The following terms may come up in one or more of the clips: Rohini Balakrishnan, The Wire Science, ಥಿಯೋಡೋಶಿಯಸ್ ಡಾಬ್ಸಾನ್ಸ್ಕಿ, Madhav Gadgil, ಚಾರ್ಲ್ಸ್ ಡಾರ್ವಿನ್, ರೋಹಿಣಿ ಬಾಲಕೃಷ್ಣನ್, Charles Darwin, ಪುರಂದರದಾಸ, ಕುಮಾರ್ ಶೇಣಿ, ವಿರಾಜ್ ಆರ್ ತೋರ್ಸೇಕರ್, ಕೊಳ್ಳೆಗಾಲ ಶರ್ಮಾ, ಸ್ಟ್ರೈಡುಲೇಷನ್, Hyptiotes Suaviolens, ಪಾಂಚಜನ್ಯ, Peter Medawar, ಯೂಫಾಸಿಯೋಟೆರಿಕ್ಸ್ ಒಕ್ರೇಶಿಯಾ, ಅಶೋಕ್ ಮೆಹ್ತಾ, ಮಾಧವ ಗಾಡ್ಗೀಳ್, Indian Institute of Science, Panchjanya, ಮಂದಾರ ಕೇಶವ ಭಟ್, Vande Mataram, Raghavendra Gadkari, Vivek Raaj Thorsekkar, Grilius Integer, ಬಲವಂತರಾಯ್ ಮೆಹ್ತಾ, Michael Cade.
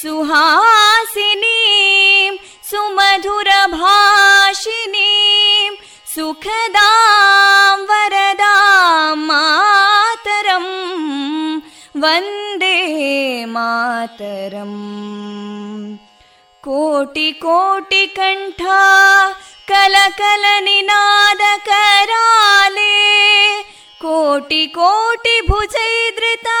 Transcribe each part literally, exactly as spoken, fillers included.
ಸುಹಾಸಿನೀಂ ಸುಮಧುರಭಾಷಿಣೀಂ ಸುಖದಾಂ ವರದಾಂ ಮಾತರಂ ವಂದೇ ಮಾತರಂ. ಕೋಟಿ ಕೋಟಿ ಕಂಠ ಕಲಕಲ ನಿನಾದ ಕರಾಲೇ, ಕೋಟಿ ಕೋಟಿ ಭುಜೈರ್ಧೃತಾ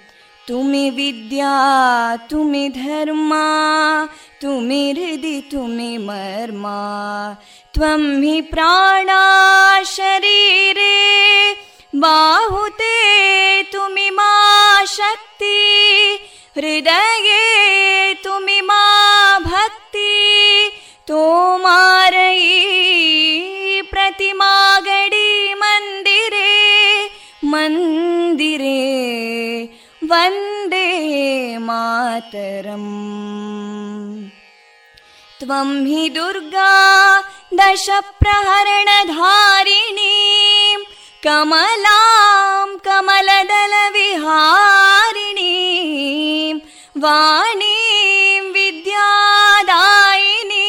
ತುಮಿ ವಿದ್ಯಾ ತುಮಿ ಧರ್ಮ ತುಮಿ ಹೃದಿ ತುಮಿ ಮರ್ಮ, ತ್ವಂ ಹಿ ಪ್ರಾಣ ಶರೀರೇ ಬಾಹುತೇ ತುಮಿ ಮಾ ಶಕ್ತಿ, ಹೃದಯೇ ತುಮಿ ಮಾ ಭಕ್ತಿ, ತೋಮಾರಯಿ ಪ್ರತಿಮಾ ಗಡಿ ಮಂದಿರೇ ಮಂದಿರೇ ವಂದೇ ಮಾತರಂ. ತ್ವಂ ಹಿ ದುರ್ಗಾ ದಶ ಪ್ರಹರಣಧಾರಿಣೀ ಕಮಲಾಂ ಕಮಲದಲ ವಿಹಾರಿಣೀ ವಾಣೀಂ ವಿದ್ಯಾದಾಯಿನೀ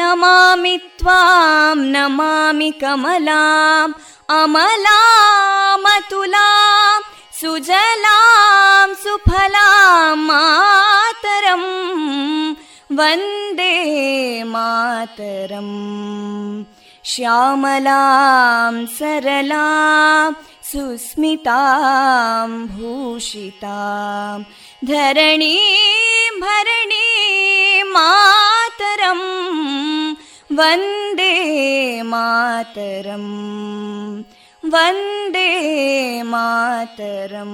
ನಮಾಮಿ ತ್ವಾಂ ನಮಾಮಿ ಕಮಲಾಂ ಅಮಲಾಂ ಅತುಲಾಂ ಸುಜಲಾಂ ಸುಫಲಾಂ ಮಾತರಂ ವಂದೇ ಮಾತರಂ. ಶ್ಯಾಮಲಾಂ ಸರಳಾಂ ಸುಸ್ಮಿತಾಂ ಭೂಷಿತಾಂ ಧರಣೀಂ ಭರಣೀಂ ಮಾತರಂ ವಂದೇ ಮಾತರಂ ವಂದೇ ವಂದೇ ಮಾತರಂ.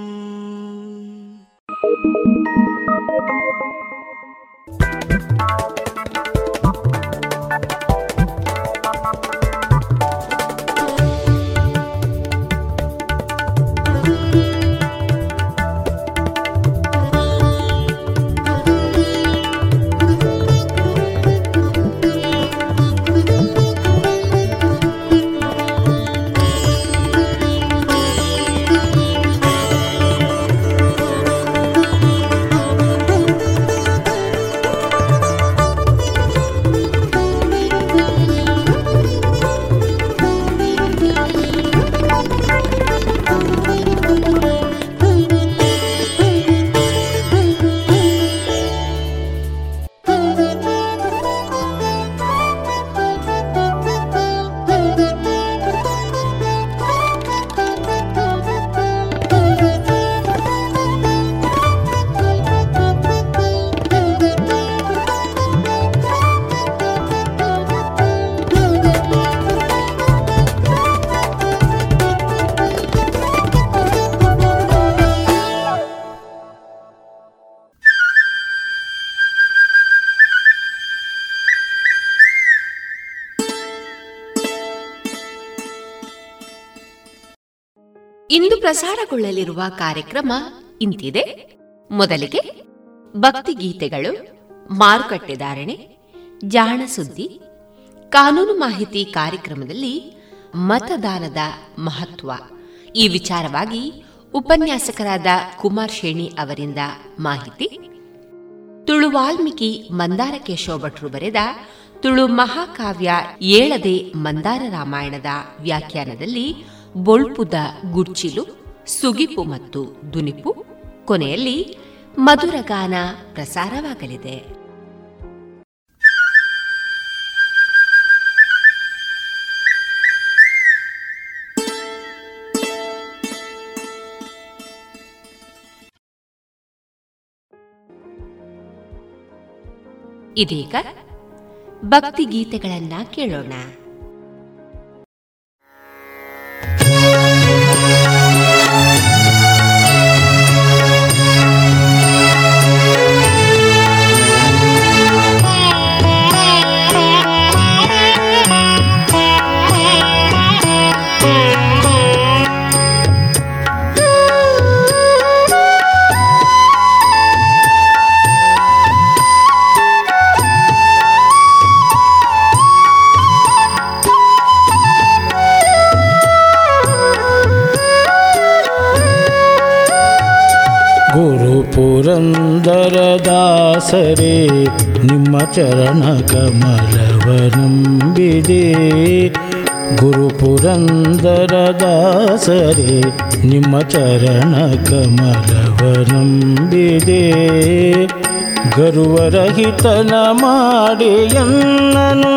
ಇಂದು ಪ್ರಸಾರಗೊಳ್ಳಲಿರುವ ಕಾರ್ಯಕ್ರಮ ಇಂತಿದೆ. ಮೊದಲಿಗೆ ಭಕ್ತಿಗೀತೆಗಳು, ಮಾರುಕಟ್ಟೆಧಾರಣೆ, ಜಾಣ ಸುದ್ದಿ, ಕಾನೂನು ಮಾಹಿತಿ ಕಾರ್ಯಕ್ರಮದಲ್ಲಿ ಮತದಾನದ ಮಹತ್ವ ಈ ವಿಚಾರವಾಗಿ ಉಪನ್ಯಾಸಕರಾದ ಕುಮಾರ್ ಶೇಣಿ ಅವರಿಂದ ಮಾಹಿತಿ, ತುಳು ವಾಲ್ಮೀಕಿ ಮಂದಾರ ಕೇಶವ ಭಟ್ರು ಬರೆದ ತುಳು ಮಹಾಕಾವ್ಯ ಏಳದೆ ಮಂದಾರ ರಾಮಾಯಣದ ವ್ಯಾಖ್ಯಾನದಲ್ಲಿ ಬೊಳ್ಪುದ ಗುರ್ಚಿಲು, ಸುಗಿಪು ಮತ್ತು ದುನಿಪು, ಕೊನೆಯಲ್ಲಿ ಮಧುರಗಾನ ಪ್ರಸಾರವಾಗಲಿದೆ. ಇದೀಗ ಭಕ್ತಿಗೀತೆಗಳನ್ನ ಕೇಳೋಣ. ಪುರಂದರದಾಸರೇ ನಿಮ್ಮ ಚರಣ ಕಮಲವನಂಬಿದೆ, ಗುರು ಪುರಂದರದಾಸರೇ ನಿಮ್ಮ ಚರಣ ಕಮಲವನಂಬಿದೆ, ಗರುವರಹಿತನ ಮಾಡೆಯನ್ನನು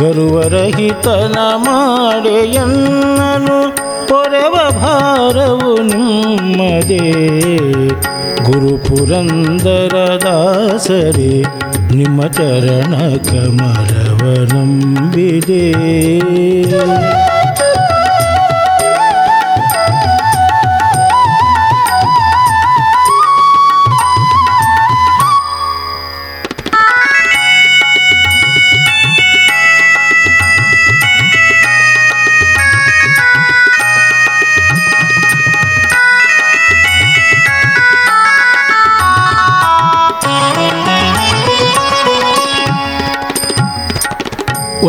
ಗರುವರಹಿತನ ಮಾಡೆಯನ್ನನು ಪೊರೆವ ಭಾರವು ನಿಮ್ಮದೇ, ಗುರು ಪುರಂದರದಾಸರೇ ನಿಮ್ಮ ಚರಣ ಕಮಲವನಂಬಿದೆ.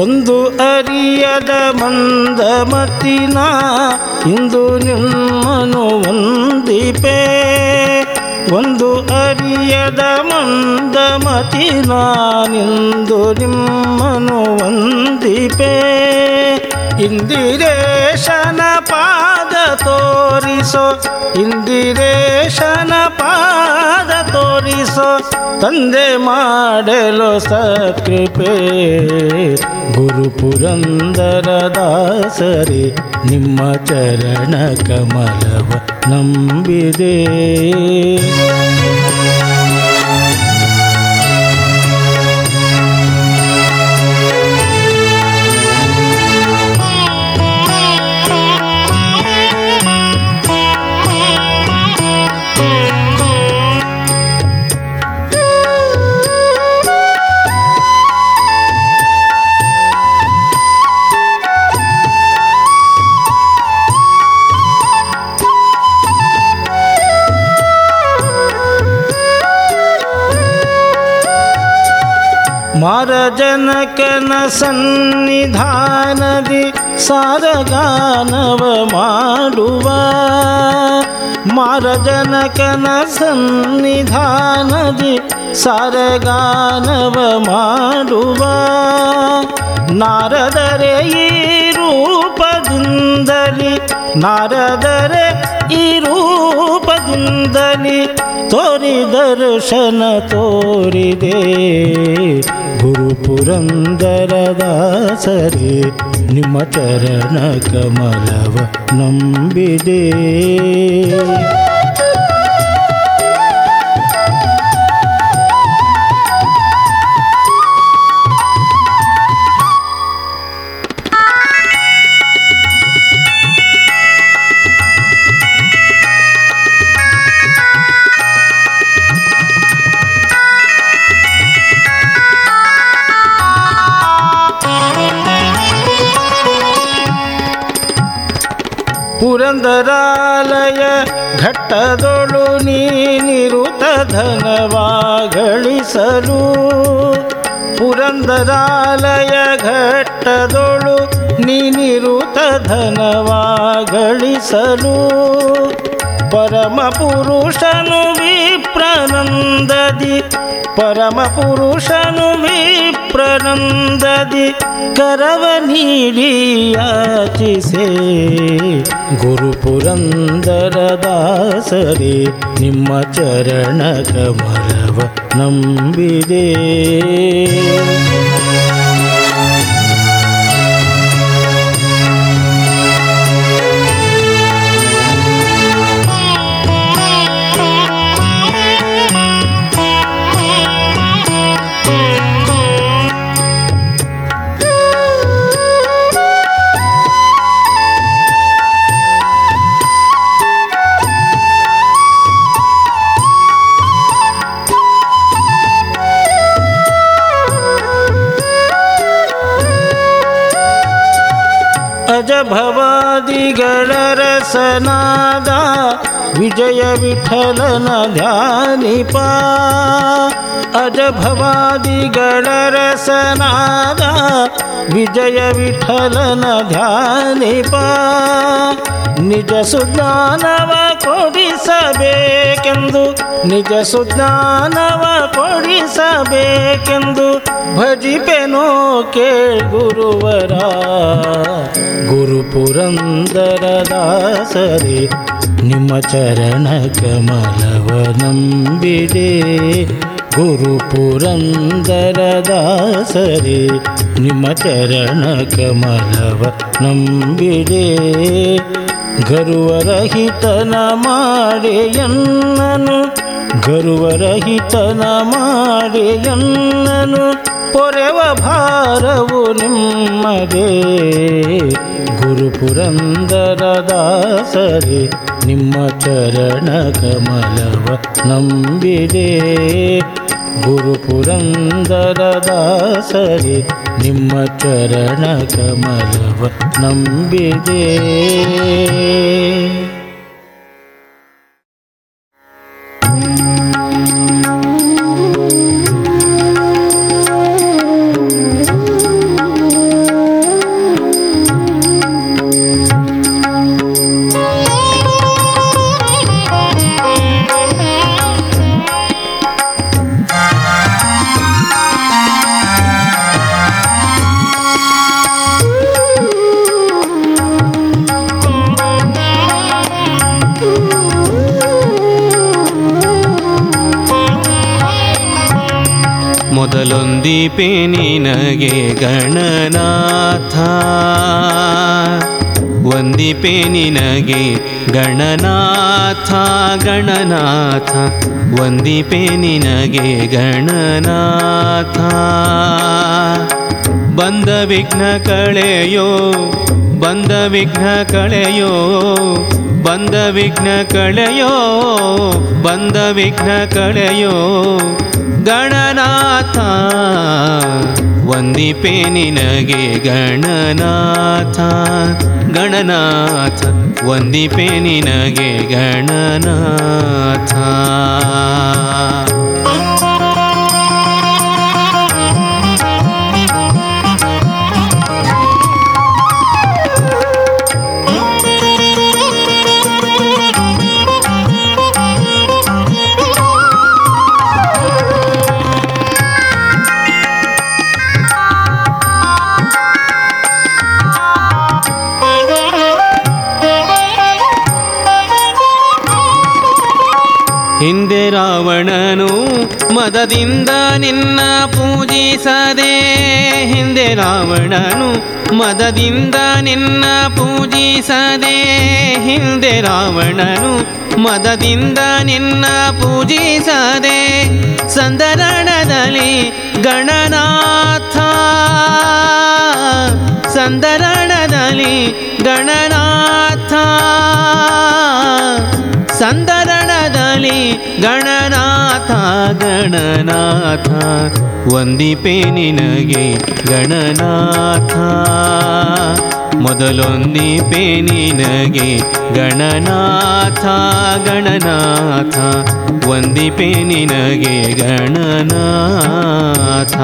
ಒಂದು ಅರಿಯದ ಮಂದಮತಿನ ಇಂದು ನಿಮ್ಮನು ವಂದಿಪೆ, ಒಂದು ಅರಿಯದ ಮಂದಮತಿನ ಇಂದು ನಿಮ್ಮನು ವಂದಿಪೆ, ಇಂದಿರೇಶನ ಪಾದ ತೋರಿಸೋ ಇಂದಿರೇಶನ ಪಾದ ತೋರಿಸೋ ತಂದೆ ಮಾಡಲು ಸಕೃಪೆ, ಗುರು ಪುರಂದರದಾಸರೇ ನಿಮ್ಮ ಚರಣ ಕಮಲವ ನಂಬಿದೆ. ಕುಮಾರ ಜನಕನ ಸನ್ನಿಧಾನದಿ ಸಾರಗಾನವ ಮಾಡುವ, ಮಾರ ಜನಕನ ಸನ್ನಿಧಾನದಿ ಸಾರಗಾನವ ಮಾಡುವ, ನಾರದರೆ ಈ ರೂಪದಿಂದಲಿ ನಾರದರೆ ಈ ರೂಪದಿಂದಲಿ ತೋರಿ ದರ್ಶನ ತೋರಿದೆ ಗುರು ಪುರಂದರದಾಸರೇ ನಿಮ್ಮ ಚರಣ ಕಮಲವ ನಂಬಿದೆ. ಪುರಂದರಾಲಯ ಘಟ್ಟದೊಳು ನೀನಿರುತ ಧನವಾಗಳಿಸಲು, ಪುರಂದರಾಲಯ ಘಟ್ಟದೊಳು ನೀನಿರುತ ಧನವಾಗಳಿಸಲು, ಪರಮ ಪುರುಷನು ವಿಪ್ರನಂದದಿ ಪರಮ ಪುರುಷನು ವಿಪ್ರನಂದದಿ ಕರವ ನೀಡಿ ಯಾಚಿಸೆ ಗುರು ಪುರಂದರದಾಸರೇ ನಿಮ್ಮ ಚರಣ ಕಮಲವ ನಂಬಿದೆ. ಭವಾದಿಗಳರಸನಾದ ವಿಜಯ ವಿಠಲನ ಧ್ಯಾನಿಪ, ಅಜ ಭವಾದಿಗಳರಸನಾದ ವಿಜಯ ವಿಠಲನ ಧ್ಯಾನಿಪ, ನಿಜ ಸುಜ್ಞಾನವ ಕೊಡಿಸಬೇಕೆಂದು ನಿಜ ಸುಜ್ಞಾನವ ಕೊಡಿಸಬೇಕೆಂದು ಭಜಿಪೆನೋ ಕೇಳು ಗುರುವರ ಗುರು ಪುರಂದರದಾಸರೇ ನಿಮ್ಮ ಚರಣ ಕಮಲವ ನಂಬಿದೆ. ಗುರು ಪುರಂದರದಾಸರೇ ನಿಮ್ಮ ಚರಣ ಕಮಲವ ನಂಬಿದೆ. ಗರುವರಹಿತನ ಮಾಡೆಯನ್ನನು ಗರುವರಹಿತನ ಮಾಡೆಯನ್ನನು ಪೊರೆವ ಭಾರವು ನಿಮ್ಮದೇ ಗುರು ಪುರಂದರದಾಸರೇ ನಿಮ್ಮ ಚರಣ ಕಮಲವ ನಂಬಿದೆ. ಗುರು ಪುರಂದರದಾಸರೇ ನಿಮ್ಮ ಚರಣ ಕಮಲವ ನಂಬಿದೆ. ಮೊದಲೊಂದೀಪೆ ನಿನಗೆ ಗಣನಾಥ, ಒಂದೀಪೆ ನಿನಗೆ ಗಣನಾಥ ಗಣನಾಥ, ಒಂದೀಪೆ ನಿನಗೆ ಗಣನಾಥ. ಬಂದ ವಿಘ್ನ ಕಳೆಯೋ ಬಂದ ವಿಘ್ನ ಕಳೆಯೋ ಬಂದ ವಿಘ್ನ ಕಳೆಯೋ ಬಂದ ವಿಘ್ನ ಕಳೆಯೋ ಗಣನಾಥ, ವಂದಿಪೆ ನಿನಗೆ ಗಣನಾಥ ಗಣನಾಥ, ವಂದಿಪೆ ನಿನಗೆ ಗಣನಾಥ. ಹಿಂದೆ ರಾವಣನು ಮದದಿಂದ ನಿನ್ನ ಪೂಜಿಸದೆ, ಹಿಂದೆ ರಾವಣನು ಮದದಿಂದ ನಿನ್ನ ಪೂಜಿಸದೆ, ಹಿಂದೆ ರಾವಣನು ಮದದಿಂದ ನಿನ್ನ ಪೂಜಿಸದೆ, ಸಂದರಣದಲ್ಲಿ ಗಣನಾಥ, ಸಂದರಣದಲ್ಲಿ ಗಣನಾಥ, ಸಂದರಣದಲ್ಲಿ ಗಣನಾಥ ಗಣನಾಥ, ವಂದಿಪೆ ನಿನಗೆ ಗಣನಾಥ, ಮೊದಲೊಂದಿಪೆ ನಿನಗೆ ಗಣನಾಥ ಗಣನಾಥ, ವಂದಿಪೆ ನಿನಗೆ ಗಣನಾಥ.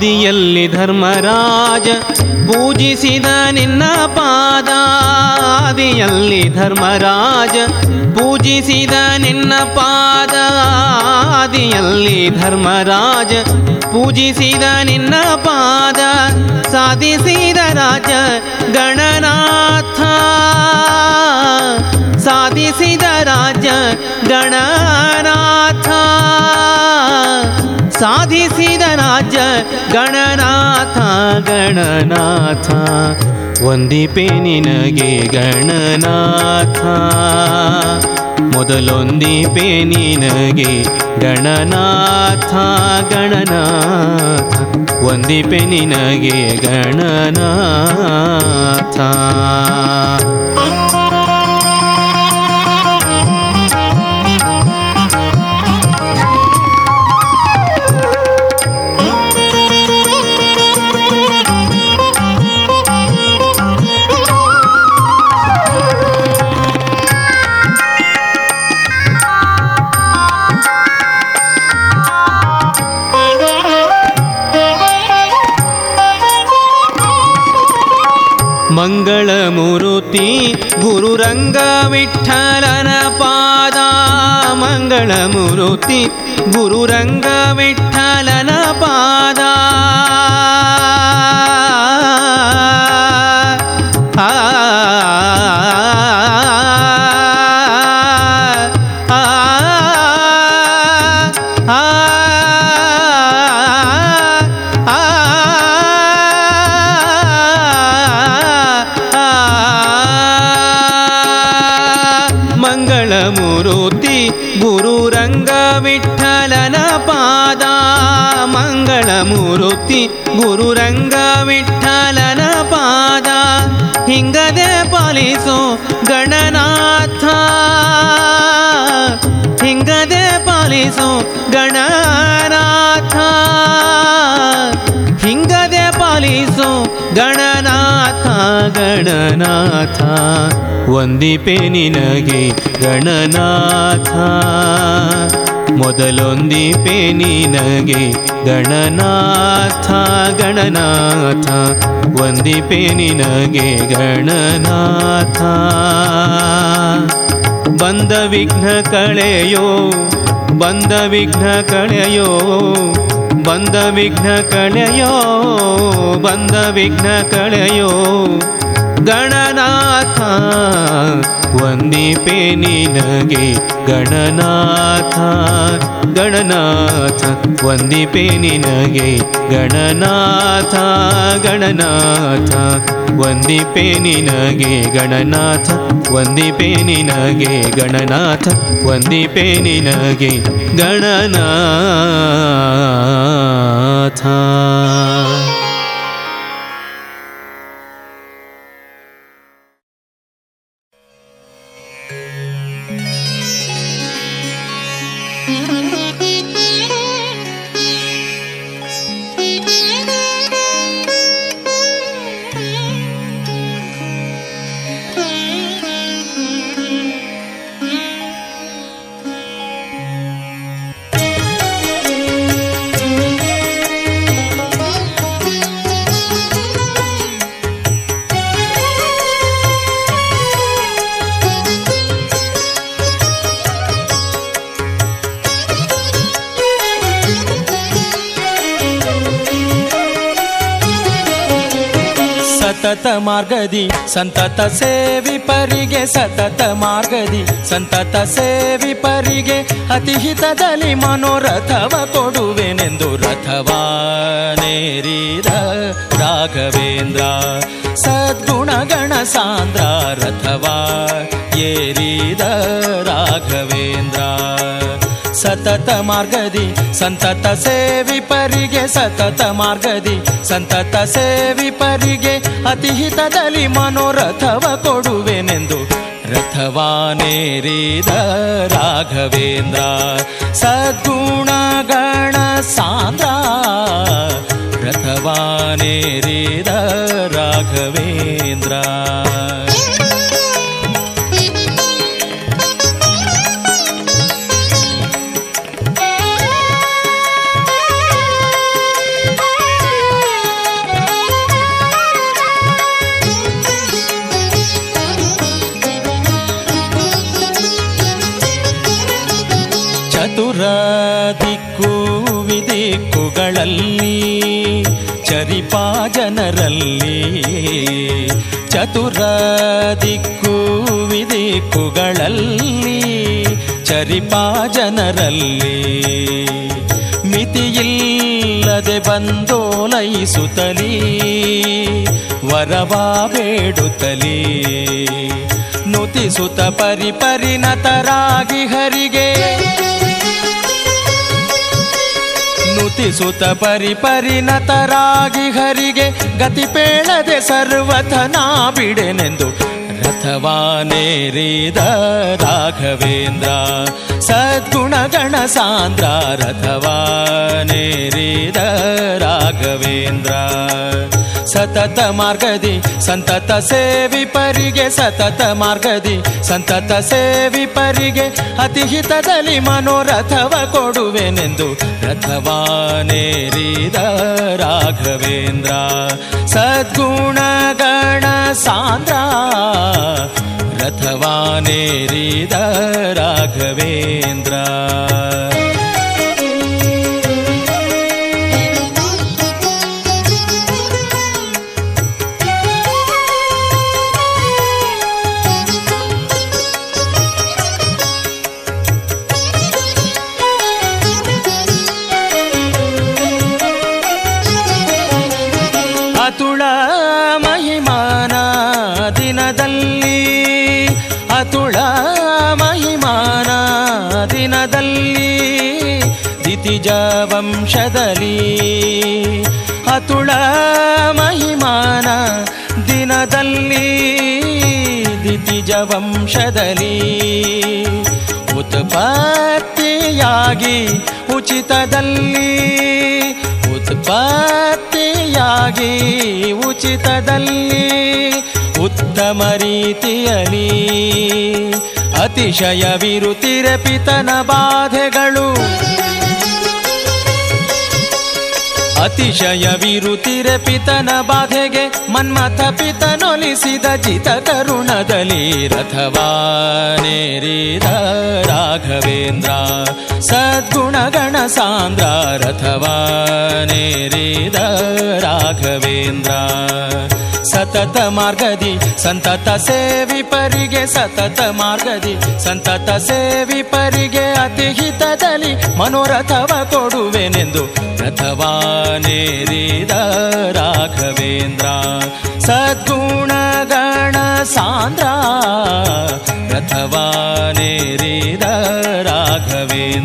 ಆದಿಯಲ್ಲಿ ಧರ್ಮರಾಜ ಪೂಜಿಸಿದ ನಿನ್ನ ಪಾದ, ಆದಿಯಲ್ಲಿ ಧರ್ಮರಾಜ ಪೂಜಿಸಿದ ನಿನ್ನ ಪಾದ, ಆದಿಯಲ್ಲಿ ಧರ್ಮರಾಜ ಪೂಜಿಸಿದ ನಿನ್ನ ಪಾದ, ಸಾಧಿಸಿದ ರಾಜ ಗಣನಾಥ, ಸಾಧಿಸಿದ ರಾಜ ಗಣನಾಥ, ಸಾಧಿಸಿದ ರಾಜ ಗಣನಾಥ ಗಣನಾಥ, ವಂದಿಪೆ ನಿನಗೆ ಗಣನಾಥ, ಮೊದಲೊಂದಿಪೆ ನಿನಗೆ ಗಣನಾಥ ಗಣನಾಥ, ವಂದಿಪೆ ನಿನಗೆ ಗಣನಾಥ. ಮಂಗಳ ಮೂರ್ತಿ ಗುರುರಂಗ ವಿಠಲನ ಪಾದ, ಮಂಗಳ ಮೂರ್ತಿ ಗುರುರಂಗ ವಿಠಲನ ಪಾದ, ಗುರುರಂಗ ವಿಠಲನ ಪಾದ, ಹಿಂಗದೆ ಪಾಲಿಸೋ ಗಣನಾಥ, ಹಿಂಗದೆ ಪಾಲಿಸೋ ಗಣನಾಥ, ಹಿಂಗದೆ ಪಾಲಿಸೋ ಗಣನಾಥ ಗಣನಾಥ, ವಂದಿಪೆ ನಿನಗೆ ಗಣನಾಥ, ಮೊದಲೊಂದಿಪೆ ನಿನಗೆ ಗಣನಾಥ ಗಣನಾಥ, ವಂದಿಪೆ ನಿನಗೆ ಗಣನಾಥ. ಬಂದ ವಿಘ್ನ ಕಳೆಯೋ ಬಂದ ವಿಘ್ನ ಕಳೆಯೋ ಬಂದ ವಿಘ್ನ ಕಳೆಯೋ ಬಂದ ವಿಘ್ನ ಕಳೆಯೋ ಗಣನಾಥ, ವಂದಿಪೆ ನಿನಗೆ ಗಣನಾಥ ಗಣನಾಥ, ವಂದಿಪೆ ನಿನಗೆ ಗಣನಾಥ ಗಣನಾಥ, ವಂದಿಪೆ ನಿನಗೆ ಗಣನಾಥ, ವಂದಿಪೆ ನಿನಗೆ ಗಣನಾಥ, ವಂದಿಪೆ ನಿನಗೆ ಗಣನಾಥ. ಸತತ ಮಾರ್ಗದಿ ಸಂತತ ಸೇವಿ ಪರಿಗೆ ಸತತ ಮಾರ್ಗದಿ ಸಂತತ ಸೇವಿ ಪರಿಗೆ ಅತಿಹಿತದಲ್ಲಿ ಮನೋರಥವ ಕೊಡುವೆನೆಂದು ರಥವಾನೇರಿದ ರಾಘವೇಂದ್ರ ಸದ್ಗುಣಗಣ ಸಾಂದ್ರ ರಥವಾ ಏರಿದ ರಾಘವೇಂದ್ರ ಸತತ ಮಾರ್ಗದಿ ಸಂತತ ಸೇವಿ ಪರಿಗೆ ಸತತ ಮಾರ್ಗದಿ ಸಂತತ ಸೇವಿ ಪರಿಗೆ ಅತಿಹಿತದಲ್ಲಿ ಮನೋರಥವ ಕೊಡುವೆನೆಂದು ರಥವಾನೇರಿದ ರಾಘವೇಂದ್ರ ಸದ್ಗುಣಗಣ ಸಾಂದ್ರ ರಥವಾನೇರಿದ ರಾಘವೇಂದ್ರ ದಿಕ್ಕು ವಿದಿಕ್ಕುಗಳಲ್ಲಿ ಚರಿಪಾ ಜನರಲ್ಲಿ ಚತುರ ದಿಕ್ಕು ವಿದಿಕ್ಕುಗಳಲ್ಲಿ ಚರಿಪಾ ಜನರಲ್ಲಿ ಮಿತಿಯಿಲ್ಲದೆ ಬಂದೋಲೈಸುತ್ತಲೀ ವರವಾ ಬೇಡುತ್ತಲೀ ನುತಿಸುತ ಪರಿಪರಿಣತರಾಗಿ ಹರಿಗೆ ನುತಿಸುತ ಪರಿಪರಿಣತರಾಗಿ ಹರಿಗೆ ಗತಿಪೇಳದೆ ಸರ್ವಥನಾ ಬಿಡೆನೆಂದು ರಥವಾನೇರಿದ ರಾಘವೇಂದ್ರ ಸದ್ಗುಣಗಣ ಸಾಂದ್ರ ರಥವಾನೇರಿದ ರಾಘವೇಂದ್ರ ಸತತ ಮಾರ್ಗದಿ ಸಂತತ ಸೇವಿ ಪರಿಗೆ ಸತತ ಮಾರ್ಗದಿ ಸಂತತ ಸೇವಿ ಪರಿಗೆ ಅತಿಹಿತದಲ್ಲಿ ಮನೋರಥವ ಕೊಡುವೆನೆಂದು ರಥವಾನೇರಿದ ರಾಘವೇಂದ್ರ ಸದ್ಗುಣಗಣ ಸಾಂದ್ರ ರಥವಾನೇರಿದ ರಾಘವೇಂದ್ರ ವಂಶದಲ್ಲಿ ಅತುಳ ಮಹಿಮಾನ ದಿನದಲ್ಲಿ ದಿತಿಜ ವಂಶದಲ್ಲಿ ಉತ್ಪತ್ತಿಯಾಗಿ ಉಚಿತದಲ್ಲಿ ಉತ್ಪತ್ತಿಯಾಗಿ ಉಚಿತದಲ್ಲಿ ಉತ್ತಮ ರೀತಿಯಲ್ಲಿ ಅತಿಶಯವಿರುತಿರಪಿತನ ಬಾಧೆಗಳು ಅತಿಶಯವಿರುತಿರೆ ಪಿತನ ಬಾಧೆಗೆ ಮನ್ಮಥ ಪಿತನೊಲಿಸಿದ ಜಿತ ಕರುಣದಲ್ಲಿ ರಥವಾನೇರಿದ ರಾಘವೇಂದ್ರ ಸದ್ಗುಣಗಣ ಸಾಂದ್ರ ರಥವಾನೇರಿದ ರಾಘವೇಂದ್ರ ಸತತ ಮಾರ್ಗದಿ ಸಂತತ ಸೇವಿ ಪರಿಗೆ ಸತತ ಮಾರ್ಗದಿ ಸಂತತ ಸೇವಿ ಪರಿಗೆ ಅತಿಹಿತದಲ್ಲಿ ಮನೋರಥವ ಕೊಡುವೆನೆಂದು ರಥವಾನೇರಿದ ರಾಘವೇಂದ್ರ ಸದ್ಗುಣಗಣ ಸಾಂದ್ರ ರಥವಾನೇರಿದ ರಾಘವೇಂದ್ರ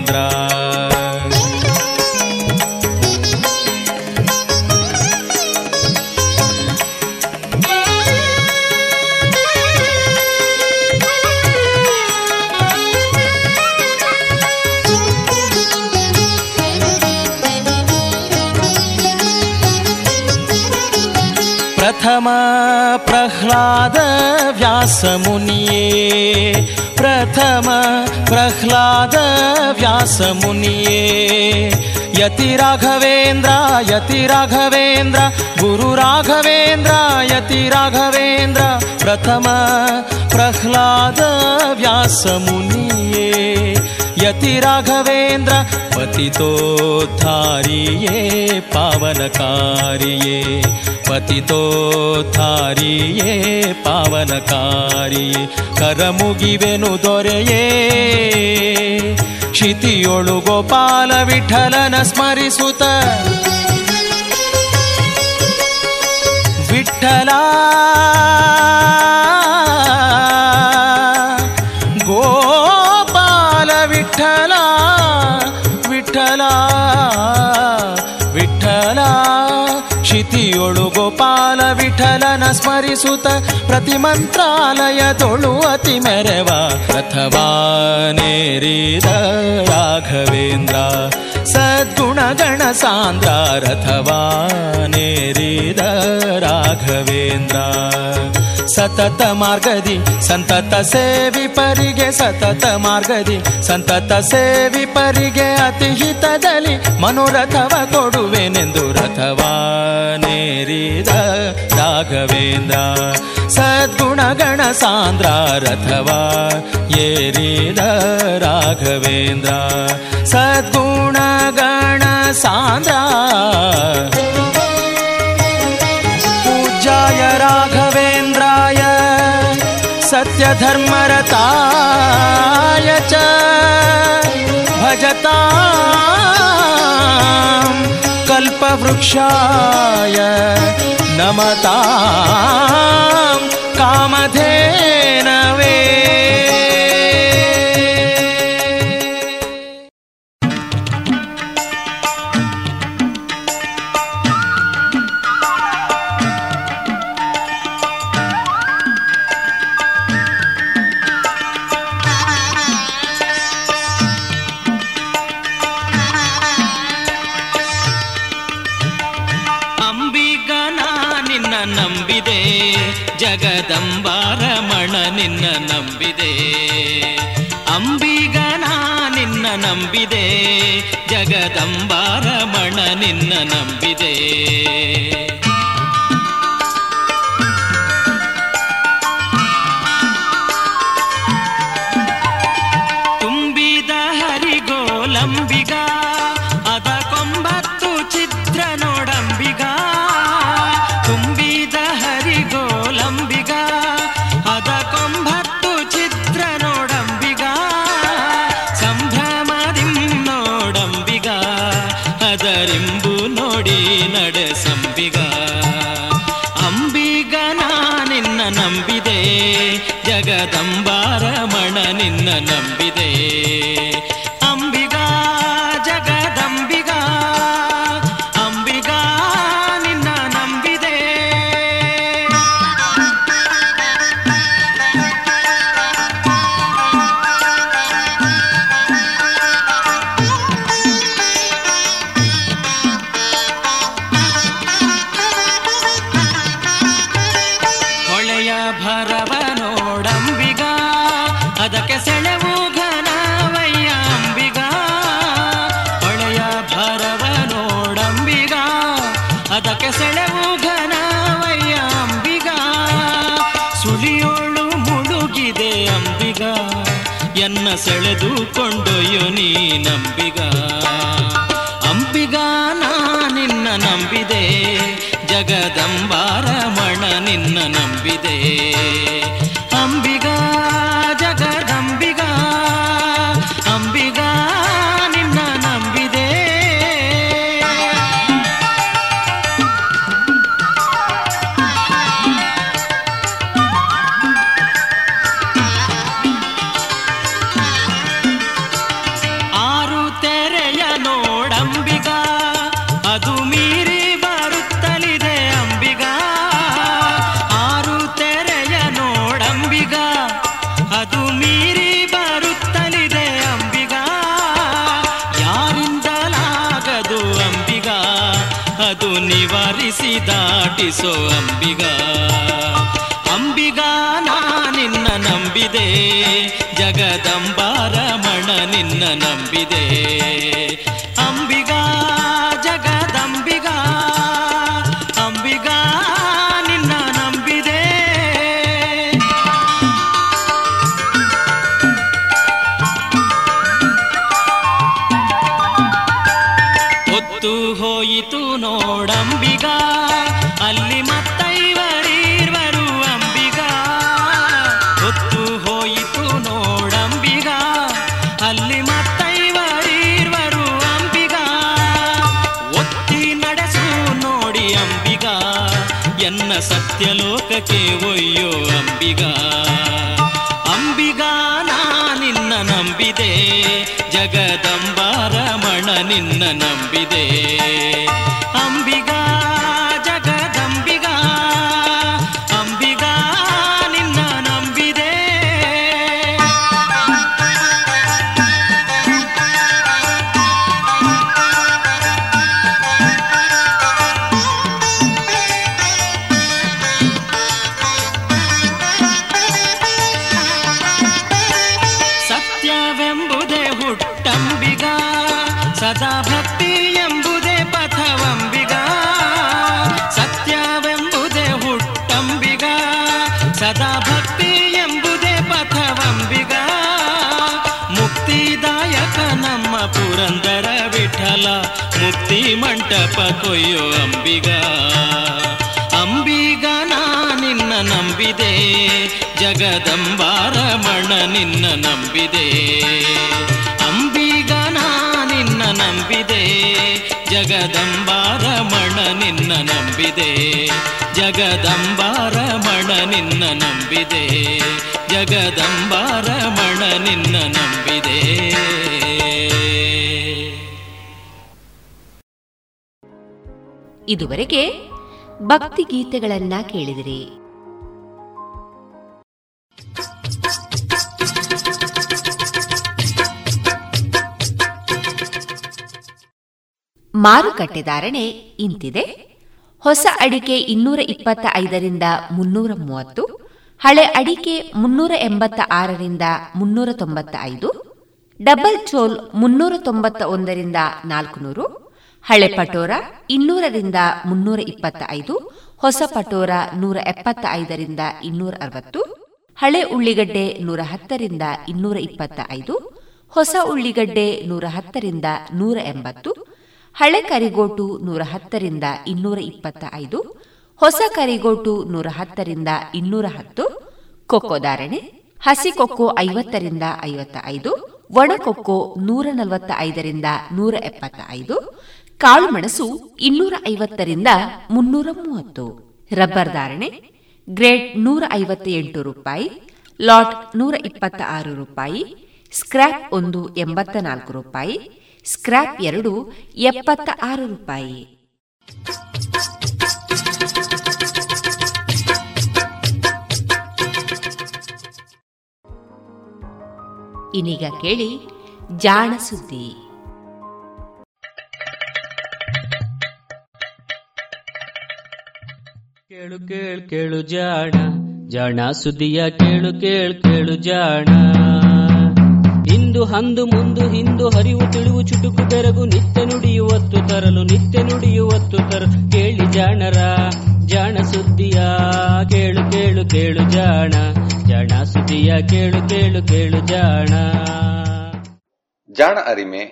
ಪ್ರಥಮ ಪ್ರಹ್ಲಾದ ವ್ಯಾಸ ಮುನಿಯೇ ಪ್ರಥಮ ಪ್ರಹ್ಲಾದ ವ್ಯಾಸ ಮುನಿಯೇ ಯತಿ ರಾಘವೇಂದ್ರ ಯತಿ ರಾಘವೇಂದ್ರ ಗುರು ರಾಘವೇಂದ್ರ ಯತಿ ರಾಘವೇಂದ್ರ ಪ್ರಥಮ ಪ್ರಹ್ಲಾದ ವ್ಯಾಸ ಮುನಿಯೇ यति राघवेन्द्र पतितोद्धारिये पावनकारिये पतितोद्धारिये पावनकारिये करमुगिवेनु दोरेये क्षितियोळु गोपाल विठ्ठलನ ಸ್ಮರಿಸುತ್ತ ವಿಠ್ಠಲ ಗೋಪಾಲ ವಿಠ್ಠಲ ವಿಠ್ಠಲ ವಿಠ್ಠಲ ಕ್ಷಿತಿಯೊಳು ಗೋಪಾಲ ವಿಠಲನ ಸ್ಮರಿಸುತ್ತ ಪ್ರತಿ ಮಂತ್ರಾಲಯದೊಳು ಅತಿ ಮೆರವ ಅಥವಾ ನೇರಿದ ರಾಘವೇಂದ್ರ ಸದ್ಗುಣಗಣ ಸಾಂದ್ರ ರಥವಾ ನೇರಿದ ರಾಘವೇಂದ್ರ ಸತತ ಮಾರ್ಗದಿ ಸಂತತ ಸೇವಿ ಪರಿಗೆ ಸತತ ಮಾರ್ಗದಿ ಸಂತತ ಸೇವಿ ಪರಿಗೆ ಅತಿ ಹಿತದಲ್ಲಿ ಮನೋರಥವ ಕೊಡುವೆನೆಂದು ರಥವಾ ನೇರಿದ ರಾಘವೇಂದ್ರ ಸದ್ಗುಣಗಣ ಸಾಂದ್ರ ರಥವಾ ಏರಿದ ರಾಘವೇಂದ್ರ ಸದ್ಗುಣಗಣ ಸಾಂದ್ರ ಪೂಜ್ಯಾಯ ರಾಘವೇಂದ್ರಾಯ ಸತ್ಯಧರ್ಮರತಾಯ ಚ ಭಜತಾಂ ಕಲ್ಪವೃಕ್ಷಾಯ ನಮತಾಂ ಕಾಮಧೇನವೇ. ಜಗದಂಬಾರಮಣ ನಿನ್ನ ನಂಬಿದೆ ಅಂಬಿಗ ನಾ ನಿನ್ನ ನಂಬಿದೆ ಜಗದಂಬಾರಮಣ ನಿನ್ನ ನಂಬಿದೆ ತುಂಬಿದ ಹರಿಗೋಲಂಬಿಗ ಅದಕ್ಕೊಂಬತ್ತು ಚಿತ್ರ ನೋಡಂಬಿಗ ಜಗದಂಬಾರಮಣ ನಿನ್ನ ನಂಬಿದೆ ಅಂಬಿಗಾ ಜಗದಂಬಿಗಾ ಅಂಬಿಗಾ ನಿನ್ನ ನಂಬಿದೆ ಹೊಳೆಯ ಭರವ ಅದಕ್ಕೆ ಸೆಳೆವು ಘನವಯ್ಯ ಅಂಬಿಗ ಹೊಳೆಯ ಭರವ ನೋಡಂಬಿಗ ಅದಕ್ಕೆ ಸೆಳೆವು ಘನವಯ್ಯ ಅಂಬಿಗ ಸುಳಿಯೋಳು ಮುಳುಗಿದೆ ಅಂಬಿಗ ಎನ್ನ ಸೆಳೆದುಕೊಂಡೊಯ್ಯು ನೀ ನಂಬಿಗ ಅಂಬಿಗ ನಾ ನಿನ್ನ ನಂಬಿದೆ ಜಗದಂಬಾರಮಣ ನಿನ್ನ ನಂಬಿದೆ ಅಂಬಿಗ ದಾಟಿಸೋ ಅಂಬಿಗ ಅಂಬಿಗ ನಾ ನಿನ್ನ ನಂಬಿದೆ ಜಗದಂಬಾರಮಣ ನಿನ್ನ ನಂಬಿದೆ ಅಂಬಿಗ ಜಗದಂಬಿಗ ಅಂಬಿಗ ನಿನ್ನ ನಂಬಿದೆ ಎನ್ನ ಸತ್ಯಲೋಕಕ್ಕೆ ಒಯ್ಯೋ ಅಂಬಿಗಾ. ಅಂಬಿಗಾ ನಾ ನಿನ್ನ ನಂಬಿದೆ, ಜಗದಂಬಾರಮಣ ನಿನ್ನ ನಂಬಿದೆ. ಅಂಬಿಗಾ ಜಗದಂಬಿಗಾ ಅಂಬಿಗಾ ನಿನ್ನ ನಂಬಿದೆ. ಮುಕ್ತಿ ಮಂಟಪ ಕೊಯ್ಯೋ ಅಂಬಿಗಾ. ಅಂಬಿಗಾ ನಾ ನಿನ್ನ ನಂಬಿದೆ, ಜಗದಂಬಾರಮಣ ನಿನ್ನ ನಂಬಿದೆ. ಅಂಬಿಗಾ ನಾ ನಿನ್ನ ನಂಬಿದೆ, ಜಗದಂಬಾರಮಣ ನಿನ್ನ ನಂಬಿದೆ. ಜಗದಂಬಾರಮಣ ನಿನ್ನ ನಂಬಿದೆ, ಜಗದಂಬಾರಮಣ ನಿನ್ನ ನಂಬಿದೆ. ಇದುವರೆಗೆ ಭಕ್ತಿ ಗೀತೆಗಳನ್ನ ಕೇಳಿದಿರಿ. ಮಾರುಕಟ್ಟೆ ಧಾರಣೆ ಇಂತಿದೆ. ಹೊಸ ಅಡಿಕೆ ಇನ್ನೂರ ಇಪ್ಪತ್ತ ಐದರಿಂದ ಮುನ್ನೂರ ಮೂವತ್ತು, ಹಳೆ ಅಡಿಕೆ ಮುನ್ನೂರ ಎಂಬತ್ತ ಆರರಿಂದ ಮುನ್ನೂರ ತೊಂಬತ್ತ ಐದು, ಡಬಲ್ ಚೋಲ್ ಮುನ್ನೂರ ತೊಂಬತ್ತ ಒಂದರಿಂದ ನಾಲ್ಕುನೂರು, ಹಳೆ ಪಟೋರ ಇನ್ನೂರರಿಂದ ಮುನ್ನೂರ ಇಪ್ಪತ್ತ ಐದು, ಹೊಸ ಪಟೋರ ನೂರ ಎಪ್ಪತ್ತ ಐದರಿಂದ ಇನ್ನೂರ ಅರವತ್ತು, ಹಳೆ ಉಳ್ಳಿಗಡ್ಡೆ ನೂರ ಹತ್ತರಿಂದ ಇನ್ನೂರ ಇಪ್ಪತ್ತ ಐದು, ಹೊಸ ಉಳ್ಳಿಗಡ್ಡೆ ನೂರ ಹತ್ತರಿಂದ ನೂರ ಎಂಬತ್ತು, ಹಳೆ ಕರಿಗೋಟು ನೂರ ಹತ್ತರಿಂದ ಇನ್ನೂರ ಇಪ್ಪತ್ತ ಐದು, ಹೊಸ ಕರಿಗೋಟು ನೂರ ಹತ್ತರಿಂದ ಇನ್ನೂರ ಹತ್ತು. ಕೊಕ್ಕೋ ಧಾರಣೆ: ಹಸಿ ಕೊಕ್ಕೋ ಐವತ್ತರಿಂದ ಐವತ್ತ ಐದು, ಒಣಕೊಕ್ಕೋ ನೂರ ನಲವತ್ತ ಐದರಿಂದ ನೂರ ಎಪ್ಪತ್ತ ಐದು, ಕಾಳು ಮೆಣಸು ಇನ್ನೂರ ಐವತ್ತರಿಂದ ಮುನ್ನೂರ ಮೂವತ್ತು. ರಬ್ಬರ್ ಧಾರಣೆ: ಗ್ರೇಡ್ ನೂರ ಐವತ್ತ ಎಂಟು ರೂಪಾಯಿ, ಲಾಟ್ ನೂರ ಇಪ್ಪತ್ತ ಆರು ರೂಪಾಯಿ, ಸ್ಕ್ರಾಪ್ ಒಂದು ಎಂಬತ್ತ ನಾಲ್ಕು ರೂಪಾಯಿ, ಸ್ಕ್ರಾಪ್ ಎರಡು ಎಪ್ಪತ್ತ ಆರು ರೂಪಾಯಿ. ಇನ್ನೀಗ ಕೇಳಿ ಜಾಣ ಸುದ್ದಿ. ಕೇಳು ಕೇಳು ಕೇಳು ಜಾಣ, ಜಾಣ ಸುದ್ದಿಯ ಕೇಳು ಕೇಳು ಕೇಳು ಜಾಣ. ಇಂದು ಅಂದು ಮುಂದು ಹಿಂದು ಹರಿವು ತಿಳಿವು ಚುಟುಕು ಬೆರಗು ನಿತ್ಯ ನುಡಿಯುವತ್ತು ತರಲು ನಿತ್ಯ ನುಡಿಯುವತ್ತು ತರಲು ಕೇಳಿ ಜಾಣರ ಜಾಣ ಸುದ್ದಿಯ ಕೇಳು ಕೇಳು ಕೇಳು ಜಾಣ, ಜಾಣ ಸುದ್ದಿಯ ಕೇಳು ಕೇಳು ಕೇಳು ಜಾಣ. ಜಾಣ ಅರಿಮೆ.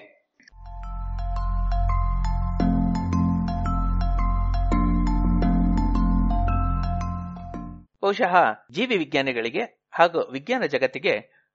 ಬಹುಶಃ ಜೀವಿ ವಿಜ್ಞಾನಿಗಳಿಗೆ ಹಾಗೂ ವಿಜ್ಞಾನ ಜಗತ್ತಿಗೆ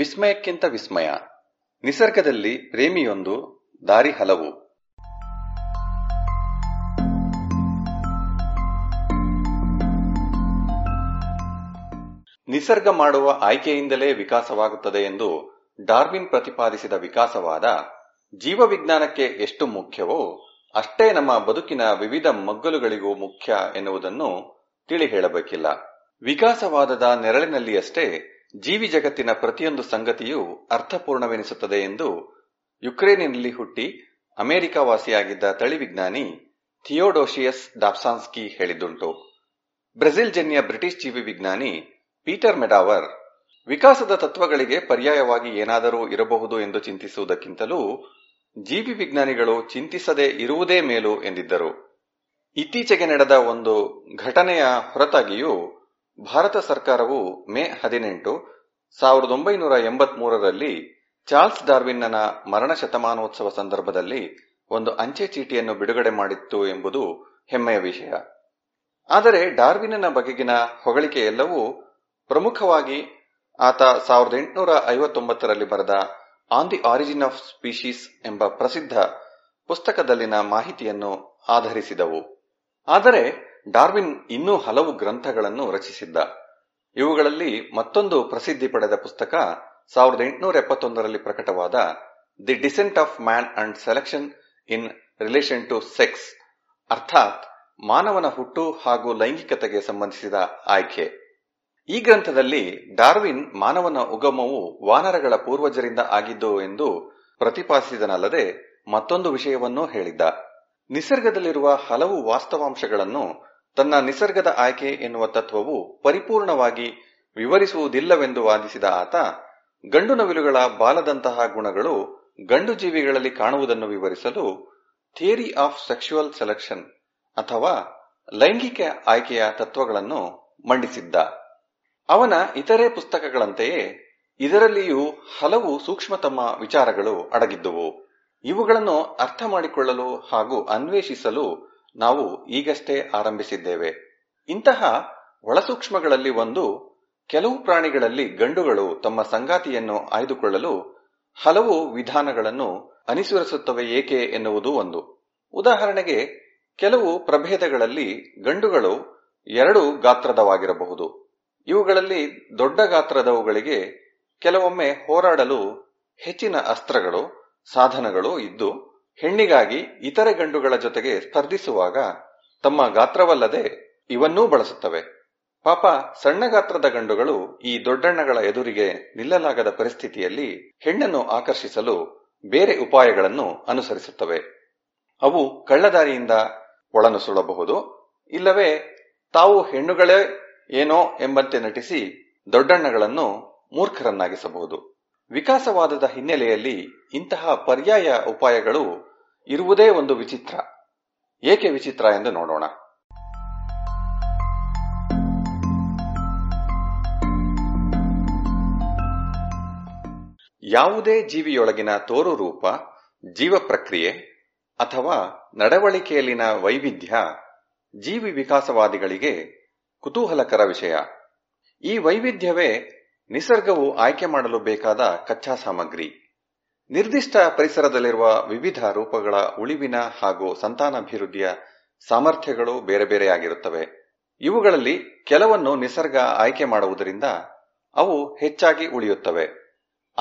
ವಿಸ್ಮಯಕ್ಕಿಂತ ವಿಸ್ಮಯ. ನಿಸರ್ಗದಲ್ಲಿ ಪ್ರೇಮಿಯೊಂದು, ದಾರಿ ಹಲವು. ನಿಸರ್ಗ ಮಾಡುವ ಆಯ್ಕೆಯಿಂದಲೇ ವಿಕಾಸವಾಗುತ್ತದೆ ಎಂದು ಡಾರ್ವಿನ್ ಪ್ರತಿಪಾದಿಸಿದ ವಿಕಾಸವಾದ ಜೀವವಿಜ್ಞಾನಕ್ಕೆ ಎಷ್ಟು ಮುಖ್ಯವೋ ಅಷ್ಟೇ ನಮ್ಮ ಬದುಕಿನ ವಿವಿಧ ಮಗ್ಗಲುಗಳಿಗೂ ಮುಖ್ಯ ಎನ್ನುವುದನ್ನು ತಿಳಿ ಹೇಳಬೇಕಿಲ್ಲ. ವಿಕಾಸವಾದದ ನೆರಳಿನಲ್ಲಿಯಷ್ಟೇ ಜೀವಿ ಜಗತ್ತಿನ ಪ್ರತಿಯೊಂದು ಸಂಗತಿಯೂ ಅರ್ಥಪೂರ್ಣವೆನಿಸುತ್ತದೆ ಎಂದು ಯುಕ್ರೇನಿನಲ್ಲಿ ಹುಟ್ಟಿ ಅಮೆರಿಕ ವಾಸಿಯಾಗಿದ್ದ ತಳಿವಿಜ್ಞಾನಿ ಥಿಯೋಡೋಶಿಯಸ್ ಡಾಬ್ಸಾನ್ಸ್ಕಿ ಹೇಳಿದ್ದುಂಟು. ಬ್ರೆಜಿಲ್ ಜನ್ಯ ಬ್ರಿಟಿಷ್ ಜೀವಿ ವಿಜ್ಞಾನಿ ಪೀಟರ್ ಮೆಡಾವರ್ ವಿಕಾಸದ ತತ್ವಗಳಿಗೆ ಪರ್ಯಾಯವಾಗಿ ಏನಾದರೂ ಇರಬಹುದು ಎಂದು ಚಿಂತಿಸುವುದಕ್ಕಿಂತಲೂ ಜೀವಿ ವಿಜ್ಞಾನಿಗಳು ಚಿಂತಿಸದೇ ಇರುವುದೇ ಮೇಲು ಎಂದಿದ್ದರು. ಇತ್ತೀಚೆಗೆ ನಡೆದ ಒಂದು ಘಟನೆಯ ಹೊರತಾಗಿಯೂ ಭಾರತ ಸರ್ಕಾರವು ಮೇ ಹದಿನೆಂಟು ಸಾವಿರದ ಒಂಬೈನೂರ ಎಂಬತ್ತ್ ಮೂರರಲ್ಲಿ ಚಾರ್ಲ್ಸ್ ಡಾರ್ವಿನ್ನನ ಮರಣ ಶತಮಾನೋತ್ಸವ ಸಂದರ್ಭದಲ್ಲಿ ಒಂದು ಅಂಚೆ ಚೀಟಿಯನ್ನು ಬಿಡುಗಡೆ ಮಾಡಿತ್ತು ಎಂಬುದು ಹೆಮ್ಮೆಯ ವಿಷಯ. ಆದರೆ ಡಾರ್ವಿನ್ನನ ಬಗೆಗಿನ ಹೊಗಳಿಕೆ ಎಲ್ಲವೂ ಪ್ರಮುಖವಾಗಿ ಆತ ಸಾವಿರದ ಎಂಟುನೂರ ಐವತ್ತೊಂಬತ್ತರಲ್ಲಿ ಬರೆದ On the Origin of Species ಎಂಬ ಪ್ರಸಿದ್ಧ ಪುಸ್ತಕದಲ್ಲಿನ ಮಾಹಿತಿಯನ್ನು ಆಧರಿಸಿದವು. ಆದರೆ ಡಾರ್ವಿನ್ ಇನ್ನೂ ಹಲವು ಗ್ರಂಥಗಳನ್ನು ರಚಿಸಿದ್ದ. ಇವುಗಳಲ್ಲಿ ಮತ್ತೊಂದು ಪ್ರಸಿದ್ಧಿ ಪಡೆದ ಪುಸ್ತಕ ಸಾವಿರದ ಎಂಟುನೂರ ಎಪ್ಪತ್ತೊಂದರಲ್ಲಿ ಪ್ರಕಟವಾದ The Descent of Man and Selection in Relation to Sex, ಅರ್ಥಾತ್ ಮಾನವನ ಹುಟ್ಟು ಹಾಗೂ ಲೈಂಗಿಕತೆಗೆ ಸಂಬಂಧಿಸಿದ ಆಯ್ಕೆ. ಈ ಗ್ರಂಥದಲ್ಲಿ ಡಾರ್ವಿನ್ ಮಾನವನ ಉಗಮವು ವಾನರಗಳ ಪೂರ್ವಜರಿಂದ ಆಗಿದ್ದು ಎಂದು ಪ್ರತಿಪಾದಿಸಿದನಲ್ಲದೆ ಮತ್ತೊಂದು ವಿಷಯವನ್ನೂ ಹೇಳಿದ್ದ. ನಿಸರ್ಗದಲ್ಲಿರುವ ಹಲವು ವಾಸ್ತವಾಂಶಗಳನ್ನು ತನ್ನ ನಿಸರ್ಗದ ಆಯ್ಕೆ ಎನ್ನುವ ತತ್ವವು ಪರಿಪೂರ್ಣವಾಗಿ ವಿವರಿಸುವುದಿಲ್ಲವೆಂದು ವಾದಿಸಿದ ಆತ ಗಂಡು ನವಿಲುಗಳ ಬಾಲದಂತಹ ಗುಣಗಳು ಗಂಡು ಜೀವಿಗಳಲ್ಲಿ ಕಾಣುವುದನ್ನು ವಿವರಿಸಲು ಥಿಯರಿ ಆಫ್ ಸೆಕ್ಸುಯಲ್ ಸೆಲೆಕ್ಷನ್ ಅಥವಾ ಲೈಂಗಿಕ ಆಯ್ಕೆಯ ತತ್ವಗಳನ್ನು ಮಂಡಿಸಿದ್ದ. ಅವನ ಇತರೆ ಪುಸ್ತಕಗಳಂತೆಯೇ ಇದರಲ್ಲಿಯೂ ಹಲವು ಸೂಕ್ಷ್ಮತಮ ವಿಚಾರಗಳು ಅಡಗಿದ್ದುವು. ಇವುಗಳನ್ನು ಅರ್ಥ ಮಾಡಿಕೊಳ್ಳಲು ಹಾಗೂ ಅನ್ವೇಷಿಸಲು ನಾವು ಈಗಷ್ಟೇ ಆರಂಭಿಸಿದ್ದೇವೆ. ಇಂತಹ ಒಳಸೂಕ್ಷ್ಮಗಳಲ್ಲಿ ಒಂದು, ಕೆಲವು ಪ್ರಾಣಿಗಳಲ್ಲಿ ಗಂಡುಗಳು ತಮ್ಮ ಸಂಗಾತಿಯನ್ನು ಆಯ್ದುಕೊಳ್ಳಲು ಹಲವು ವಿಧಾನಗಳನ್ನು ಅನುಸರಿಸುತ್ತವೆ ಏಕೆ ಎನ್ನುವುದು ಒಂದು. ಉದಾಹರಣೆಗೆ, ಕೆಲವು ಪ್ರಭೇದಗಳಲ್ಲಿ ಗಂಡುಗಳು ಎರಡು ಗಾತ್ರದವಾಗಿರಬಹುದು. ಇವುಗಳಲ್ಲಿ ದೊಡ್ಡ ಗಾತ್ರದವುಗಳಿಗೆ ಕೆಲವೊಮ್ಮೆ ಹೋರಾಡಲು ಹೆಚ್ಚಿನ ಅಸ್ತ್ರಗಳು, ಸಾಧನಗಳು ಇದ್ದು ಹೆಣ್ಣಿಗಾಗಿ ಇತರೆ ಗಂಡುಗಳ ಜೊತೆಗೆ ಸ್ಪರ್ಧಿಸುವಾಗ ತಮ್ಮ ಗಾತ್ರವಲ್ಲದೆ ಇವನ್ನೂ ಬಳಸುತ್ತವೆ. ಪಾಪ, ಸಣ್ಣ ಗಾತ್ರದ ಗಂಡುಗಳು ಈ ದೊಡ್ಡಣ್ಣಗಳ ಎದುರಿಗೆ ನಿಲ್ಲಲಾಗದ ಪರಿಸ್ಥಿತಿಯಲ್ಲಿ ಹೆಣ್ಣನ್ನು ಆಕರ್ಷಿಸಲು ಬೇರೆ ಉಪಾಯಗಳನ್ನು ಅನುಸರಿಸುತ್ತವೆ. ಅವು ಕಳ್ಳದಾರಿಯಿಂದ ಒಳನುಸುಳಬಹುದು, ಇಲ್ಲವೇ ತಾವು ಹೆಣ್ಣುಗಳೇ ಏನೋ ಎಂಬಂತೆ ನಟಿಸಿ ದೊಡ್ಡಣ್ಣಗಳನ್ನು ಮೂರ್ಖರನ್ನಾಗಿಸಬಹುದು. ವಿಕಾಸವಾದದ ಹಿನ್ನೆಲೆಯಲ್ಲಿ ಇಂತಹ ಪರ್ಯಾಯ ಉಪಾಯಗಳು ಇರುವುದೇ ಒಂದು ವಿಚಿತ್ರ. ಏಕೆ ವಿಚಿತ್ರ ಎಂದು ನೋಡೋಣ. ಯಾವುದೇ ಜೀವಿಯೊಳಗಿನ ತೋರು ರೂಪ, ಜೀವ ಪ್ರಕ್ರಿಯೆ ಅಥವಾ ನಡವಳಿಕೆಯಲ್ಲಿನ ವೈವಿಧ್ಯ ಜೀವಿ ವಿಕಾಸವಾದಿಗಳಿಗೆ ಕುತೂಹಲಕರ ವಿಷಯ. ಈ ವೈವಿಧ್ಯವೇ ನಿಸರ್ಗವು ಆಯ್ಕೆ ಮಾಡಲು ಬೇಕಾದ ಕಚ್ಚಾ ಸಾಮಗ್ರಿ. ನಿರ್ದಿಷ್ಟ ಪರಿಸರದಲ್ಲಿರುವ ವಿವಿಧ ರೂಪಗಳ ಉಳಿವಿನ ಹಾಗೂ ಸಂತಾನಾಭಿವೃದ್ಧಿಯ ಸಾಮರ್ಥ್ಯಗಳು ಬೇರೆ ಬೇರೆಯಾಗಿರುತ್ತವೆ. ಇವುಗಳಲ್ಲಿ ಕೆಲವನ್ನು ನಿಸರ್ಗ ಆಯ್ಕೆ ಮಾಡುವುದರಿಂದ ಅವು ಹೆಚ್ಚಾಗಿ ಉಳಿಯುತ್ತವೆ.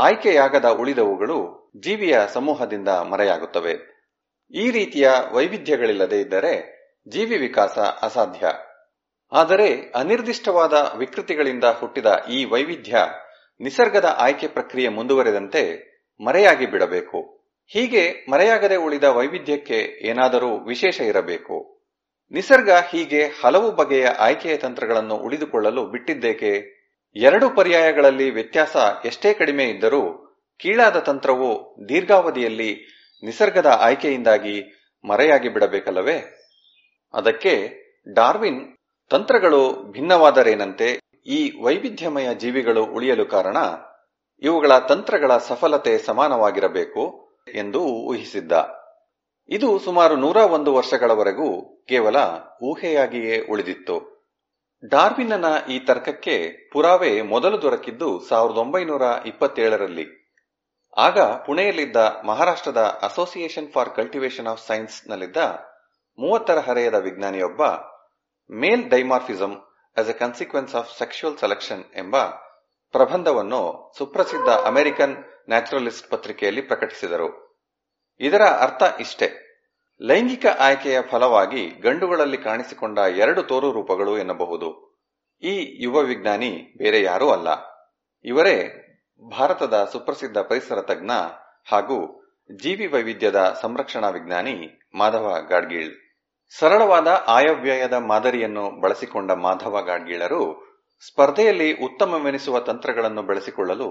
ಆಯ್ಕೆಯಾಗದ ಉಳಿದವುಗಳು ಜೀವಿಯ ಸಮೂಹದಿಂದ ಮರೆಯಾಗುತ್ತವೆ. ಈ ರೀತಿಯ ವೈವಿಧ್ಯಗಳಿಲ್ಲದೆ ಇದ್ದರೆ ಜೀವಿ ವಿಕಾಸ ಅಸಾಧ್ಯ. ಆದರೆ ಅನಿರ್ದಿಷ್ಟವಾದ ವಿಕೃತಿಗಳಿಂದ ಹುಟ್ಟಿದ ಈ ವೈವಿಧ್ಯ ನಿಸರ್ಗದ ಆಯ್ಕೆ ಪ್ರಕ್ರಿಯೆ ಮುಂದುವರೆದಂತೆ ಮರೆಯಾಗಿ ಬಿಡಬೇಕು. ಹೀಗೆ ಮರೆಯಾಗದೆ ಉಳಿದ ವೈವಿಧ್ಯಕ್ಕೆ ಏನಾದರೂ ವಿಶೇಷ ಇರಬೇಕು. ನಿಸರ್ಗ ಹೀಗೆ ಹಲವು ಬಗೆಯ ಆಯ್ಕೆಯ ತಂತ್ರಗಳನ್ನು ಉಳಿದುಕೊಳ್ಳಲು ಬಿಟ್ಟಿದ್ದೇಕೆ? ಎರಡು ಪರ್ಯಾಯಗಳಲ್ಲಿ ವ್ಯತ್ಯಾಸ ಎಷ್ಟೇ ಕಡಿಮೆ ಇದ್ದರೂ ಕೀಳಾದ ತಂತ್ರವು ದೀರ್ಘಾವಧಿಯಲ್ಲಿ ನಿಸರ್ಗದ ಆಯ್ಕೆಯಿಂದಾಗಿ ಮರೆಯಾಗಿ ಬಿಡಬೇಕಲ್ಲವೇ? ಅದಕ್ಕೆ ಡಾರ್ವಿನ್ ತಂತ್ರಗಳು ಭಿನ್ನವಾದರೇನಂತೆ ಈ ವೈವಿಧ್ಯಮಯ ಜೀವಿಗಳು ಉಳಿಯಲು ಕಾರಣ ಇವುಗಳ ತಂತ್ರಗಳ ಸಫಲತೆ ಸಮಾನವಾಗಿರಬೇಕು ಎಂದು ಊಹಿಸಿದ್ದ. ಇದು ಸುಮಾರು ನೂರ ಒಂದು ವರ್ಷಗಳವರೆಗೂ ಕೇವಲ ಊಹೆಯಾಗಿಯೇ ಉಳಿದಿತ್ತು. ಡಾರ್ವಿನ್ನನ ಈ ತರ್ಕಕ್ಕೆ ಪುರಾವೆ ಮೊದಲು ದೊರಕಿದ್ದು ಸಾವಿರದ ಒಂಬೈನೂರ ಇಪ್ಪತ್ತೇಳರಲ್ಲಿ. ಆಗ ಪುಣೆಯಲ್ಲಿದ್ದ ಮಹಾರಾಷ್ಟ್ರದ Association for Cultivation of Science ನಲ್ಲಿದ್ದ ಮೂವತ್ತರ ಹರೆಯದ ವಿಜ್ಞಾನಿಯೊಬ್ಬ male dimorphism as a consequence of sexual selection ಎಂಬ ಪ್ರಬಂಧವನ್ನು ಸುಪ್ರಸಿದ್ಧ ಅಮೆರಿಕನ್ ನ್ಯಾಚುರಲಿಸ್ಟ್ ಪತ್ರಿಕೆಯಲ್ಲಿ ಪ್ರಕಟಿಸಿದರು. ಇದರ ಅರ್ಥ ಇಷ್ಟೇ: ಲೈಂಗಿಕ ಆಯ್ಕೆಯ ಫಲವಾಗಿ ಗಂಡುಗಳಲ್ಲಿ ಕಾಣಿಸಿಕೊಂಡ ಎರಡು ತೋರು ರೂಪಗಳು ಎನ್ನಬಹುದು. ಈ ಯುವ ವಿಜ್ಞಾನಿ ಬೇರೆ ಯಾರೂ ಅಲ್ಲ, ಇವರೇ ಭಾರತದ ಸುಪ್ರಸಿದ್ಧ ಪರಿಸರ ತಜ್ಞ ಹಾಗೂ ಜೀವಿ ವೈವಿಧ್ಯದ ಸಂರಕ್ಷಣಾ ವಿಜ್ಞಾನಿ ಮಾಧವ ಗಾಡ್ಗೀಳ್. ಸರಳವಾದ ಆಯವ್ಯಯದ ಮಾದರಿಯನ್ನು ಬಳಸಿಕೊಂಡ ಮಾಧವ ಗಾಡ್ಗೀಳರು ಸ್ಪರ್ಧೆಯಲ್ಲಿ ಉತ್ತಮವೆನಿಸುವ ತಂತ್ರಗಳನ್ನು ಬೆಳೆಸಿಕೊಳ್ಳಲು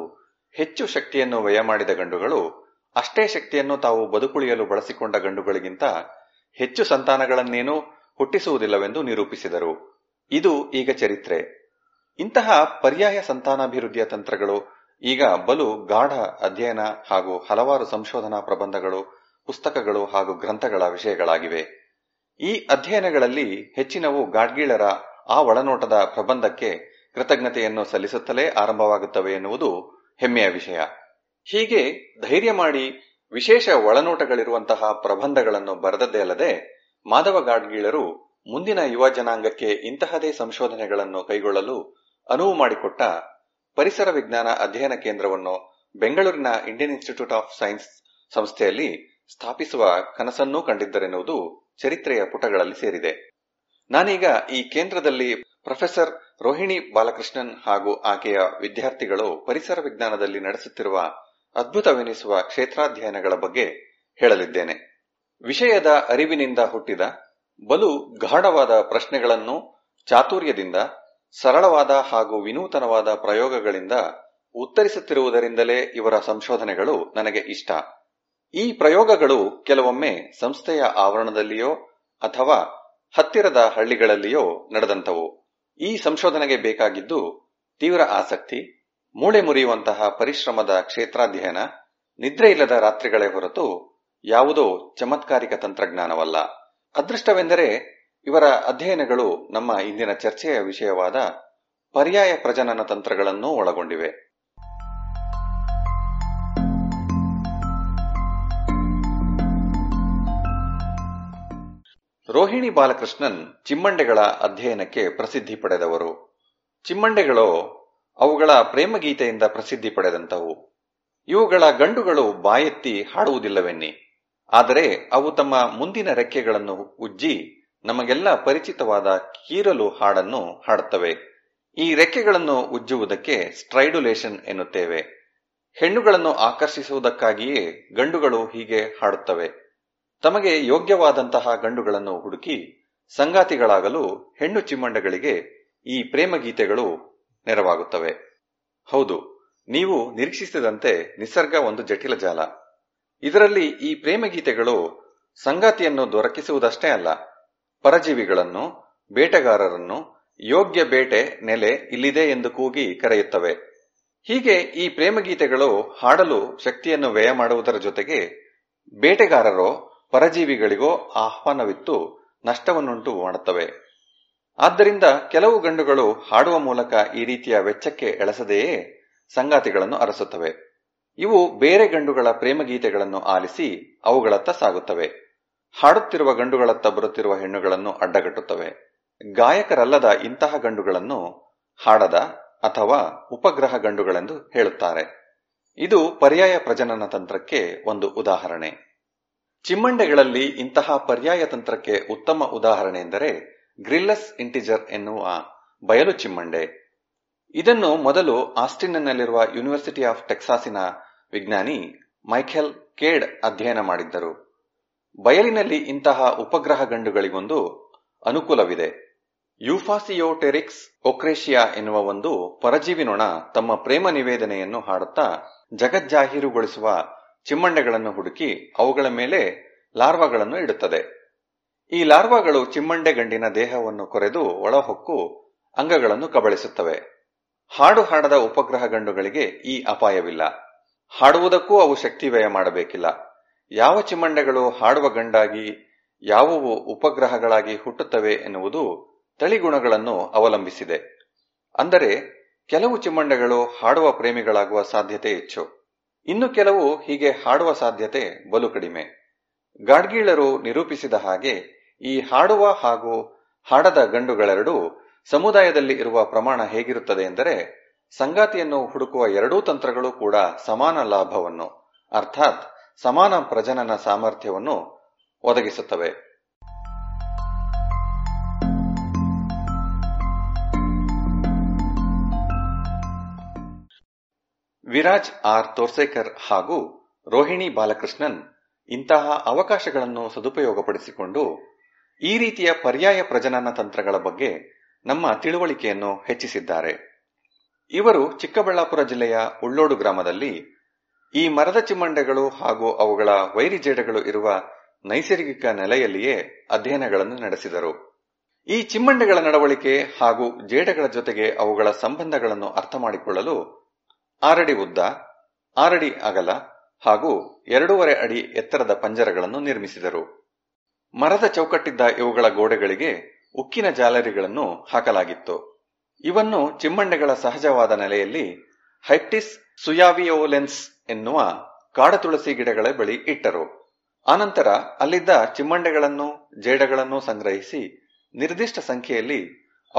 ಹೆಚ್ಚು ಶಕ್ತಿಯನ್ನು ವ್ಯಯ ಮಾಡಿದ ಗಂಡುಗಳು ಅಷ್ಟೇ ಶಕ್ತಿಯನ್ನು ತಾವು ಬದುಕುಳಿಯಲು ಬಳಸಿಕೊಂಡ ಗಂಡುಗಳಿಗಿಂತ ಹೆಚ್ಚು ಸಂತಾನಗಳನ್ನೇನೂ ಹುಟ್ಟಿಸುವುದಿಲ್ಲವೆಂದು ನಿರೂಪಿಸಿದರು. ಇದು ಈಗ ಚರಿತ್ರೆ. ಇಂತಹ ಪರ್ಯಾಯ ಸಂತಾನಾಭಿವೃದ್ಧಿಯ ತಂತ್ರಗಳು ಈಗ ಬಲು ಗಾಢ ಅಧ್ಯಯನ ಹಾಗೂ ಹಲವಾರು ಸಂಶೋಧನಾ ಪ್ರಬಂಧಗಳು, ಪುಸ್ತಕಗಳು ಹಾಗೂ ಗ್ರಂಥಗಳ ವಿಷಯಗಳಾಗಿವೆ. ಈ ಅಧ್ಯಯನಗಳಲ್ಲಿ ಹೆಚ್ಚಿನವು ಗಾಡ್ಗೀಳರ ಆ ಒಳನೋಟದ ಪ್ರಬಂಧಕ್ಕೆ ಕೃತಜ್ಞತೆಯನ್ನು ಸಲ್ಲಿಸುತ್ತಲೇ ಆರಂಭವಾಗುತ್ತವೆ ಎನ್ನುವುದು ಹೆಮ್ಮೆಯ ವಿಷಯ. ಹೀಗೆ ಧೈರ್ಯ ಮಾಡಿ ವಿಶೇಷ ಒಳನೋಟಗಳಿರುವಂತಹ ಪ್ರಬಂಧಗಳನ್ನು ಬರೆದದ್ದೇ ಅಲ್ಲದೆ ಮಾಧವ ಗಾಡ್ಗೀಳರು ಮುಂದಿನ ಯುವ ಜನಾಂಗಕ್ಕೆ ಇಂತಹದೇ ಸಂಶೋಧನೆಗಳನ್ನು ಕೈಗೊಳ್ಳಲು ಅನುವು ಮಾಡಿಕೊಟ್ಟ ಪರಿಸರ ವಿಜ್ಞಾನ ಅಧ್ಯಯನ ಕೇಂದ್ರವನ್ನು ಬೆಂಗಳೂರಿನ ಇಂಡಿಯನ್ ಇನ್ಸ್ಟಿಟ್ಯೂಟ್ ಆಫ್ ಸೈನ್ಸ್ ಸಂಸ್ಥೆಯಲ್ಲಿ ಸ್ಥಾಪಿಸುವ ಕನಸನ್ನೂ ಕಂಡಿದ್ದರೆನ್ನುವುದು ಚರಿತ್ರೆಯ ಪುಟಗಳಲ್ಲಿ ಸೇರಿದೆ. ನಾನೀಗ ಈ ಕೇಂದ್ರದಲ್ಲಿ ಪ್ರೊಫೆಸರ್ ರೋಹಿಣಿ ಬಾಲಕೃಷ್ಣನ್ ಹಾಗೂ ಆಕೆಯ ವಿದ್ಯಾರ್ಥಿಗಳು ಪರಿಸರ ವಿಜ್ಞಾನದಲ್ಲಿ ನಡೆಸುತ್ತಿರುವ ಅದ್ಭುತವೆನಿಸುವ ಕ್ಷೇತ್ರಾಧ್ಯಯನಗಳ ಬಗ್ಗೆ ಹೇಳಲಿದ್ದೇನೆ. ವಿಷಯದ ಅರಿವಿನಿಂದ ಹುಟ್ಟಿದ ಬಲು ಗಾಢವಾದ ಪ್ರಶ್ನೆಗಳನ್ನು ಚಾತುರ್ಯದಿಂದ, ಸರಳವಾದ ಹಾಗೂ ವಿನೂತನವಾದ ಪ್ರಯೋಗಗಳಿಂದ ಉತ್ತರಿಸುತ್ತಿರುವುದರಿಂದಲೇ ಇವರ ಸಂಶೋಧನೆಗಳು ನನಗೆ ಇಷ್ಟ. ಈ ಪ್ರಯೋಗಗಳು ಕೆಲವೊಮ್ಮೆ ಸಂಸ್ಥೆಯ ಆವರಣದಲ್ಲಿಯೋ ಅಥವಾ ಹತ್ತಿರದ ಹಳ್ಳಿಗಳಲ್ಲಿಯೋ ನಡೆದಂತವು. ಈ ಸಂಶೋಧನೆಗೆ ಬೇಕಾಗಿದ್ದು ತೀವ್ರ ಆಸಕ್ತಿ, ಮೂಳೆ ಮುರಿಯುವಂತಹ ಪರಿಶ್ರಮದ ಕ್ಷೇತ್ರಾಧ್ಯಯನ, ನಿದ್ರೆಯಿಲ್ಲದ ರಾತ್ರಿಗಳೇ ಹೊರತು ಯಾವುದೋ ಚಮತ್ಕಾರಿಕ ತಂತ್ರಜ್ಞಾನವಲ್ಲ. ಅದೃಷ್ಟವೆಂದರೆ ಇವರ ಅಧ್ಯಯನಗಳು ನಮ್ಮ ಇಂದಿನ ಚರ್ಚೆಯ ವಿಷಯವಾದ ಪರ್ಯಾಯ ಪ್ರಜನನ ತಂತ್ರಗಳನ್ನು ಒಳಗೊಂಡಿವೆ. ರೋಹಿಣಿ ಬಾಲಕೃಷ್ಣನ್ ಚಿಮ್ಮಂಡೆಗಳ ಅಧ್ಯಯನಕ್ಕೆ ಪ್ರಸಿದ್ಧಿ ಪಡೆದವರು. ಚಿಮ್ಮಂಡೆಗಳು ಅವುಗಳ ಪ್ರೇಮಗೀತೆಯಿಂದ ಪ್ರಸಿದ್ಧಿ ಪಡೆದಂತವು. ಇವುಗಳ ಗಂಡುಗಳು ಬಾಯೆತ್ತಿ ಹಾಡುವುದಿಲ್ಲವೆನ್ನಿ, ಆದರೆ ಅವು ತಮ್ಮ ಮುಂದಿನ ರೆಕ್ಕೆಗಳನ್ನು ಉಜ್ಜಿ ನಮಗೆಲ್ಲ ಪರಿಚಿತವಾದ ಕೀರಲು ಹಾಡನ್ನು ಹಾಡುತ್ತವೆ. ಈ ರೆಕ್ಕೆಗಳನ್ನು ಉಜ್ಜುವುದಕ್ಕೆ ಸ್ಟ್ರೈಡುಲೇಷನ್ ಎನ್ನುತ್ತೇವೆ. ಹೆಣ್ಣುಗಳನ್ನು ಆಕರ್ಷಿಸುವುದಕ್ಕಾಗಿಯೇ ಗಂಡುಗಳು ಹೀಗೆ ಹಾಡುತ್ತವೆ. ತಮಗೆ ಯೋಗ್ಯವಾದಂತಹ ಗಂಡುಗಳನ್ನು ಹುಡುಕಿ ಸಂಗಾತಿಗಳಾಗಲು ಹೆಣ್ಣು ಚಿಮ್ಮಂಡಗಳಿಗೆ ಈ ಪ್ರೇಮಗೀತೆಗಳು ನೆರವಾಗುತ್ತವೆ. ಹೌದು, ನೀವು ನಿರೀಕ್ಷಿಸಿದಂತೆ ನಿಸರ್ಗ ಒಂದು ಜಟಿಲ ಜಾಲ. ಇದರಲ್ಲಿ ಈ ಪ್ರೇಮಗೀತೆಗಳು ಸಂಗಾತಿಯನ್ನು ದೊರಕಿಸುವುದಷ್ಟೇ ಅಲ್ಲ, ಪರಜೀವಿಗಳನ್ನು, ಬೇಟೆಗಾರರನ್ನು ಯೋಗ್ಯ ಬೇಟೆ ನೆಲೆ ಇಲ್ಲಿದೆ ಎಂದು ಕೂಗಿ ಕರೆಯುತ್ತವೆ. ಹೀಗೆ ಈ ಪ್ರೇಮಗೀತೆಗಳು ಹಾಡಲು ಶಕ್ತಿಯನ್ನು ವ್ಯಯ ಮಾಡುವುದರ ಜೊತೆಗೆ ಬೇಟೆಗಾರರೋ ಪರಜೀವಿಗಳಿಗೋ ಆಹ್ವಾನವಿತ್ತು ನಷ್ಟವನ್ನುಂಟು ಮಾಡುತ್ತವೆ. ಆದ್ದರಿಂದ ಕೆಲವು ಗಂಡುಗಳು ಹಾಡುವ ಮೂಲಕ ಈ ರೀತಿಯ ವೆಚ್ಚಕ್ಕೆ ಎಳಸದೆಯೇ ಸಂಗಾತಿಗಳನ್ನು ಅರಸುತ್ತವೆ. ಇವು ಬೇರೆ ಗಂಡುಗಳ ಪ್ರೇಮಗೀತೆಗಳನ್ನು ಆಲಿಸಿ ಅವುಗಳತ್ತ ಸಾಗುತ್ತವೆ. ಹಾಡುತ್ತಿರುವ ಗಂಡುಗಳತ್ತ ಬರುತ್ತಿರುವ ಹೆಣ್ಣುಗಳನ್ನು ಅಡ್ಡಗಟ್ಟುತ್ತವೆ. ಗಾಯಕರಲ್ಲದ ಇಂತಹ ಗಂಡುಗಳನ್ನು ಹಾಡದ ಅಥವಾ ಉಪಗ್ರಹ ಗಂಡುಗಳೆಂದು ಹೇಳುತ್ತಾರೆ. ಇದು ಪರ್ಯಾಯ ಪ್ರಜನನ ತಂತ್ರಕ್ಕೆ ಒಂದು ಉದಾಹರಣೆ. ಚಿಮ್ಮಂಡೆಗಳಲ್ಲಿ ಇಂತಹ ಪರ್ಯಾಯ ತಂತ್ರಕ್ಕೆ ಉತ್ತಮ ಉದಾಹರಣೆ ಎಂದರೆ ಗ್ರಿಲ್ಲಸ್ ಇಂಟಿಜರ್ ಎನ್ನುವ ಬಯಲು ಚಿಮ್ಮಂಡೆ. ಇದನ್ನು ಮೊದಲು ಆಸ್ಟಿನ್ನಲ್ಲಿರುವ ಯೂನಿವರ್ಸಿಟಿ ಆಫ್ ಟೆಕ್ಸಾಸಿನ ವಿಜ್ಞಾನಿ ಮೈಕೆಲ್ ಕೇಡ್ ಅಧ್ಯಯನ ಮಾಡಿದ್ದರು. ಬಯಲಿನಲ್ಲಿ ಇಂತಹ ಉಪಗ್ರಹ ಗಂಡುಗಳಿಗೊಂದು ಅನುಕೂಲವಿದೆ. ಯೂಫಾಸಿಯೋಟೆರಿಕ್ಸ್ ಒಕ್ರೇಶಿಯಾ ಎನ್ನುವ ಒಂದು ಪರಜೀವಿ ನೊಣ ತಮ್ಮ ಪ್ರೇಮ ನಿವೇದನೆಯನ್ನು ಹಾಡುತ್ತಾ ಜಗಜ್ಜಾಹೀರುಗೊಳಿಸುವ ಚಿಮ್ಮಂಡೆಗಳನ್ನು ಹುಡುಕಿ ಅವುಗಳ ಮೇಲೆ ಲಾರ್ವಾಗಳನ್ನು ಇಡುತ್ತದೆ. ಈ ಲಾರ್ವಾಗಳು ಚಿಮ್ಮಂಡೆ ಗಂಡಿನ ದೇಹವನ್ನು ಕೊರೆದು ಒಳಹೊಕ್ಕು ಅಂಗಗಳನ್ನು ಕಬಳಿಸುತ್ತವೆ. ಹಾಡು ಹಾಡದ ಉಪಗ್ರಹ ಗಂಡುಗಳಿಗೆ ಈ ಅಪಾಯವಿಲ್ಲ. ಹಾಡುವುದಕ್ಕೂ ಅವು ಶಕ್ತಿ ವ್ಯಯ ಮಾಡಬೇಕಿಲ್ಲ. ಯಾವ ಚಿಮ್ಮಂಡೆಗಳು ಹಾಡುವ ಗಂಡಾಗಿ, ಯಾವುವು ಉಪಗ್ರಹಗಳಾಗಿ ಹುಟ್ಟುತ್ತವೆ ಎನ್ನುವುದು ತಳಿಗುಣಗಳನ್ನು ಅವಲಂಬಿಸಿದೆ. ಅಂದರೆ ಕೆಲವು ಚಿಮ್ಮಂಡೆಗಳು ಹಾಡುವ ಪ್ರೇಮಿಗಳಾಗುವ ಸಾಧ್ಯತೆ ಹೆಚ್ಚು, ಇನ್ನು ಕೆಲವು ಹೀಗೆ ಹಾಡುವ ಸಾಧ್ಯತೆ ಬಲು ಕಡಿಮೆ. ಗಾಡ್ಗೀಳರು ನಿರೂಪಿಸಿದ ಹಾಗೆ ಈ ಹಾಡುವ ಹಾಗೂ ಹಾಡದ ಗಂಡುಗಳೆರಡೂ ಸಮುದಾಯದಲ್ಲಿ ಇರುವ ಪ್ರಮಾಣ ಹೇಗಿರುತ್ತದೆ ಎಂದರೆ, ಸಂಗಾತಿಯನ್ನು ಹುಡುಕುವ ಎರಡೂ ತಂತ್ರಗಳು ಕೂಡ ಸಮಾನ ಲಾಭವನ್ನು, ಅರ್ಥಾತ್ ಸಮಾನ ಪ್ರಜನನ ಸಾಮರ್ಥ್ಯವನ್ನು ಒದಗಿಸುತ್ತವೆ. ವಿರಾಜ್ ಆರ್ ತೋರ್ಸೇಕರ್ ಹಾಗೂ ರೋಹಿಣಿ ಬಾಲಕೃಷ್ಣನ್ ಇಂತಹ ಅವಕಾಶಗಳನ್ನು ಸದುಪಯೋಗಪಡಿಸಿಕೊಂಡು ಈ ರೀತಿಯ ಪರ್ಯಾಯ ಪ್ರಜನನ ತಂತ್ರಗಳ ಬಗ್ಗೆ ನಮ್ಮ ತಿಳುವಳಿಕೆಯನ್ನು ಹೆಚ್ಚಿಸಿದ್ದಾರೆ. ಇವರು ಚಿಕ್ಕಬಳ್ಳಾಪುರ ಜಿಲ್ಲೆಯ ಉಳ್ಳೋಡು ಗ್ರಾಮದಲ್ಲಿ ಈ ಮರದ ಚಿಮ್ಮಂಡೆಗಳು ಹಾಗೂ ಅವುಗಳ ವೈರಿಜೇಡಗಳು ಇರುವ ನೈಸರ್ಗಿಕ ನೆಲೆಯಲ್ಲಿಯೇ ಅಧ್ಯಯನಗಳನ್ನು ನಡೆಸಿದರು. ಈ ಚಿಮ್ಮಂಡೆಗಳ ನಡವಳಿಕೆ ಹಾಗೂ ಜೇಡಗಳ ಜೊತೆಗೆ ಅವುಗಳ ಸಂಬಂಧಗಳನ್ನು ಅರ್ಥ ಮಾಡಿಕೊಳ್ಳಲು ಆರಡಿ ಉದ್ದ, ಆರಡಿ ಅಗಲ ಹಾಗೂ ಎರಡೂವರೆ ಅಡಿ ಎತ್ತರದ ಪಂಜರಗಳನ್ನು ನಿರ್ಮಿಸಿದರು. ಮರದ ಚೌಕಟ್ಟಿದ್ದ ಇವುಗಳ ಗೋಡೆಗಳಿಗೆ ಉಕ್ಕಿನ ಜಾಲರಿಗಳನ್ನು ಹಾಕಲಾಗಿತ್ತು. ಇವನ್ನು ಚಿಮ್ಮಂಡೆಗಳ ಸಹಜವಾದ ನೆಲೆಯಲ್ಲಿ ಹೈಪ್ಟಿಸ್ ಸುಯಾವಿಯೋಲೆನ್ಸ್ ಎನ್ನುವ ಕಾಡತುಳಸಿ ಗಿಡಗಳ ಬಳಿ ಇಟ್ಟರು. ಆನಂತರ ಅಲ್ಲಿದ್ದ ಚಿಮ್ಮಂಡೆಗಳನ್ನು, ಜೇಡಗಳನ್ನು ಸಂಗ್ರಹಿಸಿ ನಿರ್ದಿಷ್ಟ ಸಂಖ್ಯೆಯಲ್ಲಿ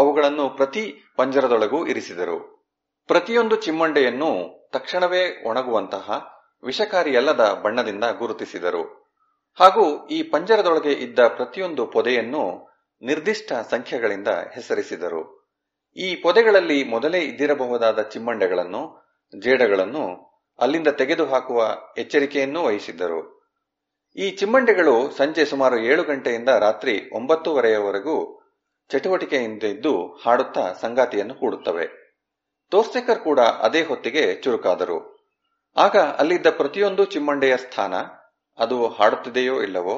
ಅವುಗಳನ್ನು ಪ್ರತಿ ಪಂಜರದೊಳಗೂ ಇರಿಸಿದರು. ಪ್ರತಿಯೊಂದು ಚಿಮ್ಮಂಡೆಯನ್ನು ತಕ್ಷಣವೇ ಒಣಗುವಂತಹ ವಿಷಕಾರಿಯಲ್ಲದ ಬಣ್ಣದಿಂದ ಗುರುತಿಸಿದರು ಹಾಗೂ ಈ ಪಂಜರದೊಳಗೆ ಇದ್ದ ಪ್ರತಿಯೊಂದು ಪೊದೆಯನ್ನು ನಿರ್ದಿಷ್ಟ ಸಂಖ್ಯೆಗಳಿಂದ ಹೆಸರಿಸಿದರು. ಈ ಪೊದೆಗಳಲ್ಲಿ ಮೊದಲೇ ಇದ್ದಿರಬಹುದಾದ ಚಿಮ್ಮಂಡೆಗಳನ್ನು, ಜೇಡಗಳನ್ನು ಅಲ್ಲಿಂದ ತೆಗೆದುಹಾಕುವ ಎಚ್ಚರಿಕೆಯನ್ನೂ ವಹಿಸಿದ್ದರು. ಈ ಚಿಮ್ಮಂಡೆಗಳು ಸಂಜೆ ಸುಮಾರು ಏಳು ಗಂಟೆಯಿಂದ ರಾತ್ರಿ ಒಂಬತ್ತುವರೆಯವರೆಗೂ ಚಟುವಟಿಕೆಯಿಂದ ಇದ್ದು ಹಾಡುತ್ತಾ ಸಂಗಾತಿಯನ್ನು ಕೂಡುತ್ತವೆ. ತೋರ್ಸೇಕರ್ ಕೂಡ ಅದೇ ಹೊತ್ತಿಗೆ ಚುರುಕಾದರು. ಆಗ ಅಲ್ಲಿದ್ದ ಪ್ರತಿಯೊಂದು ಚಿಮ್ಮಂಡೆಯ ಸ್ಥಾನ, ಅದು ಹಾಡುತ್ತಿದೆಯೋ ಇಲ್ಲವೋ,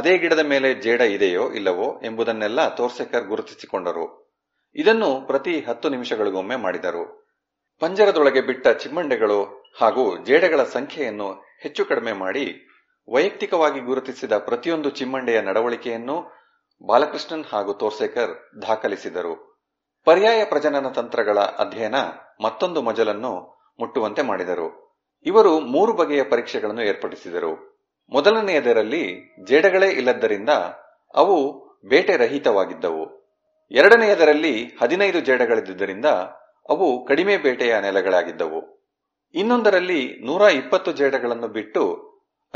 ಅದೇ ಗಿಡದ ಮೇಲೆ ಜೇಡ ಇದೆಯೋ ಇಲ್ಲವೋ ಎಂಬುದನ್ನೆಲ್ಲ ತೋರ್ಸೇಕರ್ ಗುರುತಿಸಿಕೊಂಡರು. ಇದನ್ನು ಪ್ರತಿ ಹತ್ತು ನಿಮಿಷಗಳಿಗೊಮ್ಮೆ ಮಾಡಿದರು. ಪಂಜರದೊಳಗೆ ಬಿಟ್ಟ ಚಿಮ್ಮಂಡೆಗಳು ಹಾಗೂ ಜೇಡಗಳ ಸಂಖ್ಯೆಯನ್ನು ಹೆಚ್ಚು ಕಡಿಮೆ ಮಾಡಿ ವೈಯಕ್ತಿಕವಾಗಿ ಗುರುತಿಸಿದ ಪ್ರತಿಯೊಂದು ಚಿಮ್ಮಂಡೆಯ ನಡವಳಿಕೆಯನ್ನು ಬಾಲಕೃಷ್ಣನ್ ಹಾಗೂ ತೋರ್ಸೇಕರ್ ದಾಖಲಿಸಿದರು. ಪರ್ಯಾಯ ಪ್ರಜನನ ತಂತ್ರಗಳ ಅಧ್ಯಯನ ಮತ್ತೊಂದು ಮಜಲನ್ನು ಮುಟ್ಟುವಂತೆ ಮಾಡಿದರು. ಇವರು ಮೂರು ಬಗೆಯ ಪರೀಕ್ಷೆಗಳನ್ನು ಏರ್ಪಡಿಸಿದರು. ಮೊದಲನೆಯದರಲ್ಲಿ ಜೇಡಗಳೇ ಇಲ್ಲದ್ದರಿಂದ ಅವು ಬೇಟೆ ರಹಿತವಾಗಿದ್ದವು. ಎರಡನೆಯದರಲ್ಲಿ ಹದಿನೈದು ಜೇಡಗಳಿದ್ದರಿಂದ ಅವು ಕಡಿಮೆ ಬೇಟೆಯ ನೆಲೆಗಳಾಗಿದ್ದವು. ಇನ್ನೊಂದರಲ್ಲಿ ನೂರ ಇಪ್ಪತ್ತು ಜೇಡಗಳನ್ನು ಬಿಟ್ಟು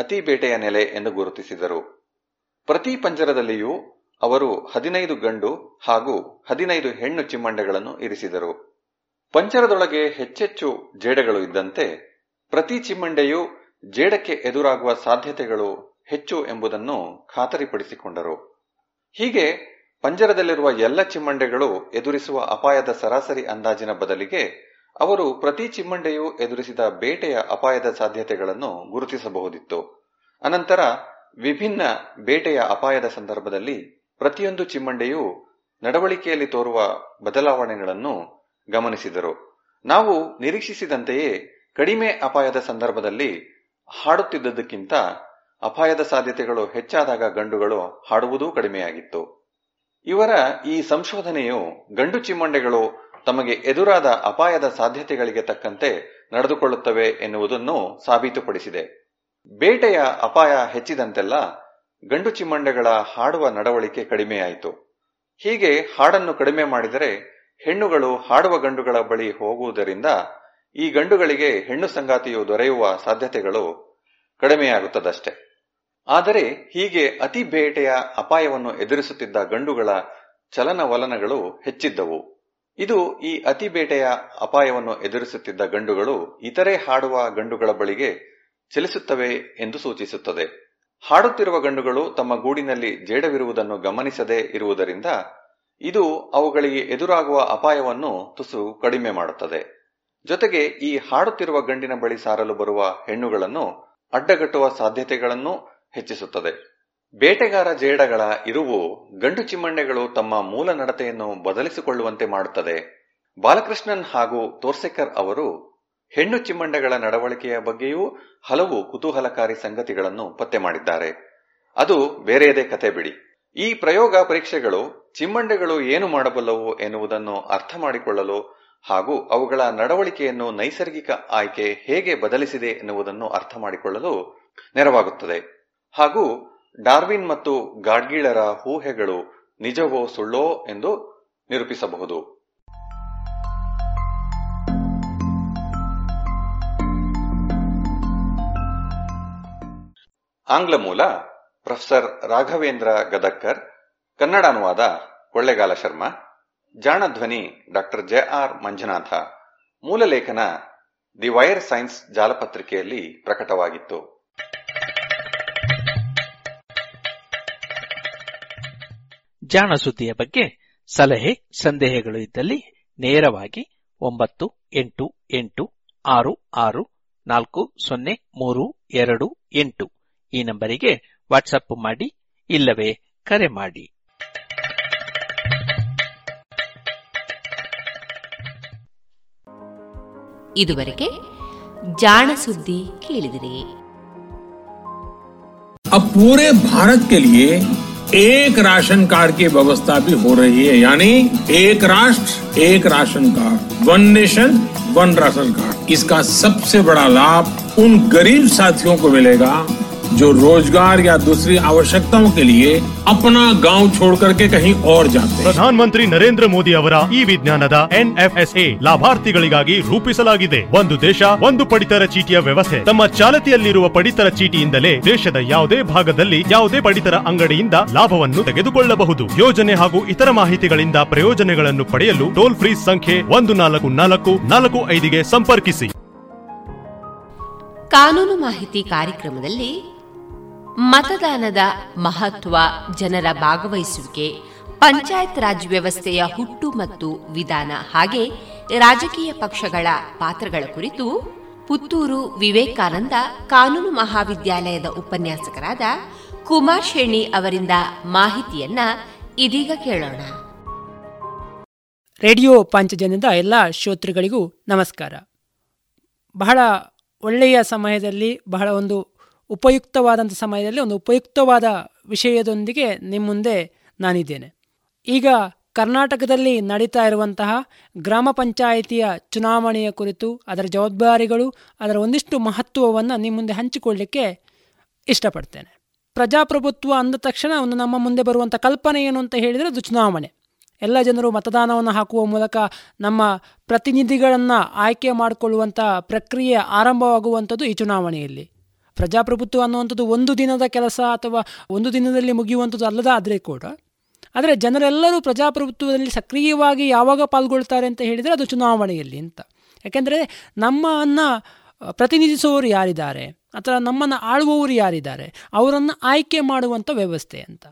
ಅತಿ ಬೇಟೆಯ ನೆಲೆ ಎಂದು ಗುರುತಿಸಿದರು. ಪ್ರತಿ ಪಂಜರದಲ್ಲಿಯೂ ಅವರು ಹದಿನೈದು ಗಂಡು ಹಾಗೂ ಹದಿನೈದು ಹೆಣ್ಣು ಚಿಮ್ಮಂಡೆಗಳನ್ನು ಇರಿಸಿದರು. ಪಂಜರದೊಳಗೆ ಹೆಚ್ಚೆಚ್ಚು ಜೇಡಗಳು ಇದ್ದಂತೆ ಪ್ರತಿ ಚಿಮ್ಮಂಡೆಯು ಜೇಡಕ್ಕೆ ಎದುರಾಗುವ ಸಾಧ್ಯತೆಗಳು ಹೆಚ್ಚು ಎಂಬುದನ್ನು ಖಾತರಿಪಡಿಸಿಕೊಂಡರು. ಹೀಗೆ ಪಂಜರದಲ್ಲಿರುವ ಎಲ್ಲ ಚಿಮ್ಮಂಡೆಗಳು ಎದುರಿಸುವ ಅಪಾಯದ ಸರಾಸರಿ ಅಂದಾಜಿನ ಬದಲಿಗೆ ಅವರು ಪ್ರತಿ ಚಿಮ್ಮಂಡೆಯೂ ಎದುರಿಸಿದ ಬೇಟೆಯ ಅಪಾಯದ ಸಾಧ್ಯತೆಗಳನ್ನು ಗುರುತಿಸಬಹುದಿತ್ತು. ಅನಂತರ ವಿಭಿನ್ನ ಬೇಟೆಯ ಅಪಾಯದ ಸಂದರ್ಭದಲ್ಲಿ ಪ್ರತಿಯೊಂದು ಚಿಮ್ಮಂಡೆಯೂ ನಡವಳಿಕೆಯಲ್ಲಿ ತೋರುವ ಬದಲಾವಣೆಗಳನ್ನು ಗಮನಿಸಿದರು. ನಾವು ನಿರೀಕ್ಷಿಸಿದಂತೆಯೇ ಕಡಿಮೆ ಅಪಾಯದ ಸಂದರ್ಭದಲ್ಲಿ ಹಾಡುತ್ತಿದ್ದದಕ್ಕಿಂತ ಅಪಾಯದ ಸಾಧ್ಯತೆಗಳು ಹೆಚ್ಚಾದಾಗ ಗಂಡುಗಳು ಹಾಡುವುದೂ ಕಡಿಮೆಯಾಗಿತ್ತು. ಇವರ ಈ ಸಂಶೋಧನೆಯು ಗಂಡು ಚಿಮ್ಮಂಡೆಗಳು ತಮಗೆ ಎದುರಾದ ಅಪಾಯದ ಸಾಧ್ಯತೆಗಳಿಗೆ ತಕ್ಕಂತೆ ನಡೆದುಕೊಳ್ಳುತ್ತವೆ ಎನ್ನುವುದನ್ನು ಸಾಬೀತುಪಡಿಸಿದೆ. ಬೇಟೆಯ ಅಪಾಯ ಹೆಚ್ಚಿದಂತೆಲ್ಲ ಗಂಡು ಚಿಮ್ಮಂಡೆಗಳ ಹಾಡುವ ನಡವಳಿಕೆ ಕಡಿಮೆಯಾಯಿತು. ಹೀಗೆ ಹಾಡನ್ನು ಕಡಿಮೆ ಮಾಡಿದರೆ ಹೆಣ್ಣುಗಳು ಹಾಡುವ ಗಂಡುಗಳ ಬಳಿ ಹೋಗುವುದರಿಂದ ಈ ಗಂಡುಗಳಿಗೆ ಹೆಣ್ಣು ಸಂಗಾತಿಯು ದೊರೆಯುವ ಸಾಧ್ಯತೆಗಳು ಕಡಿಮೆಯಾಗುತ್ತದಷ್ಟೆ. ಆದರೆ ಹೀಗೆ ಅತಿ ಬೇಟೆಯ ಅಪಾಯವನ್ನು ಎದುರಿಸುತ್ತಿದ್ದ ಗಂಡುಗಳ ಚಲನವಲನಗಳು ಹೆಚ್ಚಿದ್ದವು. ಇದು ಈ ಅತಿ ಬೇಟೆಯ ಅಪಾಯವನ್ನು ಎದುರಿಸುತ್ತಿದ್ದ ಗಂಡುಗಳು ಇತರೆ ಹಾಡುವ ಗಂಡುಗಳ ಬಳಿಗೆ ಚಲಿಸುತ್ತವೆ ಎಂದು ಸೂಚಿಸುತ್ತದೆ. ಹಾಡುತ್ತಿರುವ ಗಂಡುಗಳು ತಮ್ಮ ಗೂಡಿನಲ್ಲಿ ಜೇಡವಿರುವುದನ್ನು ಗಮನಿಸದೇ ಇರುವುದರಿಂದ ಇದು ಅವುಗಳಿಗೆ ಎದುರಾಗುವ ಅಪಾಯವನ್ನು ತುಸು ಕಡಿಮೆ ಮಾಡುತ್ತದೆ. ಜೊತೆಗೆ ಈ ಹಾಡುತ್ತಿರುವ ಗಂಡಿನ ಬಳಿ ಸಾರಲು ಬರುವ ಹೆಣ್ಣುಗಳನ್ನು ಅಡ್ಡಗಟ್ಟುವ ಸಾಧ್ಯತೆಗಳನ್ನು ಹೆಚ್ಚಿಸುತ್ತದೆ. ಬೇಟೆಗಾರ ಜೇಡಗಳ ಇರುವು ಗಂಡು ಚಿಮ್ಮಂಡೆಗಳು ತಮ್ಮ ಮೂಲ ನಡತೆಯನ್ನು ಬದಲಿಸಿಕೊಳ್ಳುವಂತೆ ಮಾಡುತ್ತದೆ. ಬಾಲಕೃಷ್ಣನ್ ಹಾಗೂ ತೋರ್ಸೇಕರ್ ಅವರು ಹೆಣ್ಣು ಚಿಮ್ಮಂಡೆಗಳ ನಡವಳಿಕೆಯ ಬಗ್ಗೆಯೂ ಹಲವು ಕುತೂಹಲಕಾರಿ ಸಂಗತಿಗಳನ್ನು ಪತ್ತೆ ಮಾಡಿದ್ದಾರೆ. ಅದು ಬೇರೆಯದೇ ಕತೆ ಬಿಡಿ. ಈ ಪ್ರಯೋಗ ಪರೀಕ್ಷೆಗಳು ಚಿಮ್ಮಂಡೆಗಳು ಏನು ಮಾಡಬಲ್ಲವು ಎನ್ನುವುದನ್ನು ಅರ್ಥ ಮಾಡಿಕೊಳ್ಳಲು ಹಾಗೂ ಅವುಗಳ ನಡವಳಿಕೆಯನ್ನು ನೈಸರ್ಗಿಕ ಆಯ್ಕೆ ಹೇಗೆ ಬದಲಿಸಿದೆ ಎನ್ನುವುದನ್ನು ಅರ್ಥ ಮಾಡಿಕೊಳ್ಳಲು ನೆರವಾಗುತ್ತದೆ. ಹಾಗೂ ಡಾರ್ವಿನ್ ಮತ್ತು ಗಾಡ್ಗೀಳರ ಊಹೆಗಳು ನಿಜವೋ ಸುಳ್ಳೋ ಎಂದು ನಿರೂಪಿಸಬಹುದು. ಆಂಗ್ಲ ಮೂಲ ಪ್ರೊಫೆಸರ್ ರಾಘವೇಂದ್ರ ಗದಕ್ಕರ್, ಕನ್ನಡ ಅನುವಾದ ಕೊಳ್ಳೆಗಾಲ ಶರ್ಮಾ, ಜಾಣಧ್ವನಿ ಡಾಕ್ಟರ್ ಜೆ ಆರ್ ಮಂಜುನಾಥ. ಮೂಲ ಲೇಖನ ದಿ ವೈರ್ ಸೈನ್ಸ್ ಜಾಲಪತ್ರಿಕೆಯಲ್ಲಿ ಪ್ರಕಟವಾಗಿತ್ತು. ಜಾಣ ಸುದ್ದಿಯ ಬಗ್ಗೆ ಸಲಹೆ ಸಂದೇಹಗಳು ಇದ್ದಲ್ಲಿ ನೇರವಾಗಿ ಒಂಬತ್ತು ಎಂಟು ಎಂಟು ಆರು ಆರು ನಾಲ್ಕು ಸೊನ್ನೆ ಮೂರು ಎರಡು ಎಂಟು ಈ ನಂಬರಿಗೆ ವಾಟ್ಸಪ್ ಮಾಡಿ, ಇಲ್ಲವೇ ಕರೆ ಮಾಡಿ. ಇದುವರೆಗೆ ಜಾಣ ಸುದ್ದಿ ಕೇಳಿದಿರಿ. अब पूरे भारत के लिए एक राशन कार्ड की व्यवस्था भी हो रही है, यानी एक राष्ट्र एक ration card, one nation one ration card. इसका सबसे बड़ा लाभ उन गरीब साथियों को मिलेगा जो रोजगार या दूसरी आवश्यकताओं के लिए अपना गांव छोड़ करके कहीं और जाते हैं. प्रधानमंत्री नरेंद्र मोदी ಅವರ ಈ ವಿಜ್ಞಾನದ ಎನ್ ಎಫ್ ಎಸ್ ಎ ಲಾಭಾರ್ಥಿಗಳಿಗಾಗಿ ರೂಪಿಸಲಾಗಿದೆ ಒಂದು ದೇಶ ಒಂದು ಪಡಿತರ ಚೀಟಿಯ ವ್ಯವಸ್ಥೆ. ತಮ್ಮ ಚಾಲತಿಯಲ್ಲಿರುವ ಪಡಿತರ ಚೀಟಿಯಿಂದಲೇ ದೇಶದ ಯಾವುದೇ ಭಾಗದಲ್ಲಿ ಯಾವುದೇ ಪಡಿತರ ಅಂಗಡಿಯಿಂದ ಲಾಭವನ್ನು ತೆಗೆದುಕೊಳ್ಳಬಹುದು. ಯೋಜನೆ ಹಾಗೂ ಇತರ ಮಾಹಿತಿಗಳಿಂದ ಪ್ರಯೋಜನಗಳನ್ನು ಪಡೆಯಲು ಟೋಲ್ ಫ್ರೀ ಸಂಖ್ಯೆ ಒಂದು ನಾಲ್ಕು ನಾಲ್ಕು ನಾಲ್ಕು ಐದಿಗೆ ಸಂಪರ್ಕಿಸಿ. ಕಾನೂನು ಮಾಹಿತಿ ಕಾರ್ಯಕ್ರಮದಲ್ಲಿ ಮತದಾನದ ಮಹತ್ವ, ಜನರ ಭಾಗವಹಿಸುವಿಕೆ, ಪಂಚಾಯತ್ ರಾಜ್ ವ್ಯವಸ್ಥೆಯ ಹುಟ್ಟು ಮತ್ತು ವಿಧಾನ, ಹಾಗೆ ರಾಜಕೀಯ ಪಕ್ಷಗಳ ಪಾತ್ರಗಳ ಕುರಿತು ಪುತ್ತೂರು ವಿವೇಕಾನಂದ ಕಾನೂನು ಮಹಾವಿದ್ಯಾಲಯದ ಉಪನ್ಯಾಸಕರಾದ ಕುಮಾರ್ ಶೇಣಿ ಅವರಿಂದ ಮಾಹಿತಿಯನ್ನ ಇದೀಗ ಕೇಳೋಣ. ರೇಡಿಯೋ ಪಂಚಜನ್ಯದ ಎಲ್ಲ ಶ್ರೋತೃಗಳಿಗೂ ನಮಸ್ಕಾರ. ಬಹಳ ಒಳ್ಳೆಯ ಸಮಯದಲ್ಲಿ, ಬಹಳ ಒಂದು ಉಪಯುಕ್ತವಾದಂಥ ಸಮಯದಲ್ಲಿ, ಒಂದು ಉಪಯುಕ್ತವಾದ ವಿಷಯದೊಂದಿಗೆ ನಿಮ್ಮ ಮುಂದೆ ನಾನಿದ್ದೇನೆ. ಈಗ ಕರ್ನಾಟಕದಲ್ಲಿ ನಡೀತಾ ಇರುವಂತಹ ಗ್ರಾಮ ಪಂಚಾಯಿತಿಯ ಚುನಾವಣೆಯ ಕುರಿತು, ಅದರ ಜವಾಬ್ದಾರಿಗಳು, ಅದರ ಒಂದಿಷ್ಟು ಮಹತ್ವವನ್ನು ನಿಮ್ಮ ಮುಂದೆ ಹಂಚಿಕೊಳ್ಳಲಿಕ್ಕೆ ಇಷ್ಟಪಡ್ತೇನೆ. ಪ್ರಜಾಪ್ರಭುತ್ವ ಅಂದ ತಕ್ಷಣ ಒಂದು ನಮ್ಮ ಮುಂದೆ ಬರುವಂಥ ಕಲ್ಪನೆ ಏನು ಅಂತ ಹೇಳಿದರೆ ಅದು ಚುನಾವಣೆ. ಎಲ್ಲ ಜನರು ಮತದಾನವನ್ನು ಹಾಕುವ ಮೂಲಕ ನಮ್ಮ ಪ್ರತಿನಿಧಿಗಳನ್ನು ಆಯ್ಕೆ ಮಾಡಿಕೊಳ್ಳುವಂಥ ಪ್ರಕ್ರಿಯೆ ಆರಂಭವಾಗುವಂಥದ್ದು ಈ ಚುನಾವಣೆಯಲ್ಲಿ. ಪ್ರಜಾಪ್ರಭುತ್ವ ಅನ್ನುವಂಥದ್ದು ಒಂದು ದಿನದ ಕೆಲಸ ಅಥವಾ ಒಂದು ದಿನದಲ್ಲಿ ಮುಗಿಯುವಂಥದ್ದು ಅಲ್ಲದ ಆದರೆ ಕೂಡ, ಆದರೆ ಜನರೆಲ್ಲರೂ ಪ್ರಜಾಪ್ರಭುತ್ವದಲ್ಲಿ ಸಕ್ರಿಯವಾಗಿ ಯಾವಾಗ ಪಾಲ್ಗೊಳ್ತಾರೆ ಅಂತ ಹೇಳಿದರೆ ಅದು ಚುನಾವಣೆಯಲ್ಲಿ ಅಂತ. ಯಾಕೆಂದರೆ ನಮ್ಮನ್ನು ಪ್ರತಿನಿಧಿಸುವವರು ಯಾರಿದ್ದಾರೆ ಅಥವಾ ನಮ್ಮನ್ನು ಆಳುವವರು ಯಾರಿದ್ದಾರೆ ಅವರನ್ನು ಆಯ್ಕೆ ಮಾಡುವಂಥ ವ್ಯವಸ್ಥೆ ಅಂತ.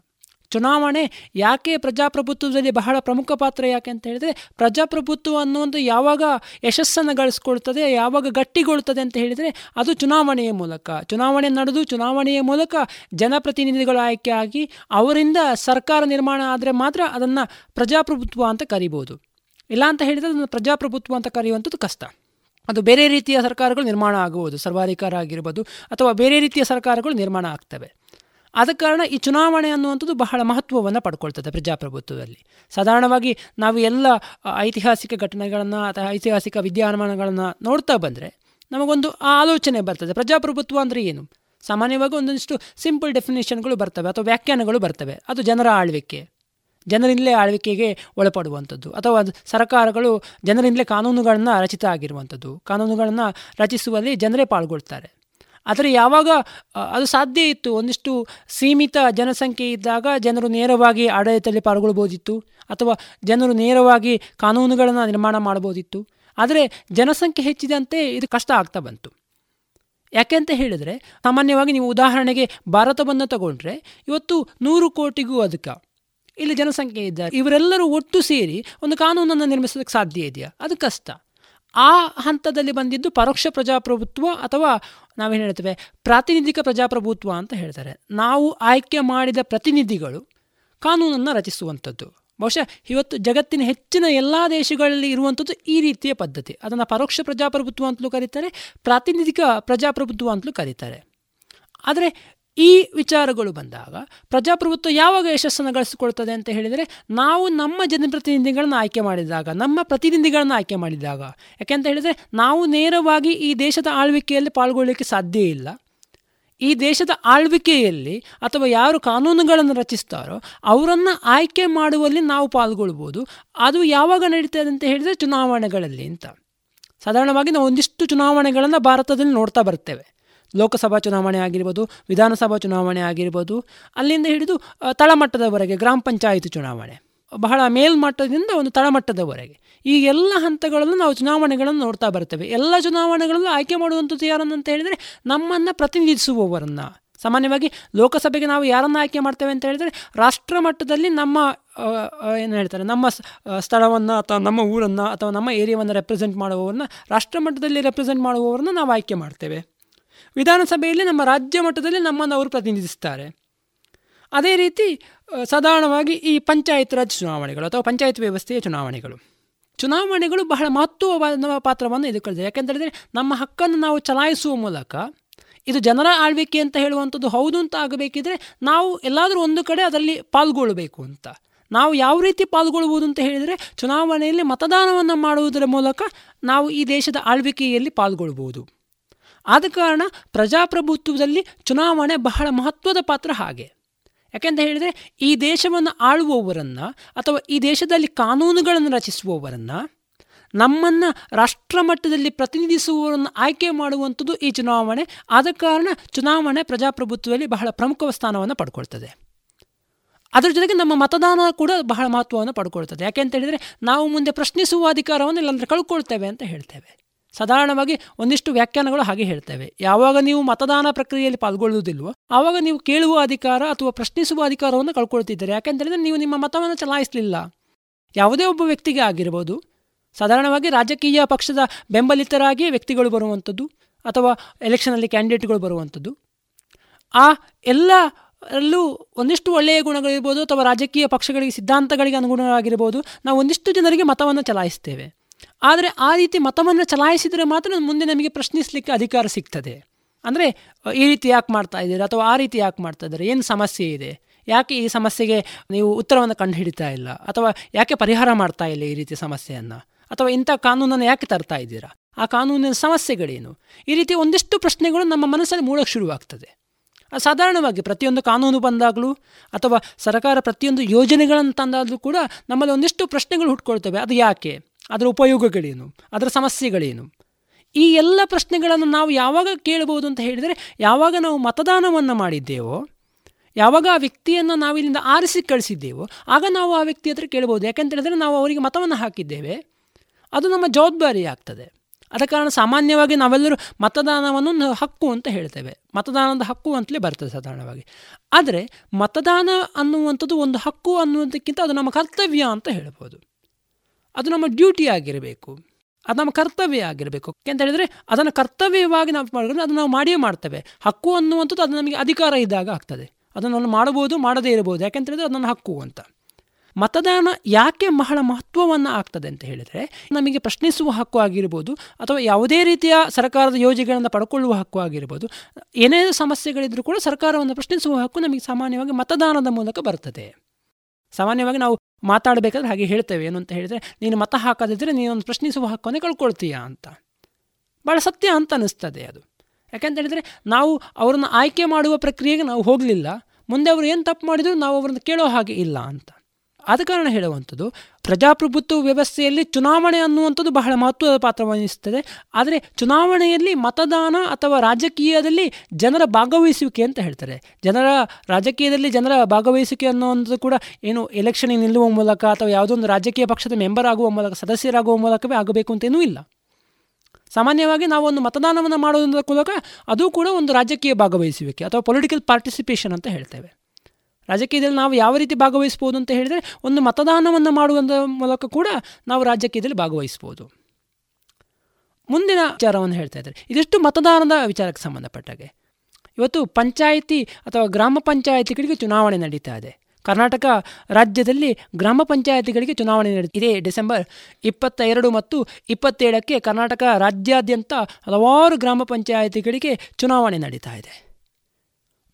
ಚುನಾವಣೆ ಯಾಕೆ ಪ್ರಜಾಪ್ರಭುತ್ವದಲ್ಲಿ ಬಹಳ ಪ್ರಮುಖ ಪಾತ್ರ ಯಾಕೆ ಅಂತ ಹೇಳಿದರೆ, ಪ್ರಜಾಪ್ರಭುತ್ವ ಅನ್ನುವಂಥ ಯಾವಾಗ ಯಶಸ್ಸನ್ನು ಗಳಿಸ್ಕೊಳ್ತದೆ, ಯಾವಾಗ ಗಟ್ಟಿಗೊಳ್ತದೆ ಅಂತ ಹೇಳಿದರೆ ಅದು ಚುನಾವಣೆಯ ಮೂಲಕ. ಚುನಾವಣೆ ನಡೆದು ಚುನಾವಣೆಯ ಮೂಲಕ ಜನಪ್ರತಿನಿಧಿಗಳು ಆಯ್ಕೆ ಆಗಿ ಅವರಿಂದ ಸರ್ಕಾರ ನಿರ್ಮಾಣ ಆದರೆ ಮಾತ್ರ ಅದನ್ನು ಪ್ರಜಾಪ್ರಭುತ್ವ ಅಂತ ಕರಿಬೋದು. ಇಲ್ಲ ಅಂತ ಹೇಳಿದರೆ ಅದನ್ನು ಪ್ರಜಾಪ್ರಭುತ್ವ ಅಂತ ಕರೆಯುವಂಥದ್ದು ಕಷ್ಟ. ಅದು ಬೇರೆ ರೀತಿಯ ಸರ್ಕಾರಗಳು ನಿರ್ಮಾಣ ಆಗಬಹುದು, ಸರ್ವಾಧಿಕಾರ ಆಗಿರ್ಬೋದು ಅಥವಾ ಬೇರೆ ರೀತಿಯ ಸರ್ಕಾರಗಳು ನಿರ್ಮಾಣ ಆಗ್ತವೆ. ಆದ ಕಾರಣ ಈ ಚುನಾವಣೆ ಅನ್ನುವಂಥದ್ದು ಬಹಳ ಮಹತ್ವವನ್ನು ಪಡ್ಕೊಳ್ತದೆ ಪ್ರಜಾಪ್ರಭುತ್ವದಲ್ಲಿ. ಸಾಧಾರಣವಾಗಿ ನಾವು ಎಲ್ಲ ಐತಿಹಾಸಿಕ ಘಟನೆಗಳನ್ನು ಅಥವಾ ಐತಿಹಾಸಿಕ ವಿದ್ಯಮಾನಗಳನ್ನು ನೋಡ್ತಾ ಬಂದರೆ ನಮಗೊಂದು ಆ ಆಲೋಚನೆ ಬರ್ತದೆ ಪ್ರಜಾಪ್ರಭುತ್ವ ಅಂದರೆ ಏನು. ಸಾಮಾನ್ಯವಾಗಿ ಒಂದೊಂದಿಷ್ಟು ಸಿಂಪಲ್ ಡೆಫಿನೇಷನ್ಗಳು ಬರ್ತವೆ ಅಥವಾ ವ್ಯಾಖ್ಯಾನಗಳು ಬರ್ತವೆ. ಅದು ಜನರ ಆಳ್ವಿಕೆ, ಜನರಿಂದಲೇ ಆಳ್ವಿಕೆಗೆ ಒಳಪಡುವಂಥದ್ದು, ಅಥವಾ ಸರ್ಕಾರಗಳು ಜನರಿಂದಲೇ ಕಾನೂನುಗಳನ್ನು ರಚಿತ ಆಗಿರುವಂಥದ್ದು, ಕಾನೂನುಗಳನ್ನು ರಚಿಸುವಲ್ಲಿ ಜನರೇ ಪಾಲ್ಗೊಳ್ತಾರೆ. ಆದರೆ ಯಾವಾಗ ಅದು ಸಾಧ್ಯ ಇತ್ತು, ಒಂದಿಷ್ಟು ಸೀಮಿತ ಜನಸಂಖ್ಯೆ ಇದ್ದಾಗ ಜನರು ನೇರವಾಗಿ ಆಡಳಿತದಲ್ಲಿ ಪಾಲ್ಗೊಳ್ಬೋದಿತ್ತು ಅಥವಾ ಜನರು ನೇರವಾಗಿ ಕಾನೂನುಗಳನ್ನು ನಿರ್ಮಾಣ ಮಾಡ್ಬೋದಿತ್ತು. ಆದರೆ ಜನಸಂಖ್ಯೆ ಹೆಚ್ಚಿದಂತೆ ಇದು ಕಷ್ಟ ಆಗ್ತಾ ಬಂತು. ಯಾಕೆ ಅಂತ ಹೇಳಿದರೆ, ಸಾಮಾನ್ಯವಾಗಿ ನೀವು ಉದಾಹರಣೆಗೆ ಭಾರತವನ್ನು ತಗೊಂಡ್ರೆ ಇವತ್ತು ನೂರು ಕೋಟಿಗೂ ಅಧಿಕ ಇಲ್ಲಿ ಜನಸಂಖ್ಯೆ ಇದ್ದಾರೆ. ಇವರೆಲ್ಲರೂ ಒಟ್ಟು ಸೇರಿ ಒಂದು ಕಾನೂನನ್ನು ನಿರ್ಮಿಸೋದಕ್ಕೆ ಸಾಧ್ಯ ಇದೆಯಾ? ಅದು ಕಷ್ಟ. ಆ ಹಂತದಲ್ಲಿ ಬಂದಿದ್ದು ಪರೋಕ್ಷ ಪ್ರಜಾಪ್ರಭುತ್ವ ಅಥವಾ ನಾವೇನು ಹೇಳ್ತೇವೆ ಪ್ರಾತಿನಿಧಿಕ ಪ್ರಜಾಪ್ರಭುತ್ವ ಅಂತ ಹೇಳ್ತಾರೆ. ನಾವು ಆಯ್ಕೆ ಮಾಡಿದ ಪ್ರತಿನಿಧಿಗಳು ಕಾನೂನನ್ನು ರಚಿಸುವಂಥದ್ದು. ಬಹುಶಃ ಇವತ್ತು ಜಗತ್ತಿನ ಹೆಚ್ಚಿನ ಎಲ್ಲ ದೇಶಗಳಲ್ಲಿ ಇರುವಂಥದ್ದು ಈ ರೀತಿಯ ಪದ್ಧತಿ. ಅದನ್ನು ಪರೋಕ್ಷ ಪ್ರಜಾಪ್ರಭುತ್ವ ಅಂತಲೂ ಕರೀತಾರೆ, ಪ್ರಾತಿನಿಧಿಕ ಪ್ರಜಾಪ್ರಭುತ್ವ ಅಂತಲೂ ಕರೀತಾರೆ. ಆದರೆ ಈ ವಿಚಾರಗಳು ಬಂದಾಗ ಪ್ರಜಾಪ್ರಭುತ್ವ ಯಾವಾಗ ಯಶಸ್ಸನ್ನು ಗಳಿಸಿಕೊಳ್ತದೆ ಅಂತ ಹೇಳಿದರೆ, ನಾವು ನಮ್ಮ ಜನಪ್ರತಿನಿಧಿಗಳನ್ನು ಆಯ್ಕೆ ಮಾಡಿದಾಗ, ನಮ್ಮ ಪ್ರತಿನಿಧಿಗಳನ್ನು ಆಯ್ಕೆ ಮಾಡಿದಾಗ. ಯಾಕೆಂತ ಹೇಳಿದರೆ ನಾವು ನೇರವಾಗಿ ಈ ದೇಶದ ಆಳ್ವಿಕೆಯಲ್ಲಿ ಪಾಲ್ಗೊಳ್ಳಲಿಕ್ಕೆ ಸಾಧ್ಯ ಇಲ್ಲ. ಈ ದೇಶದ ಆಳ್ವಿಕೆಯಲ್ಲಿ ಅಥವಾ ಯಾರು ಕಾನೂನುಗಳನ್ನು ರಚಿಸ್ತಾರೋ ಅವರನ್ನು ಆಯ್ಕೆ ಮಾಡುವಲ್ಲಿ ನಾವು ಪಾಲ್ಗೊಳ್ಬೋದು. ಅದು ಯಾವಾಗ ನಡೀತದೆ ಅಂತ ಹೇಳಿದರೆ ಚುನಾವಣೆಗಳಲ್ಲಿ ಅಂತ. ಸಾಧಾರಣವಾಗಿ ನಾವು ಒಂದಿಷ್ಟು ಚುನಾವಣೆಗಳನ್ನು ಭಾರತದಲ್ಲಿ ನೋಡ್ತಾ ಬರ್ತೇವೆ. ಲೋಕಸಭಾ ಚುನಾವಣೆ ಆಗಿರ್ಬೋದು, ವಿಧಾನಸಭಾ ಚುನಾವಣೆ ಆಗಿರ್ಬೋದು, ಅಲ್ಲಿಂದ ಹಿಡಿದು ತಳಮಟ್ಟದವರೆಗೆ ಗ್ರಾಮ ಪಂಚಾಯಿತಿ ಚುನಾವಣೆ, ಬಹಳ ಮೇಲ್ಮಟ್ಟದಿಂದ ಒಂದು ತಳಮಟ್ಟದವರೆಗೆ ಈ ಎಲ್ಲ ಹಂತಗಳಲ್ಲೂ ನಾವು ಚುನಾವಣೆಗಳನ್ನು ನೋಡ್ತಾ ಬರ್ತೇವೆ. ಎಲ್ಲ ಚುನಾವಣೆಗಳಲ್ಲೂ ಆಯ್ಕೆ ಮಾಡುವಂಥದ್ದು ಯಾರನ್ನು ಅಂತ ಹೇಳಿದರೆ ನಮ್ಮನ್ನು ಪ್ರತಿನಿಧಿಸುವವರನ್ನು. ಸಾಮಾನ್ಯವಾಗಿ ಲೋಕಸಭೆಗೆ ನಾವು ಯಾರನ್ನು ಆಯ್ಕೆ ಮಾಡ್ತೇವೆ ಅಂತ ಹೇಳಿದರೆ ರಾಷ್ಟ್ರ ಮಟ್ಟದಲ್ಲಿ ನಮ್ಮ ಏನು ಹೇಳ್ತಾರೆ ನಮ್ಮ ಸ್ಥಳವನ್ನು ಅಥವಾ ನಮ್ಮ ಊರನ್ನು ಅಥವಾ ನಮ್ಮ ಏರಿಯಾವನ್ನು ರೆಪ್ರೆಸೆಂಟ್ ಮಾಡುವವ್ರನ್ನ, ರಾಷ್ಟ್ರ ಮಟ್ಟದಲ್ಲಿ ರೆಪ್ರೆಸೆಂಟ್ ಮಾಡುವವ್ರನ್ನ ನಾವು ಆಯ್ಕೆ ಮಾಡ್ತೇವೆ. ವಿಧಾನಸಭೆಯಲ್ಲಿ ನಮ್ಮ ರಾಜ್ಯ ಮಟ್ಟದಲ್ಲಿ ನಮ್ಮನ್ನು ಅವರು ಪ್ರತಿನಿಧಿಸ್ತಾರೆ. ಅದೇ ರೀತಿ ಸಾಧಾರಣವಾಗಿ ಈ ಪಂಚಾಯತ್ ರಾಜ್ ಚುನಾವಣೆಗಳು ಅಥವಾ ಪಂಚಾಯತ್ ವ್ಯವಸ್ಥೆಯ ಚುನಾವಣೆಗಳು ಚುನಾವಣೆಗಳು ಬಹಳ ಮಹತ್ವವಾದ ಪಾತ್ರವನ್ನು ಇದು ಕಳೆದಿದೆ. ಯಾಕೆಂತೇಳಿದರೆ ನಮ್ಮ ಹಕ್ಕನ್ನು ನಾವು ಚಲಾಯಿಸುವ ಮೂಲಕ, ಇದು ಜನರ ಆಳ್ವಿಕೆ ಅಂತ ಹೇಳುವಂಥದ್ದು ಹೌದು ಅಂತ ಆಗಬೇಕಿದ್ರೆ ನಾವು ಎಲ್ಲಾದರೂ ಒಂದು ಕಡೆ ಅದರಲ್ಲಿ ಪಾಲ್ಗೊಳ್ಳಬೇಕು ಅಂತ. ನಾವು ಯಾವ ರೀತಿ ಪಾಲ್ಗೊಳ್ಬೋದು ಅಂತ ಹೇಳಿದರೆ ಚುನಾವಣೆಯಲ್ಲಿ ಮತದಾನವನ್ನು ಮಾಡುವುದರ ಮೂಲಕ ನಾವು ಈ ದೇಶದ ಆಳ್ವಿಕೆಯಲ್ಲಿ ಪಾಲ್ಗೊಳ್ಬೋದು. ಆದ ಕಾರಣ ಪ್ರಜಾಪ್ರಭುತ್ವದಲ್ಲಿ ಚುನಾವಣೆ ಬಹಳ ಮಹತ್ವದ ಪಾತ್ರ. ಹಾಗೆ ಯಾಕೆಂತ ಹೇಳಿದರೆ ಈ ದೇಶವನ್ನು ಆಳುವವರನ್ನು ಅಥವಾ ಈ ದೇಶದಲ್ಲಿ ಕಾನೂನುಗಳನ್ನು ರಚಿಸುವವರನ್ನು, ನಮ್ಮನ್ನು ರಾಷ್ಟ್ರ ಮಟ್ಟದಲ್ಲಿ ಪ್ರತಿನಿಧಿಸುವವರನ್ನು ಆಯ್ಕೆ ಮಾಡುವಂಥದ್ದು ಈ ಚುನಾವಣೆ. ಆದ ಕಾರಣ ಚುನಾವಣೆ ಪ್ರಜಾಪ್ರಭುತ್ವದಲ್ಲಿ ಬಹಳ ಪ್ರಮುಖ ಸ್ಥಾನವನ್ನು ಪಡ್ಕೊಳ್ತದೆ. ಅದರ ಜೊತೆಗೆ ನಮ್ಮ ಮತದಾನ ಕೂಡ ಬಹಳ ಮಹತ್ವವನ್ನು ಪಡ್ಕೊಳ್ತದೆ. ಯಾಕೆಂತ ಹೇಳಿದರೆ ನಾವು ಮುಂದೆ ಪ್ರಶ್ನಿಸುವ ಅಧಿಕಾರವನ್ನು ಇಲ್ಲಾಂದರೆ ಕಳ್ಕೊಳ್ತೇವೆ ಅಂತ ಹೇಳ್ತೇವೆ. ಸಾಧಾರಣವಾಗಿ ಒಂದಿಷ್ಟು ವ್ಯಾಖ್ಯಾನಗಳು ಹಾಗೆ ಹೇಳ್ತೇವೆ, ಯಾವಾಗ ನೀವು ಮತದಾನ ಪ್ರಕ್ರಿಯೆಯಲ್ಲಿ ಪಾಲ್ಗೊಳ್ಳುವುದಿಲ್ವೋ ಆವಾಗ ನೀವು ಕೇಳುವ ಅಧಿಕಾರ ಅಥವಾ ಪ್ರಶ್ನಿಸುವ ಅಧಿಕಾರವನ್ನು ಕಳ್ಕೊಳ್ತಿದ್ದೀರಿ. ಯಾಕೆಂತೇಳಿದರೆ ನೀವು ನಿಮ್ಮ ಮತವನ್ನು ಚಲಾಯಿಸಲಿಲ್ಲ. ಯಾವುದೇ ಒಬ್ಬ ವ್ಯಕ್ತಿಗೆ ಆಗಿರ್ಬೋದು, ಸಾಧಾರಣವಾಗಿ ರಾಜಕೀಯ ಪಕ್ಷದ ಬೆಂಬಲಿತರಾಗಿ ವ್ಯಕ್ತಿಗಳು ಬರುವಂಥದ್ದು ಅಥವಾ ಎಲೆಕ್ಷನಲ್ಲಿ ಕ್ಯಾಂಡಿಡೇಟ್ಗಳು ಬರುವಂಥದ್ದು, ಆ ಎಲ್ಲರಲ್ಲೂ ಒಂದಿಷ್ಟು ಒಳ್ಳೆಯ ಗುಣಗಳಿರ್ಬೋದು ಅಥವಾ ರಾಜಕೀಯ ಪಕ್ಷಗಳಿಗೆ ಸಿದ್ಧಾಂತಗಳಿಗೆ ಅನುಗುಣವಾಗಿರ್ಬೋದು ನಾವು ಒಂದಿಷ್ಟು ಜನರಿಗೆ ಮತವನ್ನು ಚಲಾಯಿಸ್ತೇವೆ. ಆದರೆ ಆ ರೀತಿ ಮತವನ್ನು ಚಲಾಯಿಸಿದರೆ ಮಾತ್ರ ಮುಂದೆ ನಮಗೆ ಪ್ರಶ್ನಿಸಲಿಕ್ಕೆ ಅಧಿಕಾರ ಸಿಗ್ತದೆ. ಅಂದರೆ ಈ ರೀತಿ ಯಾಕೆ ಮಾಡ್ತಾ ಇದ್ದೀರಾ ಅಥವಾ ಆ ರೀತಿ ಯಾಕೆ ಮಾಡ್ತಾ ಇದ್ದಾರೆ, ಏನು ಸಮಸ್ಯೆ ಇದೆ, ಯಾಕೆ ಈ ಸಮಸ್ಯೆಗೆ ನೀವು ಉತ್ತರವನ್ನು ಕಂಡುಹಿಡಿತಾ ಇಲ್ಲ ಅಥವಾ ಯಾಕೆ ಪರಿಹಾರ ಮಾಡ್ತಾ ಇಲ್ಲ ಈ ರೀತಿ ಸಮಸ್ಯೆಯನ್ನು, ಅಥವಾ ಇಂಥ ಕಾನೂನನ್ನು ಯಾಕೆ ತರ್ತಾ ಇದ್ದೀರಾ, ಆ ಕಾನೂನಿನ ಸಮಸ್ಯೆಗಳೇನು, ಈ ರೀತಿ ಒಂದಿಷ್ಟು ಪ್ರಶ್ನೆಗಳು ನಮ್ಮ ಮನಸ್ಸಲ್ಲಿ ಮೂಡಕ್ಕೆ ಶುರುವಾಗ್ತದೆ. ಸಾಧಾರಣವಾಗಿ ಪ್ರತಿಯೊಂದು ಕಾನೂನು ಬಂದಾಗಲೂ ಅಥವಾ ಸರ್ಕಾರ ಪ್ರತಿಯೊಂದು ಯೋಜನೆಗಳನ್ನು ತಂದಾಗಲೂ ಕೂಡ ನಮ್ಮಲ್ಲಿ ಒಂದಿಷ್ಟು ಪ್ರಶ್ನೆಗಳು ಹುಟ್ಕೊಳ್ತವೆ. ಅದು ಯಾಕೆ, ಅದರ ಉಪಯೋಗಗಳೇನು, ಅದರ ಸಮಸ್ಯೆಗಳೇನು, ಈ ಎಲ್ಲ ಪ್ರಶ್ನೆಗಳನ್ನು ನಾವು ಯಾವಾಗ ಕೇಳಬಹುದು ಅಂತ ಹೇಳಿದರೆ ಯಾವಾಗ ನಾವು ಮತದಾನವನ್ನು ಮಾಡಿದ್ದೇವೋ, ಯಾವಾಗ ಆ ವ್ಯಕ್ತಿಯನ್ನು ನಾವು ಇಲ್ಲಿಂದ ಆರಿಸಿ ಕಳಿಸಿದ್ದೇವೋ ಆಗ ನಾವು ಆ ವ್ಯಕ್ತಿ ಹತ್ರ ಕೇಳ್ಬೋದು. ಯಾಕೆಂತ ಹೇಳಿದರೆ ನಾವು ಅವರಿಗೆ ಮತವನ್ನು ಹಾಕಿದ್ದೇವೆ, ಅದು ನಮ್ಮ ಜವಾಬ್ದಾರಿ ಆಗ್ತದೆ. ಅದ ಕಾರಣ ಸಾಮಾನ್ಯವಾಗಿ ನಾವೆಲ್ಲರೂ ಮತದಾನವನ್ನು ಹಕ್ಕು ಅಂತ ಹೇಳ್ತೇವೆ, ಮತದಾನದ ಹಕ್ಕು ಅಂತಲೇ ಬರ್ತದೆ ಸಾಧಾರಣವಾಗಿ. ಆದರೆ ಮತದಾನ ಅನ್ನುವಂಥದ್ದು ಒಂದು ಹಕ್ಕು ಅನ್ನುವಂಥಕ್ಕಿಂತ ಅದು ನಮ್ಮ ಕರ್ತವ್ಯ ಅಂತ ಹೇಳ್ಬೋದು. ಅದು ನಮ್ಮ ಡ್ಯೂಟಿ ಆಗಿರಬೇಕು, ಅದು ನಮ್ಮ ಕರ್ತವ್ಯ ಆಗಿರಬೇಕು. ಯಾಕೆಂತ ಹೇಳಿದರೆ ಅದನ್ನು ಕರ್ತವ್ಯವಾಗಿ ನಾವು ಮಾಡಿದ್ರೆ ಅದನ್ನು ನಾವು ಮಾಡಿಯೇ ಮಾಡ್ತೇವೆ. ಹಕ್ಕು ಅನ್ನುವಂಥದ್ದು ಅದು ನಮಗೆ ಅಧಿಕಾರ ಇದ್ದಾಗ ಆಗ್ತದೆ, ಅದನ್ನು ನಾನು ಮಾಡಬಹುದು ಮಾಡದೇ ಇರಬಹುದು. ಯಾಕೆಂತ ಹೇಳಿದರೆ ಅದು ನನ್ನ ಹಕ್ಕು ಅಂತ. ಮತದಾನ ಯಾಕೆ ಬಹಳ ಮಹತ್ವವನ್ನು ಆಗ್ತದೆ ಅಂತ ಹೇಳಿದರೆ ನಮಗೆ ಪ್ರಶ್ನಿಸುವ ಹಕ್ಕು ಆಗಿರ್ಬೋದು ಅಥವಾ ಯಾವುದೇ ರೀತಿಯ ಸರ್ಕಾರದ ಯೋಜನೆಗಳನ್ನು ಪಡ್ಕೊಳ್ಳುವ ಹಕ್ಕು ಆಗಿರ್ಬೋದು, ಏನೇ ಸಮಸ್ಯೆಗಳಿದ್ರೂ ಕೂಡ ಸರ್ಕಾರವನ್ನು ಪ್ರಶ್ನಿಸುವ ಹಕ್ಕು ನಮಗೆ ಸಾಮಾನ್ಯವಾಗಿ ಮತದಾನದ ಮೂಲಕ ಬರ್ತದೆ. ಸಾಮಾನ್ಯವಾಗಿ ನಾವು ಮಾತಾಡಬೇಕಾದ್ರೆ ಹಾಗೆ ಹೇಳ್ತೇವೆ, ಏನು ಅಂತ ಹೇಳಿದರೆ ನೀನು ಮತ ಹಾಕದಿದ್ದರೆ ನೀನೊಂದು ಪ್ರಶ್ನಿಸುವ ಹಕ್ಕನ್ನು ಕಳ್ಕೊಳ್ತೀಯ ಅಂತ. ಭಾಳ ಸತ್ಯ ಅಂತ ಅನ್ನಿಸ್ತದೆ ಅದು. ಯಾಕೆಂತ ಹೇಳಿದರೆ ನಾವು ಅವರನ್ನು ಆಯ್ಕೆ ಮಾಡುವ ಪ್ರಕ್ರಿಯೆಗೆ ನಾವು ಹೋಗಲಿಲ್ಲ, ಮುಂದೆ ಅವರು ಏನು ತಪ್ಪು ಮಾಡಿದರೂ ನಾವು ಅವರನ್ನು ಕೇಳೋ ಹಾಗೆ ಇಲ್ಲ ಅಂತ. ಆದ ಕಾರಣ ಹೇಳುವಂಥದ್ದು ಪ್ರಜಾಪ್ರಭುತ್ವ ವ್ಯವಸ್ಥೆಯಲ್ಲಿ ಚುನಾವಣೆ ಅನ್ನುವಂಥದ್ದು ಬಹಳ ಮಹತ್ವದ ಪಾತ್ರ ವಹಿಸುತ್ತದೆ. ಆದರೆ ಚುನಾವಣೆಯಲ್ಲಿ ಮತದಾನ ಅಥವಾ ರಾಜಕೀಯದಲ್ಲಿ ಜನರ ಭಾಗವಹಿಸುವಿಕೆ ಅಂತ ಹೇಳ್ತಾರೆ. ಜನರ ರಾಜಕೀಯದಲ್ಲಿ ಜನರ ಭಾಗವಹಿಸುವಿಕೆ ಅನ್ನೋವಂಥದ್ದು ಕೂಡ ಏನು ಎಲೆಕ್ಷನಿಗೆ ನಿಲ್ಲುವ ಮೂಲಕ ಅಥವಾ ಯಾವುದೋ ಒಂದು ರಾಜಕೀಯ ಪಕ್ಷದ ಮೆಂಬರ್ ಆಗುವ ಮೂಲಕ ಸದಸ್ಯರಾಗುವ ಮೂಲಕವೇ ಆಗಬೇಕು ಅಂತೇನೂ ಇಲ್ಲ. ಸಾಮಾನ್ಯವಾಗಿ ನಾವು ಒಂದು ಮತದಾನವನ್ನು ಮಾಡೋದ್ರ ಮೂಲಕ ಅದು ಕೂಡ ಒಂದು ರಾಜಕೀಯ ಭಾಗವಹಿಸುವಿಕೆ ಅಥವಾ ಪೊಲಿಟಿಕಲ್ ಪಾರ್ಟಿಸಿಪೇಷನ್ ಅಂತ ಹೇಳ್ತೇವೆ. ರಾಜಕೀಯದಲ್ಲಿ ನಾವು ಯಾವ ರೀತಿ ಭಾಗವಹಿಸ್ಬೋದು ಅಂತ ಹೇಳಿದರೆ ಒಂದು ಮತದಾನವನ್ನು ಮಾಡುವುದರ ಮೂಲಕ ಕೂಡ ನಾವು ರಾಜಕೀಯದಲ್ಲಿ ಭಾಗವಹಿಸ್ಬೋದು. ಮುಂದಿನ ವಿಚಾರವನ್ನು ಹೇಳ್ತಾ ಇದ್ದಾರೆ, ಇದಿಷ್ಟು ಮತದಾನದ ವಿಚಾರಕ್ಕೆ ಸಂಬಂಧಪಟ್ಟಾಗೆ. ಇವತ್ತು ಪಂಚಾಯಿತಿ ಅಥವಾ ಗ್ರಾಮ ಪಂಚಾಯಿತಿಗಳಿಗೆ ಚುನಾವಣೆ ನಡೀತಾ ಇದೆ. ಕರ್ನಾಟಕ ರಾಜ್ಯದಲ್ಲಿ ಗ್ರಾಮ ಪಂಚಾಯಿತಿಗಳಿಗೆ ಚುನಾವಣೆ ನಡೆಯುತ್ತಿದೆ. ಇದೇ ಡಿಸೆಂಬರ್ ಇಪ್ಪತ್ತೆರಡು ಮತ್ತು ಇಪ್ಪತ್ತೇಳಕ್ಕೆ ಕರ್ನಾಟಕ ರಾಜ್ಯಾದ್ಯಂತ ಹಲವಾರು ಗ್ರಾಮ ಪಂಚಾಯಿತಿಗಳಿಗೆ ಚುನಾವಣೆ ನಡೀತಾ ಇದೆ.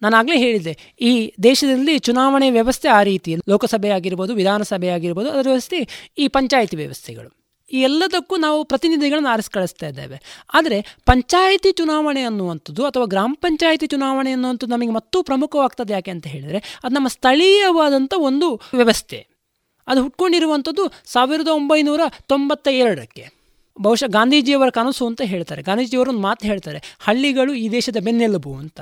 ನಾನಾಗಲೇ ಹೇಳಿದೆ, ಈ ದೇಶದಲ್ಲಿ ಚುನಾವಣೆ ವ್ಯವಸ್ಥೆ ಆ ರೀತಿ, ಲೋಕಸಭೆ ಆಗಿರ್ಬೋದು, ವಿಧಾನಸಭೆ ಆಗಿರ್ಬೋದು, ಅದರ ವ್ಯವಸ್ಥೆ ಈ ಪಂಚಾಯಿತಿ ವ್ಯವಸ್ಥೆಗಳು, ಈ ಎಲ್ಲದಕ್ಕೂ ನಾವು ಪ್ರತಿನಿಧಿಗಳನ್ನು ಆರಿಸಿ ಕಳಿಸ್ತಾ ಇದ್ದೇವೆ. ಆದರೆ ಪಂಚಾಯಿತಿ ಚುನಾವಣೆ ಅನ್ನುವಂಥದ್ದು ಅಥವಾ ಗ್ರಾಮ ಪಂಚಾಯಿತಿ ಚುನಾವಣೆ ಅನ್ನುವಂಥದ್ದು ನಮಗೆ ಮತ್ತೂ ಪ್ರಮುಖವಾಗ್ತದೆ. ಯಾಕೆ ಅಂತ ಹೇಳಿದರೆ ಅದು ನಮ್ಮ ಸ್ಥಳೀಯವಾದಂಥ ಒಂದು ವ್ಯವಸ್ಥೆ. ಅದು ಹುಟ್ಕೊಂಡಿರುವಂಥದ್ದು ಸಾವಿರದ ಒಂಬೈನೂರ ತೊಂಬತ್ತ ಎರಡಕ್ಕೆ. ಬಹುಶಃ ಗಾಂಧೀಜಿಯವರ ಕನಸು ಅಂತ ಹೇಳ್ತಾರೆ. ಗಾಂಧೀಜಿಯವರು ಒಂದು ಮಾತು ಹೇಳ್ತಾರೆ, ಹಳ್ಳಿಗಳು ಈ ದೇಶದ ಬೆನ್ನೆಲುಬು ಅಂತ.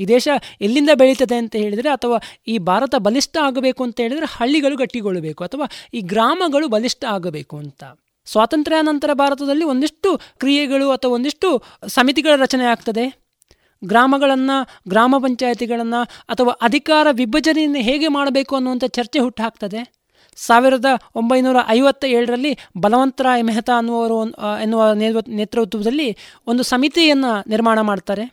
ಈ ದೇಶ ಎಲ್ಲಿಂದ ಬೆಳೀತದೆ ಅಂತ ಹೇಳಿದರೆ, ಅಥವಾ ಈ ಭಾರತ ಬಲಿಷ್ಠ ಆಗಬೇಕು ಅಂತ ಹೇಳಿದರೆ ಹಳ್ಳಿಗಳು ಗಟ್ಟಿಗೊಳ್ಳಬೇಕು, ಅಥವಾ ಈ ಗ್ರಾಮಗಳು ಬಲಿಷ್ಠ ಆಗಬೇಕು ಅಂತ. ಸ್ವಾತಂತ್ರ್ಯಾನಂತರ ಭಾರತದಲ್ಲಿ ಒಂದಿಷ್ಟು ಕ್ರಿಯೆಗಳು ಅಥವಾ ಒಂದಿಷ್ಟು ಸಮಿತಿಗಳ ರಚನೆ ಆಗ್ತದೆ. ಗ್ರಾಮಗಳನ್ನು, ಗ್ರಾಮ ಪಂಚಾಯಿತಿಗಳನ್ನು ಅಥವಾ ಅಧಿಕಾರ ವಿಭಜನೆಯನ್ನು ಹೇಗೆ ಮಾಡಬೇಕು ಅನ್ನುವಂಥ ಚರ್ಚೆ ಹುಟ್ಟುಹಾಕ್ತದೆ. ಸಾವಿರದ ಒಂಬೈನೂರ ಐವತ್ತ ಏಳರಲ್ಲಿ ಬಲವಂತರಾಯ್ ಮೆಹ್ತಾ ಅನ್ನುವರು ಎನ್ನುವ ನೇತೃತ್ವದಲ್ಲಿ ಒಂದು ಸಮಿತಿಯನ್ನು ನಿರ್ಮಾಣ ಮಾಡ್ತಾರೆ.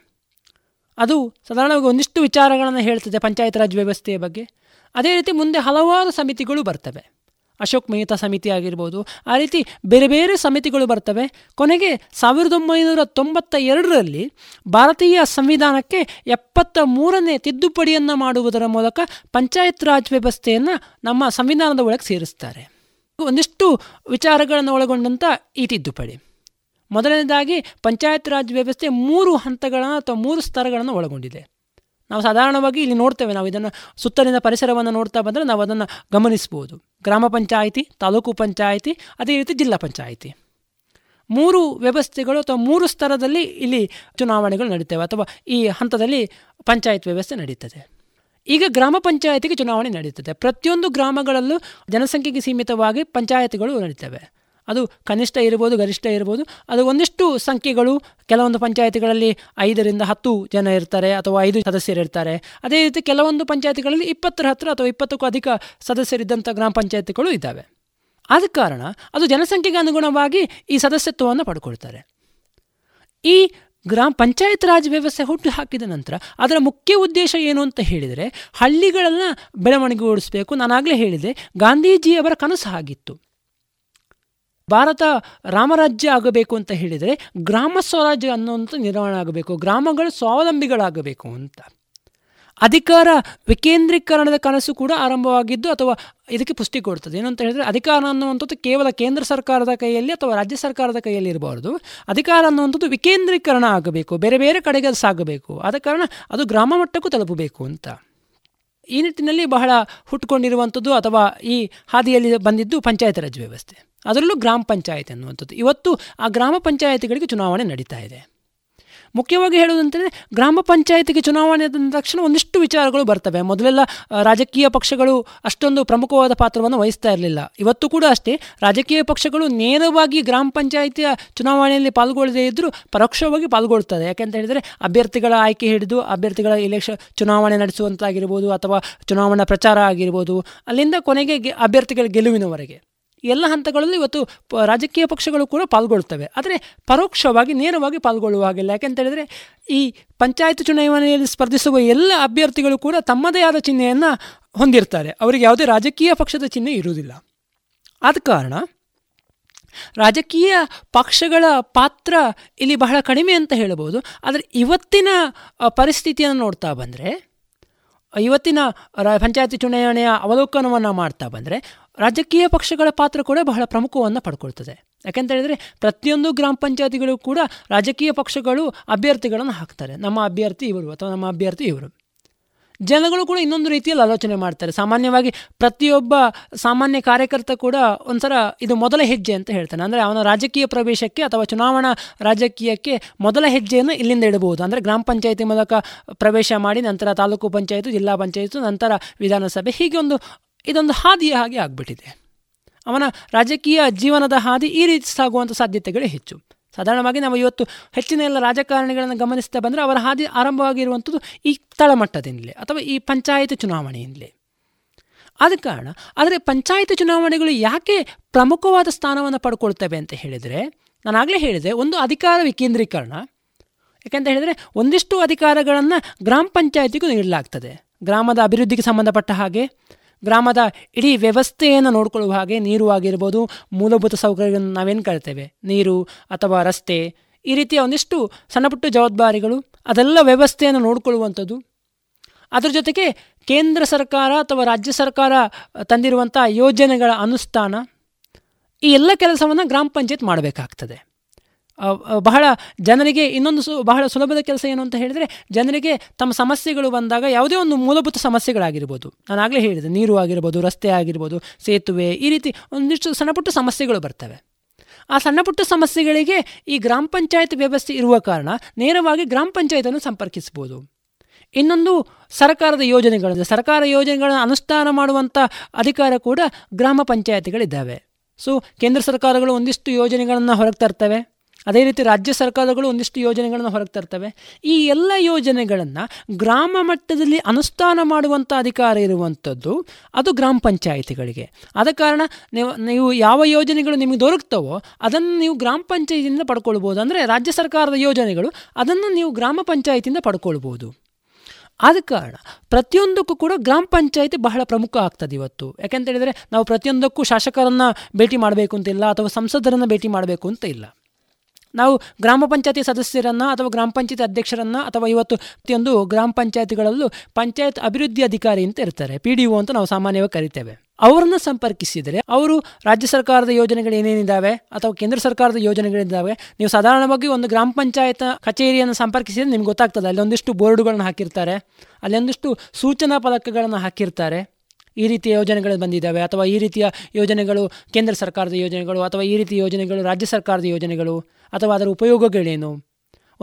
ಅದು ಸಾಧಾರಣವಾಗಿ ಒಂದಿಷ್ಟು ವಿಚಾರಗಳನ್ನು ಹೇಳ್ತದೆ ಪಂಚಾಯತ್ ರಾಜ್ ವ್ಯವಸ್ಥೆಯ ಬಗ್ಗೆ. ಅದೇ ರೀತಿ ಮುಂದೆ ಹಲವಾರು ಸಮಿತಿಗಳು ಬರ್ತವೆ. ಅಶೋಕ್ ಮೆಹ್ತಾ ಸಮಿತಿ ಆಗಿರ್ಬೋದು, ಆ ರೀತಿ ಬೇರೆ ಬೇರೆ ಸಮಿತಿಗಳು ಬರ್ತವೆ. ಕೊನೆಗೆ ಸಾವಿರದ ಒಂಬೈನೂರ ತೊಂಬತ್ತ ಎರಡರಲ್ಲಿ ಭಾರತೀಯ ಸಂವಿಧಾನಕ್ಕೆ ಎಪ್ಪತ್ತ ಮೂರನೇ ತಿದ್ದುಪಡಿಯನ್ನು ಮಾಡುವುದರ ಮೂಲಕ ಪಂಚಾಯತ್ ರಾಜ್ ವ್ಯವಸ್ಥೆಯನ್ನು ನಮ್ಮ ಸಂವಿಧಾನದ ಒಳಗೆ ಸೇರಿಸ್ತಾರೆ. ಒಂದಿಷ್ಟು ವಿಚಾರಗಳನ್ನು ಒಳಗೊಂಡಂಥ ಈ ತಿದ್ದುಪಡಿ. ಮೊದಲನೇದಾಗಿ ಪಂಚಾಯತ್ ರಾಜ್ ವ್ಯವಸ್ಥೆ ಮೂರು ಹಂತಗಳನ್ನು ಅಥವಾ ಮೂರು ಸ್ತರಗಳನ್ನು ಒಳಗೊಂಡಿದೆ. ನಾವು ಸಾಧಾರಣವಾಗಿ ಇಲ್ಲಿ ನೋಡ್ತೇವೆ, ನಾವು ಇದನ್ನು ಸುತ್ತಲಿನ ಪರಿಸರವನ್ನು ನೋಡ್ತಾ ಬಂದರೆ ನಾವು ಅದನ್ನು ಗಮನಿಸ್ಬೋದು. ಗ್ರಾಮ ಪಂಚಾಯಿತಿ, ತಾಲೂಕು ಪಂಚಾಯಿತಿ, ಅದೇ ರೀತಿ ಜಿಲ್ಲಾ ಪಂಚಾಯಿತಿ. ಮೂರು ವ್ಯವಸ್ಥೆಗಳು ಅಥವಾ ಮೂರು ಸ್ತರದಲ್ಲಿ ಇಲ್ಲಿ ಚುನಾವಣೆಗಳು ನಡೀತವೆ, ಅಥವಾ ಈ ಹಂತದಲ್ಲಿ ಪಂಚಾಯತ್ ವ್ಯವಸ್ಥೆ ನಡೀತದೆ. ಈಗ ಗ್ರಾಮ ಪಂಚಾಯಿತಿಗೆ ಚುನಾವಣೆ ನಡೀತದೆ. ಪ್ರತಿಯೊಂದು ಗ್ರಾಮಗಳಲ್ಲೂ ಜನಸಂಖ್ಯೆಗೆ ಸೀಮಿತವಾಗಿ ಪಂಚಾಯತ್ಗಳು ನಡೀತವೆ. ಅದು ಕನಿಷ್ಠ ಇರ್ಬೋದು, ಗರಿಷ್ಠ ಇರ್ಬೋದು. ಅದು ಒಂದಿಷ್ಟು ಸಂಖ್ಯೆಗಳು, ಕೆಲವೊಂದು ಪಂಚಾಯಿತಿಗಳಲ್ಲಿ ಐದರಿಂದ ಹತ್ತು ಜನ ಇರ್ತಾರೆ ಅಥವಾ ಐದು ಸದಸ್ಯರಿರ್ತಾರೆ. ಅದೇ ರೀತಿ ಕೆಲವೊಂದು ಪಂಚಾಯಿತಿಗಳಲ್ಲಿ ಇಪ್ಪತ್ತರ ಹತ್ತಿರ ಅಥವಾ ಇಪ್ಪತ್ತಕ್ಕೂ ಅಧಿಕ ಸದಸ್ಯರಿದ್ದಂಥ ಗ್ರಾಮ ಪಂಚಾಯಿತಿಗಳು ಇದ್ದಾವೆ. ಆದ ಕಾರಣ ಅದು ಜನಸಂಖ್ಯೆಗೆ ಅನುಗುಣವಾಗಿ ಈ ಸದಸ್ಯತ್ವವನ್ನು ಪಡ್ಕೊಳ್ತಾರೆ. ಈ ಗ್ರಾಮ ಪಂಚಾಯತ್ ರಾಜ್ ವ್ಯವಸ್ಥೆ ಹುಟ್ಟು ಹಾಕಿದ ನಂತರ ಅದರ ಮುಖ್ಯ ಉದ್ದೇಶ ಏನು ಅಂತ ಹೇಳಿದರೆ, ಹಳ್ಳಿಗಳನ್ನು ಬೆಳವಣಿಗೆಗೊಳಿಸಬೇಕು. ನಾನಾಗಲೇ ಹೇಳಿದೆ, ಗಾಂಧೀಜಿಯವರ ಕನಸು ಆಗಿತ್ತು. ಭಾರತ ರಾಮರಾಜ್ಯ ಆಗಬೇಕು ಅಂತ ಹೇಳಿದರೆ ಗ್ರಾಮ ಸ್ವರಾಜ್ಯ ಅನ್ನುವಂಥ ನಿರ್ಮಾಣ ಆಗಬೇಕು, ಗ್ರಾಮಗಳು ಸ್ವಾವಲಂಬಿಗಳಾಗಬೇಕು ಅಂತ. ಅಧಿಕಾರ ವಿಕೇಂದ್ರೀಕರಣದ ಕನಸು ಕೂಡ ಆರಂಭವಾಗಿದ್ದು ಅಥವಾ ಇದಕ್ಕೆ ಪುಷ್ಟಿ ಕೊಡ್ತದೆ. ಏನು ಅಂತ ಹೇಳಿದರೆ, ಅಧಿಕಾರ ಅನ್ನುವಂಥದ್ದು ಕೇವಲ ಕೇಂದ್ರ ಸರ್ಕಾರದ ಕೈಯಲ್ಲಿ ಅಥವಾ ರಾಜ್ಯ ಸರ್ಕಾರದ ಕೈಯಲ್ಲಿ ಇರಬಾರ್ದು. ಅಧಿಕಾರ ಅನ್ನುವಂಥದ್ದು ವಿಕೇಂದ್ರೀಕರಣ ಆಗಬೇಕು, ಬೇರೆ ಬೇರೆ ಕಡೆಗೆ ಸಾಗಬೇಕು. ಆದ ಕಾರಣ ಅದು ಗ್ರಾಮ ಮಟ್ಟಕ್ಕೂ ತಲುಪಬೇಕು ಅಂತ. ಈ ನಿಟ್ಟಿನಲ್ಲಿ ಬಹಳ ಹುಟ್ಟುಕೊಂಡಿರುವಂಥದ್ದು ಅಥವಾ ಈ ಹಾದಿಯಲ್ಲಿ ಬಂದಿದ್ದು ಪಂಚಾಯತ್ ರಾಜ್ ವ್ಯವಸ್ಥೆ, ಅದರಲ್ಲೂ ಗ್ರಾಮ ಪಂಚಾಯತ್ ಅನ್ನುವಂಥದ್ದು. ಇವತ್ತು ಆ ಗ್ರಾಮ ಪಂಚಾಯಿತಿಗಳಿಗೆ ಚುನಾವಣೆ ನಡೀತಾ ಇದೆ. ಮುಖ್ಯವಾಗಿ ಹೇಳುವುದಂತಂದರೆ, ಗ್ರಾಮ ಪಂಚಾಯಿತಿಗೆ ಚುನಾವಣೆ ಆದ ತಕ್ಷಣ ಒಂದಿಷ್ಟು ವಿಚಾರಗಳು ಬರ್ತವೆ. ಮೊದಲೆಲ್ಲ ರಾಜಕೀಯ ಪಕ್ಷಗಳು ಅಷ್ಟೊಂದು ಪ್ರಮುಖವಾದ ಪಾತ್ರವನ್ನು ವಹಿಸ್ತಾ ಇರಲಿಲ್ಲ. ಇವತ್ತು ಕೂಡ ಅಷ್ಟೇ, ರಾಜಕೀಯ ಪಕ್ಷಗಳು ನೇರವಾಗಿ ಗ್ರಾಮ ಪಂಚಾಯಿತಿಯ ಚುನಾವಣೆಯಲ್ಲಿ ಪಾಲ್ಗೊಳ್ಳದೇ ಇದ್ದರೂ ಪರೋಕ್ಷವಾಗಿ ಪಾಲ್ಗೊಳ್ತದೆ. ಯಾಕೆಂತ ಹೇಳಿದರೆ, ಅಭ್ಯರ್ಥಿಗಳ ಆಯ್ಕೆ ಹಿಡಿದು ಅಭ್ಯರ್ಥಿಗಳ ಇಲೆಕ್ಷನ್ ಚುನಾವಣೆ ನಡೆಸುವಂತಾಗಿರ್ಬೋದು ಅಥವಾ ಚುನಾವಣಾ ಪ್ರಚಾರ ಆಗಿರ್ಬೋದು, ಅಲ್ಲಿಂದ ಕೊನೆಗೆ ಅಭ್ಯರ್ಥಿಗಳ ಗೆಲುವಿನವರೆಗೆ ಎಲ್ಲ ಹಂತಗಳಲ್ಲೂ ಇವತ್ತು ರಾಜಕೀಯ ಪಕ್ಷಗಳು ಕೂಡ ಪಾಲ್ಗೊಳ್ತವೆ. ಆದರೆ ಪರೋಕ್ಷವಾಗಿ, ನೇರವಾಗಿ ಪಾಲ್ಗೊಳ್ಳುವ ಹಾಗಿಲ್ಲ. ಯಾಕೆಂತೇಳಿದರೆ, ಈ ಪಂಚಾಯತ್ ಚುನಾವಣೆಯಲ್ಲಿ ಸ್ಪರ್ಧಿಸುವ ಎಲ್ಲ ಅಭ್ಯರ್ಥಿಗಳು ಕೂಡ ತಮ್ಮದೇ ಆದ ಚಿಹ್ನೆಯನ್ನು ಹೊಂದಿರ್ತಾರೆ. ಅವರಿಗೆ ಯಾವುದೇ ರಾಜಕೀಯ ಪಕ್ಷದ ಚಿಹ್ನೆ ಇರುವುದಿಲ್ಲ. ಆದ ಕಾರಣ ರಾಜಕೀಯ ಪಕ್ಷಗಳ ಪಾತ್ರ ಇಲ್ಲಿ ಬಹಳ ಕಡಿಮೆ ಅಂತ ಹೇಳಬಹುದು. ಆದರೆ ಇವತ್ತಿನ ಪರಿಸ್ಥಿತಿಯನ್ನು ನೋಡ್ತಾ ಬಂದರೆ, ಇವತ್ತಿನ ಪಂಚಾಯತ್ ಚುನಾವಣೆಯ ಅವಲೋಕನವನ್ನು ಮಾಡ್ತಾ ಬಂದರೆ, ರಾಜಕೀಯ ಪಕ್ಷಗಳ ಪಾತ್ರ ಕೂಡ ಬಹಳ ಪ್ರಮುಖವನ್ನು ಪಡ್ಕೊಳ್ತದೆ. ಯಾಕೆಂತ ಹೇಳಿದರೆ, ಪ್ರತಿಯೊಂದು ಗ್ರಾಮ ಪಂಚಾಯತಿಗಳು ಕೂಡ ರಾಜಕೀಯ ಪಕ್ಷಗಳು ಅಭ್ಯರ್ಥಿಗಳನ್ನು ಹಾಕ್ತಾರೆ. ನಮ್ಮ ಅಭ್ಯರ್ಥಿ ಇವರು ಅಥವಾ ನಮ್ಮ ಅಭ್ಯರ್ಥಿ ಇವರು. ಜನಗಳು ಕೂಡ ಇನ್ನೊಂದು ರೀತಿಯಲ್ಲಿ ಆಲೋಚನೆ ಮಾಡ್ತಾರೆ. ಸಾಮಾನ್ಯವಾಗಿ ಪ್ರತಿಯೊಬ್ಬ ಸಾಮಾನ್ಯ ಕಾರ್ಯಕರ್ತ ಕೂಡ ಒಂಥರ ಇದು ಮೊದಲ ಹೆಜ್ಜೆ ಅಂತ ಹೇಳ್ತಾನೆ. ಅಂದರೆ ಅವನ ರಾಜಕೀಯ ಪ್ರವೇಶಕ್ಕೆ ಅಥವಾ ಚುನಾವಣಾ ರಾಜಕೀಯಕ್ಕೆ ಮೊದಲ ಹೆಜ್ಜೆಯನ್ನು ಇಲ್ಲಿಂದ ಇಡಬಹುದು. ಅಂದರೆ ಗ್ರಾಮ ಪಂಚಾಯಿತಿ ಮೂಲಕ ಪ್ರವೇಶ ಮಾಡಿ ನಂತರ ತಾಲೂಕು ಪಂಚಾಯಿತು, ಜಿಲ್ಲಾ ಪಂಚಾಯಿತು, ನಂತರ ವಿಧಾನಸಭೆ, ಹೀಗೆ ಒಂದು ಇದೊಂದು ಹಾದಿಯ ಹಾಗೆ ಆಗಿಬಿಟ್ಟಿದೆ. ಅವನ ರಾಜಕೀಯ ಜೀವನದ ಹಾದಿ ಈ ರೀತಿ ಸಾಗುವಂಥ ಸಾಧ್ಯತೆಗಳೇ ಹೆಚ್ಚು. ಸಾಧಾರಣವಾಗಿ ನಾವು ಇವತ್ತು ಹೆಚ್ಚಿನ ಎಲ್ಲ ರಾಜಕಾರಣಿಗಳನ್ನು ಗಮನಿಸ್ತಾ ಬಂದರೆ ಅವರ ಹಾದಿ ಆರಂಭವಾಗಿರುವಂಥದ್ದು ಈ ತಳಮಟ್ಟದಿಂದಲೇ ಅಥವಾ ಈ ಪಂಚಾಯತ್ ಚುನಾವಣೆಯಿಂದಲೇ. ಆದ ಕಾರಣ ಆದರೆ ಪಂಚಾಯತ್ ಚುನಾವಣೆಗಳು ಯಾಕೆ ಪ್ರಮುಖವಾದ ಸ್ಥಾನವನ್ನು ಪಡ್ಕೊಳ್ತವೆ ಅಂತ ಹೇಳಿದರೆ, ನಾನಾಗಲೇ ಹೇಳಿದೆ, ಒಂದು ಅಧಿಕಾರ ವಿಕೇಂದ್ರೀಕರಣ. ಯಾಕೆಂತ ಹೇಳಿದರೆ, ಒಂದಿಷ್ಟು ಅಧಿಕಾರಗಳನ್ನು ಗ್ರಾಮ ಪಂಚಾಯತಿಗೂ ನೀಡಲಾಗ್ತದೆ. ಗ್ರಾಮದ ಅಭಿವೃದ್ಧಿಗೆ ಸಂಬಂಧಪಟ್ಟ ಹಾಗೆ, ಗ್ರಾಮದ ಇಡೀ ವ್ಯವಸ್ಥೆಯನ್ನು ನೋಡಿಕೊಳ್ಳುವ ಹಾಗೆ, ನೀರು ಆಗಿರ್ಬೋದು, ಮೂಲಭೂತ ಸೌಕರ್ಯಗಳನ್ನು ನಾವೇನು ಕರಿತೇವೆ, ನೀರು ಅಥವಾ ರಸ್ತೆ, ಈ ರೀತಿಯ ಒಂದಿಷ್ಟು ಸಣ್ಣಪುಟ್ಟ ಜವಾಬ್ದಾರಿಗಳು, ಅದೆಲ್ಲ ವ್ಯವಸ್ಥೆಯನ್ನು ನೋಡಿಕೊಳ್ಳುವಂಥದ್ದು. ಅದರ ಜೊತೆಗೆ ಕೇಂದ್ರ ಸರ್ಕಾರ ಅಥವಾ ರಾಜ್ಯ ಸರ್ಕಾರ ತಂದಿರುವಂಥ ಯೋಜನೆಗಳ ಅನುಷ್ಠಾನ, ಈ ಎಲ್ಲ ಕೆಲಸವನ್ನು ಗ್ರಾಮ ಪಂಚಾಯತ್ ಮಾಡಬೇಕಾಗ್ತದೆ. ಬಹಳ ಜನರಿಗೆ ಇನ್ನೊಂದು ಸು ಬಹಳ ಸುಲಭದ ಕೆಲಸ ಏನು ಅಂತ ಹೇಳಿದರೆ, ಜನರಿಗೆ ತಮ್ಮ ಸಮಸ್ಯೆಗಳು ಬಂದಾಗ ಯಾವುದೇ ಒಂದು ಮೂಲಭೂತ ಸಮಸ್ಯೆಗಳಾಗಿರ್ಬೋದು, ನಾನು ಆಗಲೇ ಹೇಳಿದೆ, ನೀರು ಆಗಿರ್ಬೋದು, ರಸ್ತೆ ಆಗಿರ್ಬೋದು, ಸೇತುವೆ, ಈ ರೀತಿ ಒಂದಿಷ್ಟು ಸಣ್ಣಪುಟ್ಟ ಸಮಸ್ಯೆಗಳು ಬರ್ತವೆ. ಆ ಸಣ್ಣ ಪುಟ್ಟ ಸಮಸ್ಯೆಗಳಿಗೆ ಈ ಗ್ರಾಮ ಪಂಚಾಯತ್ ವ್ಯವಸ್ಥೆ ಇರುವ ಕಾರಣ ನೇರವಾಗಿ ಗ್ರಾಮ ಪಂಚಾಯತನ್ನು ಸಂಪರ್ಕಿಸ್ಬೋದು. ಇನ್ನೊಂದು ಸರ್ಕಾರದ ಯೋಜನೆಗಳನ್ನು ಸರ್ಕಾರ ಯೋಜನೆಗಳನ್ನು ಅನುಷ್ಠಾನ ಮಾಡುವಂಥ ಅಧಿಕಾರ ಕೂಡ ಗ್ರಾಮ ಪಂಚಾಯತಿಗಳಿದ್ದಾವೆ. ಸೊ ಕೇಂದ್ರ ಸರ್ಕಾರಗಳು ಒಂದಿಷ್ಟು ಯೋಜನೆಗಳನ್ನು ಹೊರಗೆ ತರ್ತವೆ, ಅದೇ ರೀತಿ ರಾಜ್ಯ ಸರ್ಕಾರಗಳು ಒಂದಿಷ್ಟು ಯೋಜನೆಗಳನ್ನು ಹೊರಗೆ ತರ್ತವೆ. ಈ ಎಲ್ಲ ಯೋಜನೆಗಳನ್ನು ಗ್ರಾಮ ಮಟ್ಟದಲ್ಲಿ ಅನುಷ್ಠಾನ ಮಾಡುವಂಥ ಅಧಿಕಾರ ಇರುವಂಥದ್ದು ಅದು ಗ್ರಾಮ ಪಂಚಾಯಿತಿಗಳಿಗೆ. ಆದ ಕಾರಣ ನೀವು ನೀವು ಯಾವ ಯೋಜನೆಗಳು ನಿಮಗೆ ದೊರಕ್ತವೋ ಅದನ್ನು ನೀವು ಗ್ರಾಮ ಪಂಚಾಯಿತಿಯಿಂದ ಪಡ್ಕೊಳ್ಬೋದು. ಅಂದರೆ ರಾಜ್ಯ ಸರ್ಕಾರದ ಯೋಜನೆಗಳು ಅದನ್ನು ನೀವು ಗ್ರಾಮ ಪಂಚಾಯಿತಿಯಿಂದ ಪಡ್ಕೊಳ್ಬೋದು. ಆದ ಕಾರಣ ಪ್ರತಿಯೊಂದಕ್ಕೂ ಕೂಡ ಗ್ರಾಮ ಪಂಚಾಯಿತಿ ಬಹಳ ಪ್ರಮುಖ ಆಗ್ತದೆ ಇವತ್ತು. ಯಾಕೆಂತೇಳಿದರೆ ನಾವು ಪ್ರತಿಯೊಂದಕ್ಕೂ ಶಾಸಕರನ್ನು ಭೇಟಿ ಮಾಡಬೇಕು ಅಂತ ಇಲ್ಲ, ಅಥವಾ ಸಂಸದರನ್ನು ಭೇಟಿ ಮಾಡಬೇಕು ಅಂತ ಇಲ್ಲ. ನಾವು ಗ್ರಾಮ ಪಂಚಾಯತಿ ಸದಸ್ಯರನ್ನು ಅಥವಾ ಗ್ರಾಮ ಪಂಚಾಯತಿ ಅಧ್ಯಕ್ಷರನ್ನು ಅಥವಾ ಇವತ್ತು ಪ್ರತಿಯೊಂದು ಗ್ರಾಮ ಪಂಚಾಯತಿಗಳಲ್ಲೂ ಪಂಚಾಯತ್ ಅಭಿವೃದ್ಧಿ ಅಧಿಕಾರಿ ಅಂತ ಇರ್ತಾರೆ, ಪಿ ಡಿ ಒ ಅಂತ ನಾವು ಸಾಮಾನ್ಯವಾಗಿ ಕರಿತೇವೆ. ಅವರನ್ನು ಸಂಪರ್ಕಿಸಿದರೆ ಅವರು ರಾಜ್ಯ ಸರ್ಕಾರದ ಯೋಜನೆಗಳು ಏನೇನಿದ್ದಾವೆ ಅಥವಾ ಕೇಂದ್ರ ಸರ್ಕಾರದ ಯೋಜನೆಗಳಿದ್ದಾವೆ. ನೀವು ಸಾಧಾರಣವಾಗಿ ಒಂದು ಗ್ರಾಮ ಪಂಚಾಯತ್ ಕಚೇರಿಯನ್ನು ಸಂಪರ್ಕಿಸಿದರೆ ನಿಮ್ಗೆ ಗೊತ್ತಾಗ್ತದೆ, ಅಲ್ಲೊಂದಿಷ್ಟು ಬೋರ್ಡುಗಳನ್ನು ಹಾಕಿರ್ತಾರೆ, ಅಲ್ಲೊಂದಿಷ್ಟು ಸೂಚನಾ ಫಲಕಗಳನ್ನು ಹಾಕಿರ್ತಾರೆ, ಈ ರೀತಿಯ ಯೋಜನೆಗಳು ಬಂದಿದ್ದಾವೆ ಅಥವಾ ಈ ರೀತಿಯ ಯೋಜನೆಗಳು ಕೇಂದ್ರ ಸರ್ಕಾರದ ಯೋಜನೆಗಳು ಅಥವಾ ಈ ರೀತಿಯ ಯೋಜನೆಗಳು ರಾಜ್ಯ ಸರ್ಕಾರದ ಯೋಜನೆಗಳು ಅಥವಾ ಅದರ ಉಪಯೋಗಗಳೇನು,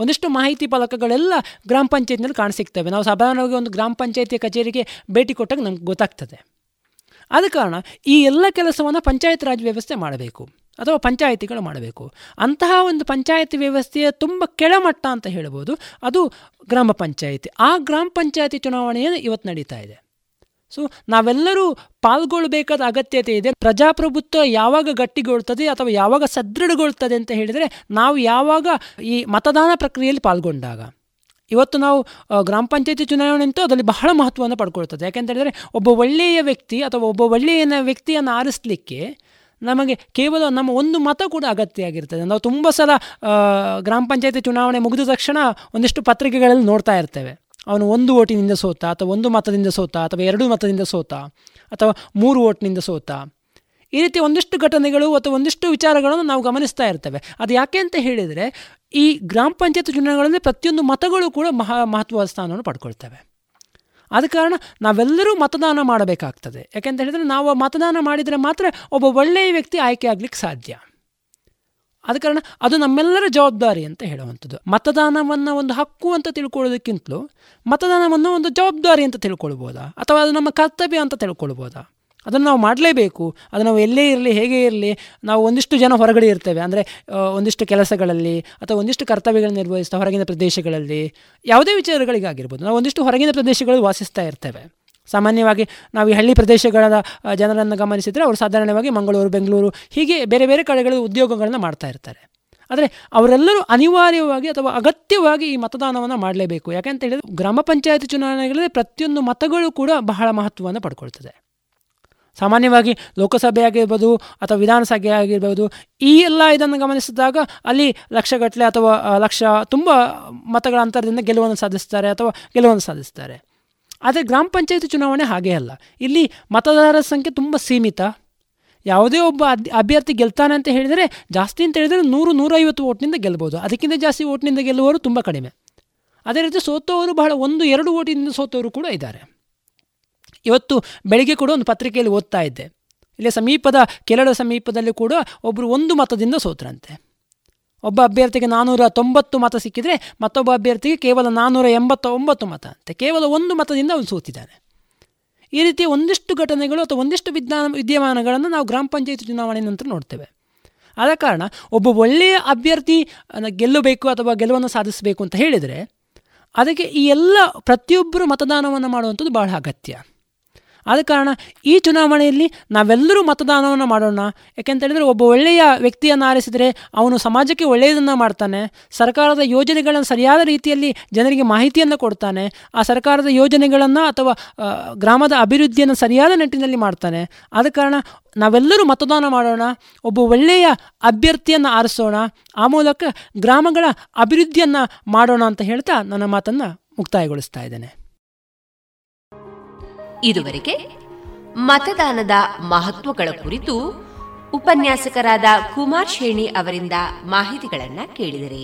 ಒಂದಿಷ್ಟು ಮಾಹಿತಿ ಫಲಕಗಳೆಲ್ಲ ಗ್ರಾಮ ಪಂಚಾಯತ್ನಲ್ಲಿ ಕಾಣಸಿಗ್ತವೆ. ನಾವು ಸಾಧಾರಣವಾಗಿ ಒಂದು ಗ್ರಾಮ ಪಂಚಾಯತಿಯ ಕಚೇರಿಗೆ ಭೇಟಿ ಕೊಟ್ಟಾಗ ನಮ್ಗೆ ಗೊತ್ತಾಗ್ತದೆ. ಆದ ಕಾರಣ ಈ ಎಲ್ಲ ಕೆಲಸವನ್ನು ಪಂಚಾಯತ್ ರಾಜ್ ವ್ಯವಸ್ಥೆ ಮಾಡಬೇಕು ಅಥವಾ ಪಂಚಾಯಿತಿಗಳು ಮಾಡಬೇಕು. ಅಂತಹ ಒಂದು ಪಂಚಾಯತಿ ವ್ಯವಸ್ಥೆಯ ತುಂಬ ಕೆಳಮಟ್ಟ ಅಂತ ಹೇಳ್ಬೋದು, ಅದು ಗ್ರಾಮ ಪಂಚಾಯಿತಿ. ಆ ಗ್ರಾಮ ಪಂಚಾಯತಿ ಚುನಾವಣೆಯನ್ನು ಇವತ್ತು ನಡೀತಾ ಇದೆ. ಸೊ ನಾವೆಲ್ಲರೂ ಪಾಲ್ಗೊಳ್ಬೇಕಾದ ಅಗತ್ಯತೆ ಇದೆ. ಪ್ರಜಾಪ್ರಭುತ್ವ ಯಾವಾಗ ಗಟ್ಟಿಗೊಳ್ತದೆ ಅಥವಾ ಯಾವಾಗ ಸದೃಢಗೊಳ್ತದೆ ಅಂತ ಹೇಳಿದರೆ, ನಾವು ಯಾವಾಗ ಈ ಮತದಾನ ಪ್ರಕ್ರಿಯೆಯಲ್ಲಿ ಪಾಲ್ಗೊಂಡಾಗ. ಇವತ್ತು ನಾವು ಗ್ರಾಮ ಪಂಚಾಯತಿ ಚುನಾವಣೆ ಅಂತೂ ಅದರಲ್ಲಿ ಬಹಳ ಮಹತ್ವವನ್ನು ಪಡ್ಕೊಳ್ತದೆ. ಯಾಕೆಂತ ಹೇಳಿದರೆ ಒಬ್ಬ ಒಳ್ಳೆಯ ವ್ಯಕ್ತಿ ಅಥವಾ ಒಬ್ಬ ಒಳ್ಳೆಯ ವ್ಯಕ್ತಿಯನ್ನು ಆರಿಸಲಿಕ್ಕೆ ನಮಗೆ ಕೇವಲ ನಮ್ಮ ಒಂದು ಮತ ಕೂಡ ಅಗತ್ಯ ಆಗಿರ್ತದೆ. ನಾವು ತುಂಬ ಸಲ ಗ್ರಾಮ ಪಂಚಾಯತಿ ಚುನಾವಣೆ ಮುಗಿದ ತಕ್ಷಣ ಒಂದಿಷ್ಟು ಪತ್ರಿಕೆಗಳಲ್ಲಿ ನೋಡ್ತಾ ಇರ್ತೇವೆ, ಅವನು ಒಂದು ಓಟಿನಿಂದ ಸೋತ ಅಥವಾ ಒಂದು ಮತದಿಂದ ಸೋತ ಅಥವಾ ಎರಡು ಮತದಿಂದ ಸೋತ ಅಥವಾ ಮೂರು ಓಟ್ನಿಂದ ಸೋತ, ಈ ರೀತಿ ಒಂದಿಷ್ಟು ಘಟನೆಗಳು ಅಥವಾ ಒಂದಿಷ್ಟು ವಿಚಾರಗಳನ್ನು ನಾವು ಗಮನಿಸ್ತಾ ಇರ್ತೇವೆ. ಅದು ಯಾಕೆ ಅಂತ ಹೇಳಿದರೆ, ಈ ಗ್ರಾಮ ಪಂಚಾಯತ್ ಚುನಾವಣೆಗಳಲ್ಲಿ ಪ್ರತಿಯೊಂದು ಮತಗಳು ಕೂಡ ಮಹಾ ಮಹತ್ವದ ಸ್ಥಾನವನ್ನು ಪಡ್ಕೊಳ್ತವೆ. ಆದ ಕಾರಣ ನಾವೆಲ್ಲರೂ ಮತದಾನ ಮಾಡಬೇಕಾಗ್ತದೆ. ಯಾಕೆಂತ ಹೇಳಿದರೆ ನಾವು ಮತದಾನ ಮಾಡಿದರೆ ಮಾತ್ರ ಒಬ್ಬ ಒಳ್ಳೆಯ ವ್ಯಕ್ತಿ ಆಯ್ಕೆ ಆಗಲಿಕ್ಕೆ ಸಾಧ್ಯ. ಆದ ಕಾರಣ ಅದು ನಮ್ಮೆಲ್ಲರ ಜವಾಬ್ದಾರಿ ಅಂತ ಹೇಳುವಂಥದ್ದು. ಮತದಾನವನ್ನು ಒಂದು ಹಕ್ಕು ಅಂತ ತಿಳ್ಕೊಳ್ಳೋದಕ್ಕಿಂತಲೂ ಮತದಾನವನ್ನು ಒಂದು ಜವಾಬ್ದಾರಿ ಅಂತ ತಿಳ್ಕೊಳ್ಬೋದಾ ಅಥವಾ ಅದು ನಮ್ಮ ಕರ್ತವ್ಯ ಅಂತ ತಿಳ್ಕೊಳ್ಬೋದಾ? ಅದನ್ನು ನಾವು ಮಾಡಲೇಬೇಕು. ಅದು ನಾವು ಎಲ್ಲೇ ಇರಲಿ ಹೇಗೆ ಇರಲಿ, ನಾವು ಒಂದಿಷ್ಟು ಜನ ಹೊರಗಡೆ ಇರ್ತೇವೆ, ಅಂದರೆ ಒಂದಿಷ್ಟು ಕೆಲಸಗಳಲ್ಲಿ ಅಥವಾ ಒಂದಿಷ್ಟು ಕರ್ತವ್ಯಗಳನ್ನು ನಿರ್ವಹಿಸ್ತಾ ಹೊರಗಿನ ಪ್ರದೇಶಗಳಲ್ಲಿ, ಯಾವುದೇ ವಿಚಾರಗಳಿಗಾಗಿರ್ಬೋದು ನಾವು ಒಂದಿಷ್ಟು ಹೊರಗಿನ ಪ್ರದೇಶಗಳಲ್ಲಿ ವಾಸಿಸ್ತಾ ಇರ್ತೇವೆ. ಸಾಮಾನ್ಯವಾಗಿ ನಾವು ಈ ಹಳ್ಳಿ ಪ್ರದೇಶಗಳ ಜನರನ್ನು ಗಮನಿಸಿದರೆ ಅವರು ಸಾಧಾರಣವಾಗಿ ಮಂಗಳೂರು, ಬೆಂಗಳೂರು ಹೀಗೆ ಬೇರೆ ಬೇರೆ ಕಡೆಗಳಲ್ಲಿ ಉದ್ಯೋಗಗಳನ್ನು ಮಾಡ್ತಾ ಇರ್ತಾರೆ. ಆದರೆ ಅವರೆಲ್ಲರೂ ಅನಿವಾರ್ಯವಾಗಿ ಅಥವಾ ಅಗತ್ಯವಾಗಿ ಈ ಮತದಾನವನ್ನು ಮಾಡಲೇಬೇಕು. ಯಾಕೆಂತ ಹೇಳಿದರೆ ಗ್ರಾಮ ಪಂಚಾಯತ್ ಚುನಾವಣೆಗಳಲ್ಲಿ ಪ್ರತಿಯೊಂದು ಮತಗಳು ಕೂಡ ಬಹಳ ಮಹತ್ವವನ್ನು ಪಡ್ಕೊಳ್ತದೆ. ಸಾಮಾನ್ಯವಾಗಿ ಲೋಕಸಭೆ ಆಗಿರ್ಬೋದು ಅಥವಾ ವಿಧಾನಸಭೆ ಆಗಿರ್ಬೋದು, ಈ ಎಲ್ಲ ಇದನ್ನು ಗಮನಿಸಿದಾಗ ಅಲ್ಲಿ ಲಕ್ಷಗಟ್ಟಲೆ ಅಥವಾ ಲಕ್ಷ ತುಂಬ ಮತಗಳ ಅಂತರದಿಂದ ಗೆಲುವನ್ನು ಸಾಧಿಸ್ತಾರೆ ಅಥವಾ ಗೆಲುವನ್ನು ಸಾಧಿಸ್ತಾರೆ. ಆದರೆ ಗ್ರಾಮ ಪಂಚಾಯತ್ ಚುನಾವಣೆ ಹಾಗೇ ಅಲ್ಲ. ಇಲ್ಲಿ ಮತದಾರರ ಸಂಖ್ಯೆ ತುಂಬ ಸೀಮಿತ. ಯಾವುದೇ ಒಬ್ಬ ಅಭ್ಯರ್ಥಿ ಗೆಲ್ತಾನೆ ಅಂತ ಹೇಳಿದರೆ ಜಾಸ್ತಿ ಅಂತ ಹೇಳಿದರೆ ನೂರು ನೂರೈವತ್ತು ಓಟ್ನಿಂದ ಗೆಲ್ಬೋದು. ಅದಕ್ಕಿಂತ ಜಾಸ್ತಿ ಓಟ್ನಿಂದ ಗೆಲ್ಲುವವರು ತುಂಬ ಕಡಿಮೆ. ಅದೇ ರೀತಿ ಸೋತವರು ಬಹಳ ಒಂದು ಎರಡು ಓಟಿನಿಂದ ಸೋತವರು ಕೂಡ ಇದ್ದಾರೆ. ಇವತ್ತು ಬೆಳಿಗ್ಗೆ ಕೂಡ ಒಂದು ಪತ್ರಿಕೆಯಲ್ಲಿ ಓದ್ತಾ ಇದ್ದೆ, ಇಲ್ಲಿ ಸಮೀಪದ ಕೆರಳ ಸಮೀಪದಲ್ಲಿ ಕೂಡ ಒಬ್ಬರು ಒಂದು ಮತದಿಂದ ಸೋತರಂತೆ. ಒಬ್ಬ ಅಭ್ಯರ್ಥಿಗೆ ನಾನ್ನೂರ ತೊಂಬತ್ತು ಮತ ಸಿಕ್ಕಿದರೆ ಮತ್ತೊಬ್ಬ ಅಭ್ಯರ್ಥಿಗೆ ಕೇವಲ ನಾನ್ನೂರ ಎಂಬತ್ತ ಒಂಬತ್ತು ಮತ ಅಂತೆ. ಕೇವಲ ಒಂದು ಮತದಿಂದ ಅವನು ಸೋತಿದ್ದಾನೆ. ಈ ರೀತಿಯ ಒಂದಿಷ್ಟು ಘಟನೆಗಳು ಅಥವಾ ಒಂದಿಷ್ಟು ವಿದ್ಯಾನ ವಿದ್ಯಮಾನಗಳನ್ನು ನಾವು ಗ್ರಾಮ ಪಂಚಾಯತ್ ಚುನಾವಣೆ ನಂತರ ನೋಡ್ತೇವೆ. ಆದ ಕಾರಣ ಒಬ್ಬ ಒಳ್ಳೆಯ ಅಭ್ಯರ್ಥಿ ಗೆಲ್ಲಬೇಕು ಅಥವಾ ಗೆಲುವನ್ನು ಸಾಧಿಸಬೇಕು ಅಂತ ಹೇಳಿದರೆ ಅದಕ್ಕೆ ಈ ಎಲ್ಲ ಪ್ರತಿಯೊಬ್ಬರು ಮತದಾನವನ್ನು ಮಾಡುವಂಥದ್ದು ಬಹಳ ಅಗತ್ಯ. ಆದ ಕಾರಣ ಈ ಚುನಾವಣೆಯಲ್ಲಿ ನಾವೆಲ್ಲರೂ ಮತದಾನವನ್ನು ಮಾಡೋಣ. ಯಾಕೆಂತ ಹೇಳಿದರೆ ಒಬ್ಬ ಒಳ್ಳೆಯ ವ್ಯಕ್ತಿಯನ್ನು ಆರಿಸಿದರೆ ಅವನು ಸಮಾಜಕ್ಕೆ ಒಳ್ಳೆಯದನ್ನು ಮಾಡ್ತಾನೆ, ಸರ್ಕಾರದ ಯೋಜನೆಗಳನ್ನು ಸರಿಯಾದ ರೀತಿಯಲ್ಲಿ ಜನರಿಗೆ ಮಾಹಿತಿಯನ್ನು ಕೊಡ್ತಾನೆ, ಆ ಸರ್ಕಾರದ ಯೋಜನೆಗಳನ್ನು ಅಥವಾ ಗ್ರಾಮದ ಅಭಿವೃದ್ಧಿಯನ್ನು ಸರಿಯಾದ ನಿಟ್ಟಿನಲ್ಲಿ ಮಾಡ್ತಾನೆ. ಆದ ಕಾರಣ ನಾವೆಲ್ಲರೂ ಮತದಾನ ಮಾಡೋಣ, ಒಬ್ಬ ಒಳ್ಳೆಯ ಅಭ್ಯರ್ಥಿಯನ್ನು ಆರಿಸೋಣ, ಆ ಮೂಲಕ ಗ್ರಾಮಗಳ ಅಭಿವೃದ್ಧಿಯನ್ನು ಮಾಡೋಣ ಅಂತ ಹೇಳ್ತಾ ನನ್ನ ಮಾತನ್ನು ಮುಕ್ತಾಯಗೊಳಿಸ್ತಾ ಇದ್ದೇನೆ. ಇದುವರೆಗೆ ಮತದಾನದ ಮಹತ್ವಗಳ ಕುರಿತು ಉಪನ್ಯಾಸಕರಾದ ಕುಮಾರ್ ಶೇಣಿ ಅವರಿಂದ ಮಾಹಿತಿಗಳನ್ನು ಕೇಳಿದರೆ.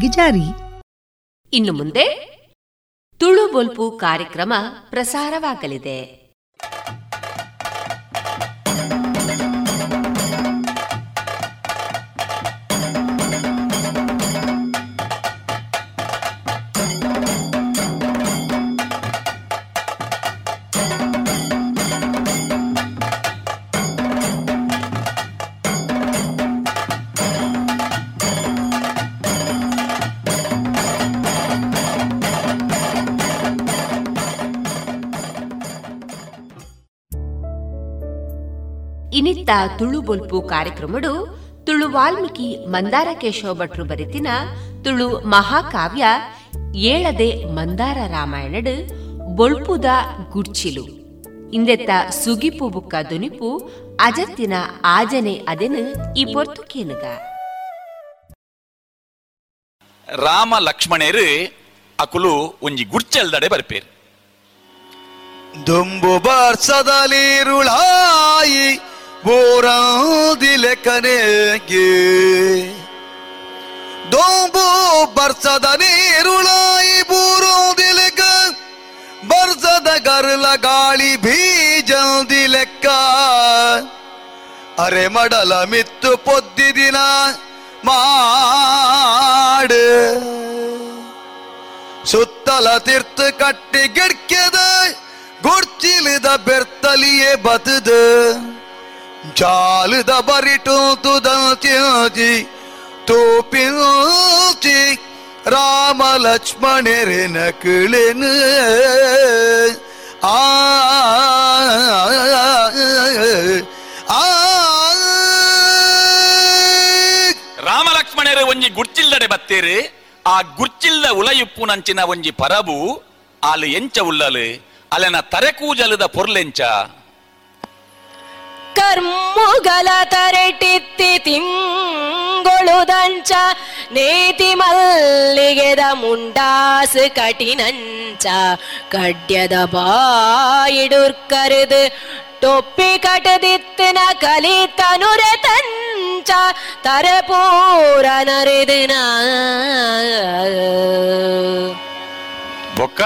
ಜಾರಿ. ಇನ್ನು ಮುಂದೆ ತುಳು ಬೊಲ್ಪು ಕಾರ್ಯಕ್ರಮ ಪ್ರಸಾರವಾಗಲಿದೆ. ಇನ್ನಿತ್ತ ತುಳು ಬೊಲ್ಪು ಕಾರ್ಯಕ್ರಮಡು ತುಳು ವಾಲ್ಮೀಕಿ ಮಂದಾರ ಕೇಶವ ಭಟ್ರು ಬರೆತಿನ ತುಳು ಮಹಾಕಾವ್ಯ ಏಳದೆ ಮಂದಾರ ರಾಮಾಯಣಡು ಬೊಲ್ಪುದ ಗುಡ್ಚಿಲು ಇಂದೆತ್ತ ಸುಗಿಪು ಬುಕ್ಕ ದುನಿಪು ಅಜತ್ತಿನ ಆಜನೆ ಅದೆನು ಈ ಪೊರ್ತು ಕೇನುಗ. ರಾಮ ಲಕ್ಷ್ಮಣರು ಅಕುಲು ಒಂಜಿ ಗುಡ್ಚಲ್ದಡೆ ಬರ್ಪೇರು. ದುಂಬು ಬಾರ್ಸದಲಿರುಳಾಯಿ ಬೋರಾದಿಲೆಕ್ಕನೇಗೆ ದೊಂಬು ಬರ್ಸದ ನೀರುಳಾಯಿ ಬೂರೋದಿಲೆಕ್ಕ ಬರ್ಸದ ಗರ್ಲ ಗಾಳಿ ಬೀಜದಿ ಲೆಕ್ಕ ಅರೆ ಮಡಲ ಮಿತ್ತು ಪೊದ್ದಿದಿನ ಮಾಡು ಸುತ್ತಲ ತಿರ್ತು ಕಟ್ಟಿ ಗಿಡ್ಕೆದ ಗುಡ್ಚಿಲಿದ ಬೆರ್ತಲಿಯೇ ಬದುದು ಜಾಲದ ಬರಿಟು ತುದಿ ತೋಪಿಂಚಿ ರಾಮ ಲಕ್ಷ್ಮಣರೆ ನಕಳೆನು ಆ ರಾಮ ಲಕ್ಷ್ಮಣರು ಒಂಜಿ ಗುಡ್ಚಿಲ್ಲಡೆ ಬತ್ತೇರು. ಆ ಗುಡ್ಚಿಲ್ಲ ಉಲಯುಪ್ಪುನಂಚಿನ ಒಂಜಿ ಪರಬು ಆಲು ಎಂಚ ಉಲ್ಲಲು ಅಲೆನ ತರೆಕೂಜಲದ ಪೊರ್ಲೆಂಚ ಕರ್ಮುಗಲ ತರೆಟಿತ್ತಿ ತಿಂಗೊಳುದಂಚ ನೇತಿ ಮಲ್ಲಿಗೆದ ಮುಂಡಾಸು ಕಟಿನಂಚ ಕಡ್ಯದ ಬಾಯಿಡುರ್ಕರಿದು ಟೊಪ್ಪಿ ಕಟದಿತ್ತಿನ ಕಲಿತನುರೆ ತಂಚ ತರಪೂರ ನರಿದಿನ ಬೊಕ್ಕ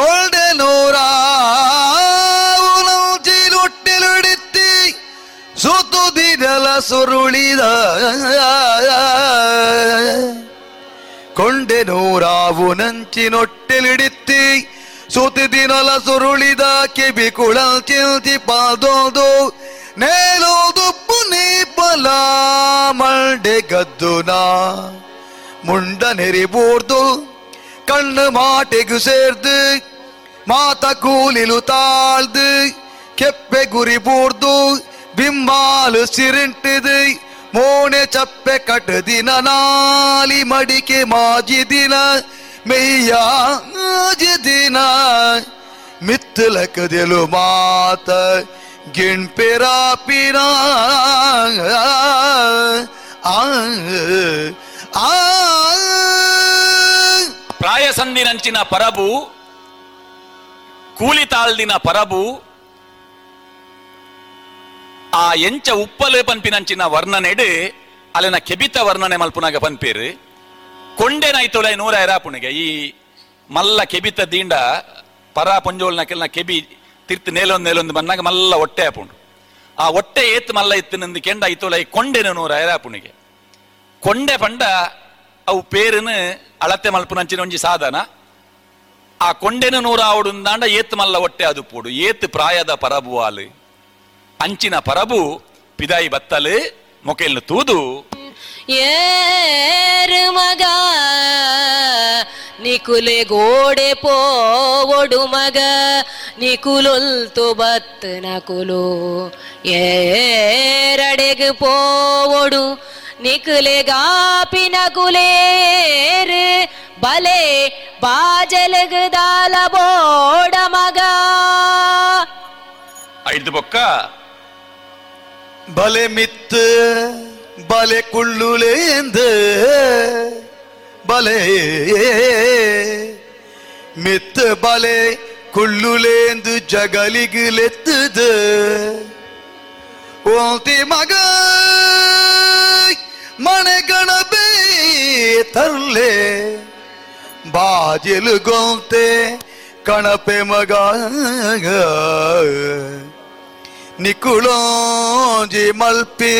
ಕೊಳ್ಳೆ ನೂರ ುಟ್ಟಿಲುಡಿತ್ತಿ ಸುತುದಿರಲ ಸುರುಳಿದ ಕೊಂಡೆ ನೂರಾವು ನಂಚಿನೊಟ್ಟಿಲಿಡಿತ್ತಿ ಸುತಿದಿರಲ ಸುರುಳಿದ ಕಿಬಿ ಕುಳ ಚಿಲ್ತಿ ಪಾದೋದು ನೇಲೋದುಪ್ಪು ನೀ ಬಲ ಮಂಡೆ ಗದ್ದುನ ಮುಂಡ ನೆರಿಬೋರ್ದು ಕಣ್ಣು ಮಾಟೆಗು ಸೇರ್ದು ಮಾತ ಕೂಲಿಲು ತಾಳ್ದು ಕೆಪ್ಪೆ ಗುರಿ ಬೂರ್ದು ಬಿಂಬಾಲು ಸಿರಿಂಟಿದು ಮೋನೆ ಚಪ್ಪೆ ಕಟದಿನ ನಾಲಿ ಮಡಿಕೆ ಮಾಜಿದಿನ ಮೆಯ್ಯಾಜಿದಿನ ಮಿತ್ತಲ ಕದೆಲು ಮಾತ ಗಿಣ್ಪೆರಾ ಪಿರ ಆ ಪ್ರಾಯಸಂದಿನಂಚಿನ ಪರಬು ಕೂಲಿ ತಾಳ್ದಿನ ಪರಬು ಆ ಎಂಚ ಉಪ್ಪಲೆ ಪನ್ಪಿನಂಚಿನ ವರ್ಣನೆಡು ಅಲ್ಲಿನ ಕೆಬಿತ ವರ್ಣನೆ ಮಲ್ಪುನಾಗ ಪನ್ಪೇರು ಕೊಂಡೆನಾಯ್ತೊಳೆ ನೂರ ಎರಾಪುಣಿಗೆ ಈ ಮಲ್ಲ ಕೆಬಿತ ದೀಂಡ ಪರ ಪೊಂಜೋಲ್ನ ಕೆಲ್ನ ಕೆಬಿ ತಿರ್ತು ನೇಲೊಂದು ನೇಲೊಂದು ಬಂದಾಗ ಮಲ್ಲ ಹೊಟ್ಟೆ ಹಾಪುಂಡು ಆ ಹೊಟ್ಟೆ ಏತ್ ಮಲ್ಲ ಎತ್ತಿನಂದು ಕೆಂಡ ಐತೊಳೆ ಕೊಂಡೆನು ನೂರ ಎರಾಪುಣಿಗೆ ಕೊಂಡೆ ಪಂಡ ಅವು ಪೇರುನು ಅಳತೆ ಮಲ್ಪುನಂಚಿನ ಒಂಜಿ ಸಾಧನ ಆ ಕೊಂಡೆನು ನೂರ ಆವಡುಂದಾಂಡ ಏತ್ ಮಲ್ಲ ಹೊಟ್ಟೆ ಅದು ಪೋಡು ಏತ್ ಪ್ರಾಯದ ಪರಬುವಾಲು ಅಂಚಿನ ಪರಬು ಪಿದಾಯಿ ಬತ್ತಲು ಮೊಕೆಲ್ನು ತೂದು ಏರು ಮಗ ನಿಕುಲೆ ಗೋಡೆ ಪೋವೊಡು ಮಗ ನಿಕುಲೊಲ್ತು ಬತ್ತ ನಕುಲು ಏರಡೆಗೆ ಪೋವೊಡು निकलेगा पिनकुलेर भले बाजलग दाल बोड़ मगा ಐದು ಬೊಕ್ಕ ಬಲೆ ಮಿತ್ತು ಬಲೆ ಕುಳ್ಳುಲೆಂದು ಬಲೆ ಮಿತ್ತು ಬಲೆ ಕುಳ್ಳುಲೆಂದು ಜಗಲಿಗಿಲೆತ್ತದು ಓಂತಿ ಮಗ ಮನೆಗಣಬೇ ತರ್ಲೆ ಬಾಜಲು ಗೋಂತೆ ಕಣಪೆ ಮಗ ನಿಕುಳೋಂಜಿ ಮಲ್ಪಿ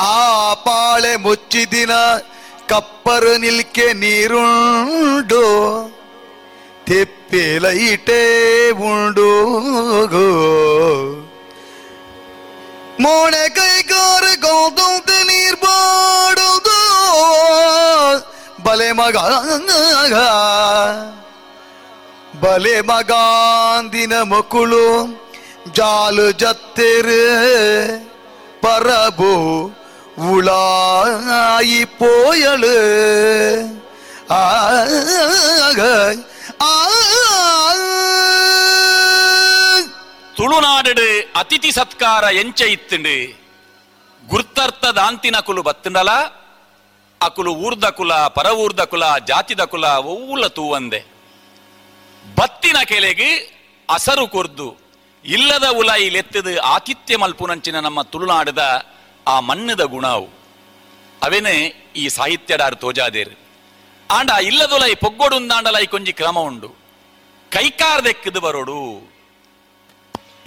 ಆ ಪಾಳೆ ಮುಚ್ಚಿದಿನ ಕಪ್ಪರು ನಿಲ್ಕೆ ನೀರುಂಡು ತಿಪ್ಪಿಲ ಇಟೇ ಉಂಡು ಮೋಣೆ ಕೈಗಾರ ಗೌದಂತೆ ನೀರ್ ಬಾಡುದು ಬಲೆ ಮಗ ಬಲೆ ಮಗಾಂದಿನ ಮಕ್ಕಳು ಜಾಲು ಜತ್ತೇರು ಪರಬು ಉಳಾಯಿ ಪೋಯಳು ಆಗ ತುಳುನಾಡು ಅತಿಥಿ ಸತ್ಕಾರ ಎಂಚ ಇತ್ತಂಡಿ ಗುರ್ತರ್ಥ ದಾಂತಿನ ಕುಲು ಬತ್ತಂಡಲ ಅಕುಲು ಊರ್ದ ಕುಲ ಪರವೂರ್ದ ಕುಲ ಜಾತಿದ ಕುಲ ಒಲ್ಲ ತೂವಂದೆ ಬತ್ತಿನ ಕೆಲೆಗೆ ಅಸರು ಕೊರ್ದು ಇಲ್ಲದ ಉಲಾಯಿ ಲೆತ್ತದ ಆತಿಥ್ಯ ಮಲ್ಪುನಂಚಿನ ನಮ್ಮ ತುಳುನಾಡದ ಆ ಮಣ್ಣದ ಗುಣವು ಅವೇನೇ ಈ ಸಾಹಿತ್ಯಡಾರು ತೋಜಾದೇರು ಆಂಡ ಆ ಇಲ್ಲದೊಲಾಯಿ ಪೊಗ್ಗೊಡುಂದಾಂಡಲಾಯಿ ಕೊಂಜಿ ಕ್ರಮ ಉಂಡು ಕೈಕಾರದೆಕ್ಕದು ಬರೋಡು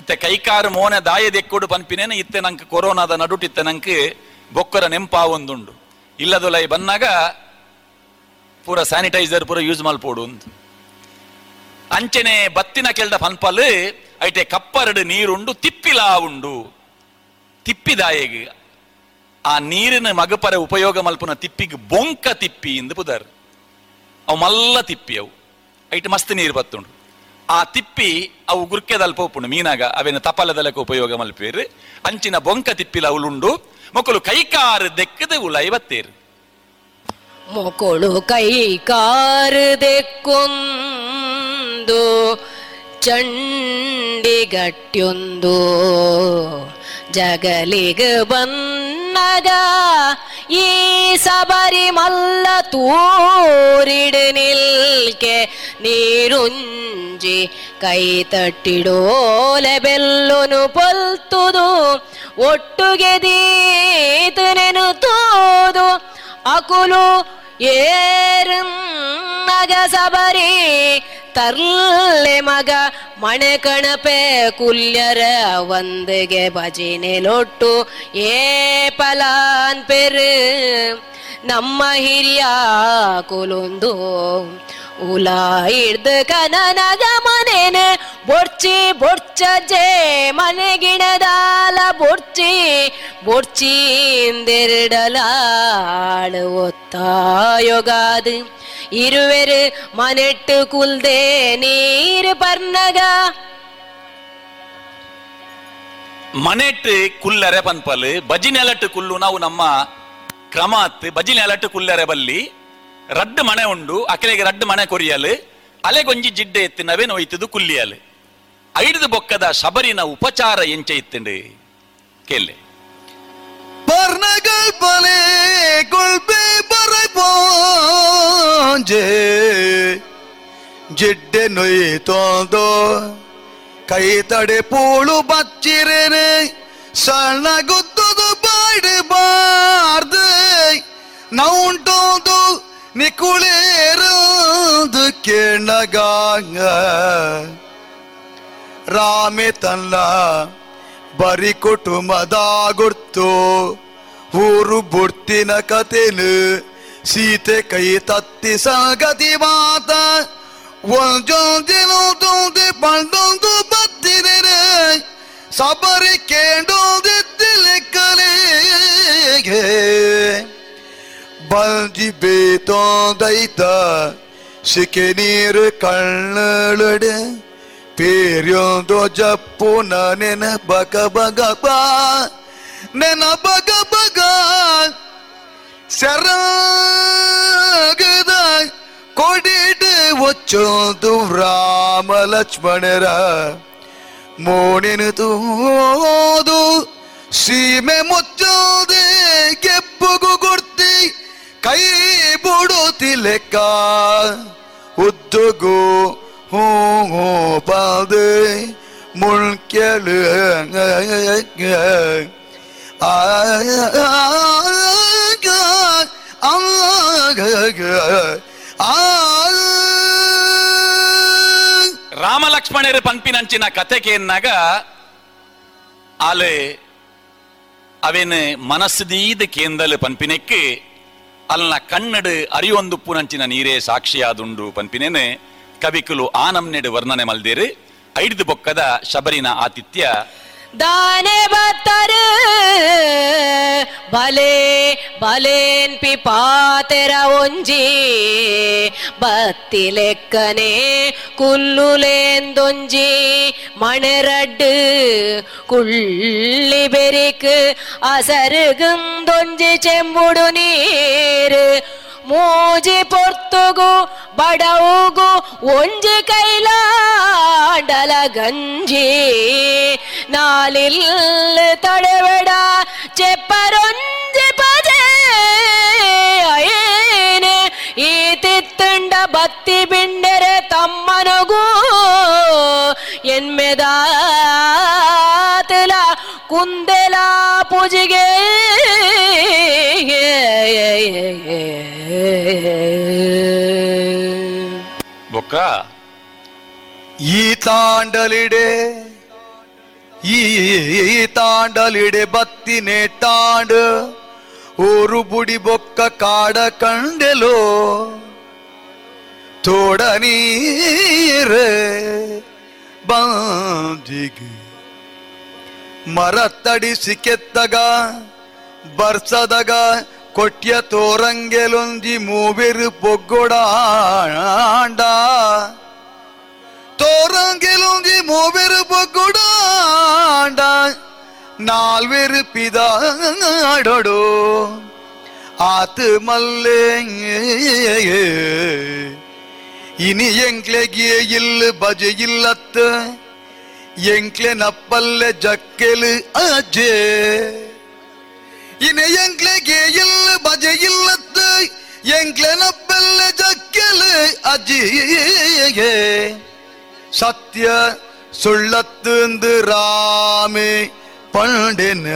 ಇತ್ತೆ ಕೈಕಾರ ಮೋನೆ ದಾಯದೆಕ್ಕೋಡು ಪನ್ಪಿನೇನು ಇತ್ತೆ ನಂಗೆ ಕೊರೋನಾದ ನಡುಟ್ ಇತ್ತೆ ನಂಗೆ ಬೊಕ್ಕರ ನೆಂಪಾ ಒಂದುಂಡು ಇಲ್ಲದೊಲಾಯಿ ಬಂದಾಗ ಪೂರ ಸ್ಯಾನಿಟೈಸರ್ ಪೂರ ಯೂಸ್ ಮಲ್ಪೋಡು ಅಂತ ಅಂಚೆನೆ ಬತ್ತಿನ ಕೆಲ್ದ ಪನ್ಪಲ್ ಐಟೆ ಕಪ್ಪರಡು ನೀರುಂಡು ತಿಪ್ಪಿಲಾ ಉಂಡು ತಿಪ್ಪಿದಾಯೆಗೆ ಆ ನೀರಿನ ಮಗಪರ ಉಪಯೋಗ ಮಲ್ಪುನ ತಿಪ್ಪಿಗೆ ಬೊಂಕ ತಿಪ್ಪಿ ಎಂದು ಪುದರ್ ಅವು ಮಲ್ಲ ತಿಪ್ಪಿ ಅವು ಐಟು ಮಸ್ತ್ ನೀರು ಬತ್ತುಂಡು ಆ ತಿಪ್ಪಿ ಅವು ಗುರ್ಕೆದಲ್ಪುಂಡು ಮೀನಾಗ ಅವೇನು ತಪಾಲದಲಕ್ಕೆ ಉಪಯೋಗ ಮಲ್ಪೇರು ಅಂಚಿನ ಬೊಂಕ ತಿಪ್ಪಿಲ ಉಳುಂಡು ಮೊಕ್ಕಲು ಕೈಕಾರು ದೆಕ್ಕದ ಉಲಾಯಿ ಬತ್ತೇರು ಮೊಕ್ಕಳು ಕೈಕಾರು ದೆಕ್ಕೊಂದು ಚಂಡಿಗಟ್ಯೊಂದು ಜಗಲಿಗ ಬನ್ನಗ ಈ ಸಬರಿಮಲ್ಲ ತೂರಿಡು ನಿಲ್ಕೆ ನೀರುಂಜಿ ಕೈ ತಟ್ಟಿಡೋಲೆ ಬೆಲ್ಲುನು ಪೊಲ್ತುದು ಒಟ್ಟುಗೆ ದೀತು ನೆನು ತೋದು ಅಕುಲು ಏರುನ್ನಗ ಸಬರಿ ತರ್ಲೆ ಮಗ ಮಣೆ ಕಣಪೆ ಕುಲ್ಯರ ಒಂದಿಗೆ ಭಜನೆ ಲೊಟ್ಟು ಏ ಪಲಾನ್ ಪೆರು ನಮ್ಮ ಹಿರಿಯ ಕುಲೊಂದು ಉಲಾ ಹಿಡ್ದ ಕನನಗ ಮನೇನ ಬೊಡ್ಚಿ ಬೊಡ್ಚಜೆ ಮನೆಗಿಣದಾಲ ಬೊಡ್ಚಿ ಬೊಡ್ಚಿಂದೆರಡಲಾಳು ಒತ್ತಾಯೋಗಾದ ഇരുവര് മനട്ട് കുൽദേ നീര് പർണഗ മനട്ട് കുല്ലരെ പൻപല് ബജിനെലട്ട് കുല്ലു നാവു നമ്മ ക്രമാത്ത് ബജിനെലട്ട് കുല്ലരെ ബല്ലി ರಡ್ಡು ಮನೆ ಉಂಡು ಅಕಲೆಗೆ ರಡ್ಡು ಮನೆ ಕೊರಿಯಲು ಅಲೆಗೊಂಜಿ ಜಿಡ್ಡೆ ಎತ್ತಿನವೇ ನೋಯ್ತದು ಕುಲ್ಲಿಯಲು ಐದು ಬೊಕ್ಕದ ಶಬರಿನ ಉಪಚಾರ ಎಂಚ ಇತ್ತಂಡು ಕೇಳಿ ಪರ್ಣಗಲ್ ಬಲೆ ಗುಲ್ಬೆ ಬರೆ ಪೋಂಜೆ ಜಿಡ್ಡೆ ನೊಯ್ ತೋಂದು ಕೈ ತಡೆ ಪೂಳು ಬಚ್ಚಿರೆನೆ ಸಣ್ಣ ಗುತ್ತದು ಬಾಡಿ ಬಾರ್ದು ನೌಂಟೋದು ನಿಕುಳೇರೋದು ಕೆಣಗಾಂಗ ರಾಮೆ ತನ್ನ ಬರಿ ಕುಟುಂಬದ ಗುರ್ತು ಊರು ಬುಡ್ತಿನ ಕತೆನು ಸೀತೆ ಕೈ ತತ್ತಿ ಸಂಗತಿ ಮಾತ ಒಂಜೊಂದಿನೋ ತೊಂದಿ ಪಂಡೊಂದು ಬತ್ತಿದರೆ ಸಬರಿ ಕೇಂಡೊಂದಿ ತಿಲಿಕಲಿಗೆ ಬಲ್ಜಿ ಬೇತೊಂದೈತ ಸಿಕೆ ನೀರು ಕಣ್ಣುಳುಡೆ ಪೇರ್ಯೊಂದು ಜಪ್ಪುನ ನೆನ ಬಗ ಬಗ ಬಾ ನೆನ ಬಗ ಬಗ ಶರಣಾಗದಾಯ್ ಕೊಡಿಡೆ ಒಚ್ಚೋದು ರಾಮ ಲಕ್ಷ್ಮಣರ ಮೋಣೆನು ತೋದು ಸೀಮೆ ಮುಚ್ಚೋದೆ ಕೆಪ್ಪುಗು ಕೊಡ್ತಿ ಕೈ ಬುಡುತ್ತಿಲೆಕ್ಕ ಉದ್ದುಗು ಹೋ ಹೋ ಪಾದೆ ಮುಳ್ಕೆಳ ರಾಮಲಕ್ಷ್ಮಣರ ಪಂಪಿನಂಚಿನ ಕತೆ ಕೇನ್ನಾಗ ಆಲೆ ಅವೇನು ಮನಸ್ಸದೀದ ಕೇಂದಲು ಪಂಪಿನಕ್ಕೆ ಅಲ್ನ ಕನ್ನಡು ಅರಿಯೊಂದುಪ್ಪುನಂಚಿನ ನೀರೇ ಸಾಕ್ಷಿಯಾದುಂಡು ಪಂಪಿನೇನೆ ಕವಿಕುಲು ಆನಂನೆಡು ವರ್ಣನೆ ಮಲ್ದೇರು ಐದು ಬೊಕ್ಕದ ಶಬರಿನ ಆತಿಥ್ಯ ದಾನೆ ಬತ್ತರು ಬಲೆ ಬಲೇನ್ ಪಿಪಾತೆರ ಒಂಜಿ ಬತ್ತಿ ಲೆಕ್ಕನೆ ಕುಲ್ಲುಲೇಂದೊಂಜಿ ಮಣರಡ್ಡು ಕುಳ್ಳಿ ಬೆರಿಕು ಅಸರುಗುಂದೊಂಜಿ ಚೆಂಬುಡು ನೀರು ಮೂಜಿ ಪೊರ್ತುಗು ಬಡವುಗು ಒಂಜಿ ಕೈಲಾಂಡಲ ಗಂಜಿ ನಾಲಿಲ್ಲ ತಡೆಬೇಡ ಚೆಪ್ಪರೊಂಜಿ ಪದೇ ಏನೆ ಈ ತಿತ್ತುಂಡ ಬತ್ತಿ ಬಿಂಡೆರೆ ತಮ್ಮನಗೂ ಎನ್ಮೆದಾತಲ ಕುಂದೆಲ ಪೂಜಿಗೆ ಬೊಕ್ಕ ಈ ತಾಂಡಲಿಡೆ ಈ ತಾಂಡಲಿಡೆ ಬತ್ತಿನೇ ತಾಂಡು ಊರು ಬುಡಿ ಬೊಕ್ಕ ಕಾಡ ಕಂಡೆಲೋ ತೋಡ ನೀರೆ ಬಂದಿಗೆ ಮರತ್ತಡಿಸಿ ಕೆತ್ತಗ ಬರ್ಸದಗ ಕೊಟ್ಯ ತೋರಂಗೆಲೊಂದಿ ಮೂವೆರು ಪೊಗ್ಗೊಡಾಂಡ ತೋರಂಗೆಲೊಂದಿ ಮೂವೆರು ಪೊಗ್ಗೊಡಾಂಡ ನಾಲ್ವೆರು ಪಿದಾಡೋ ಆತು ಮಲ್ಲೆ ಇನಿ ಎಂಕ್ಲೆಗಿಯೇ ಇಲ್ಲ ಬಜೆ ಇಲ್ಲತ್ತ ಎಂಕ್ಲೆ ನಪ್ಪಲ್ಲೆ ಜಕ್ಕೆಲು ಅಜ್ಜೆ ಇನ್ನು ಎಂಕ್ಲೆಗೆ ಇಲ್ಲ ಬಜೆ ಇಲ್ಲತ್ತ ಎಂಕ್ಲೆ ನಪ್ಪಲ್ಲೆ ಜಕ್ಕೆಲು ಅಜ್ಜಿಗೆ ಸತ್ಯ ಸುಳ್ಳತ್ತಂದು ರಾಮೆ ಪಂಡೆನ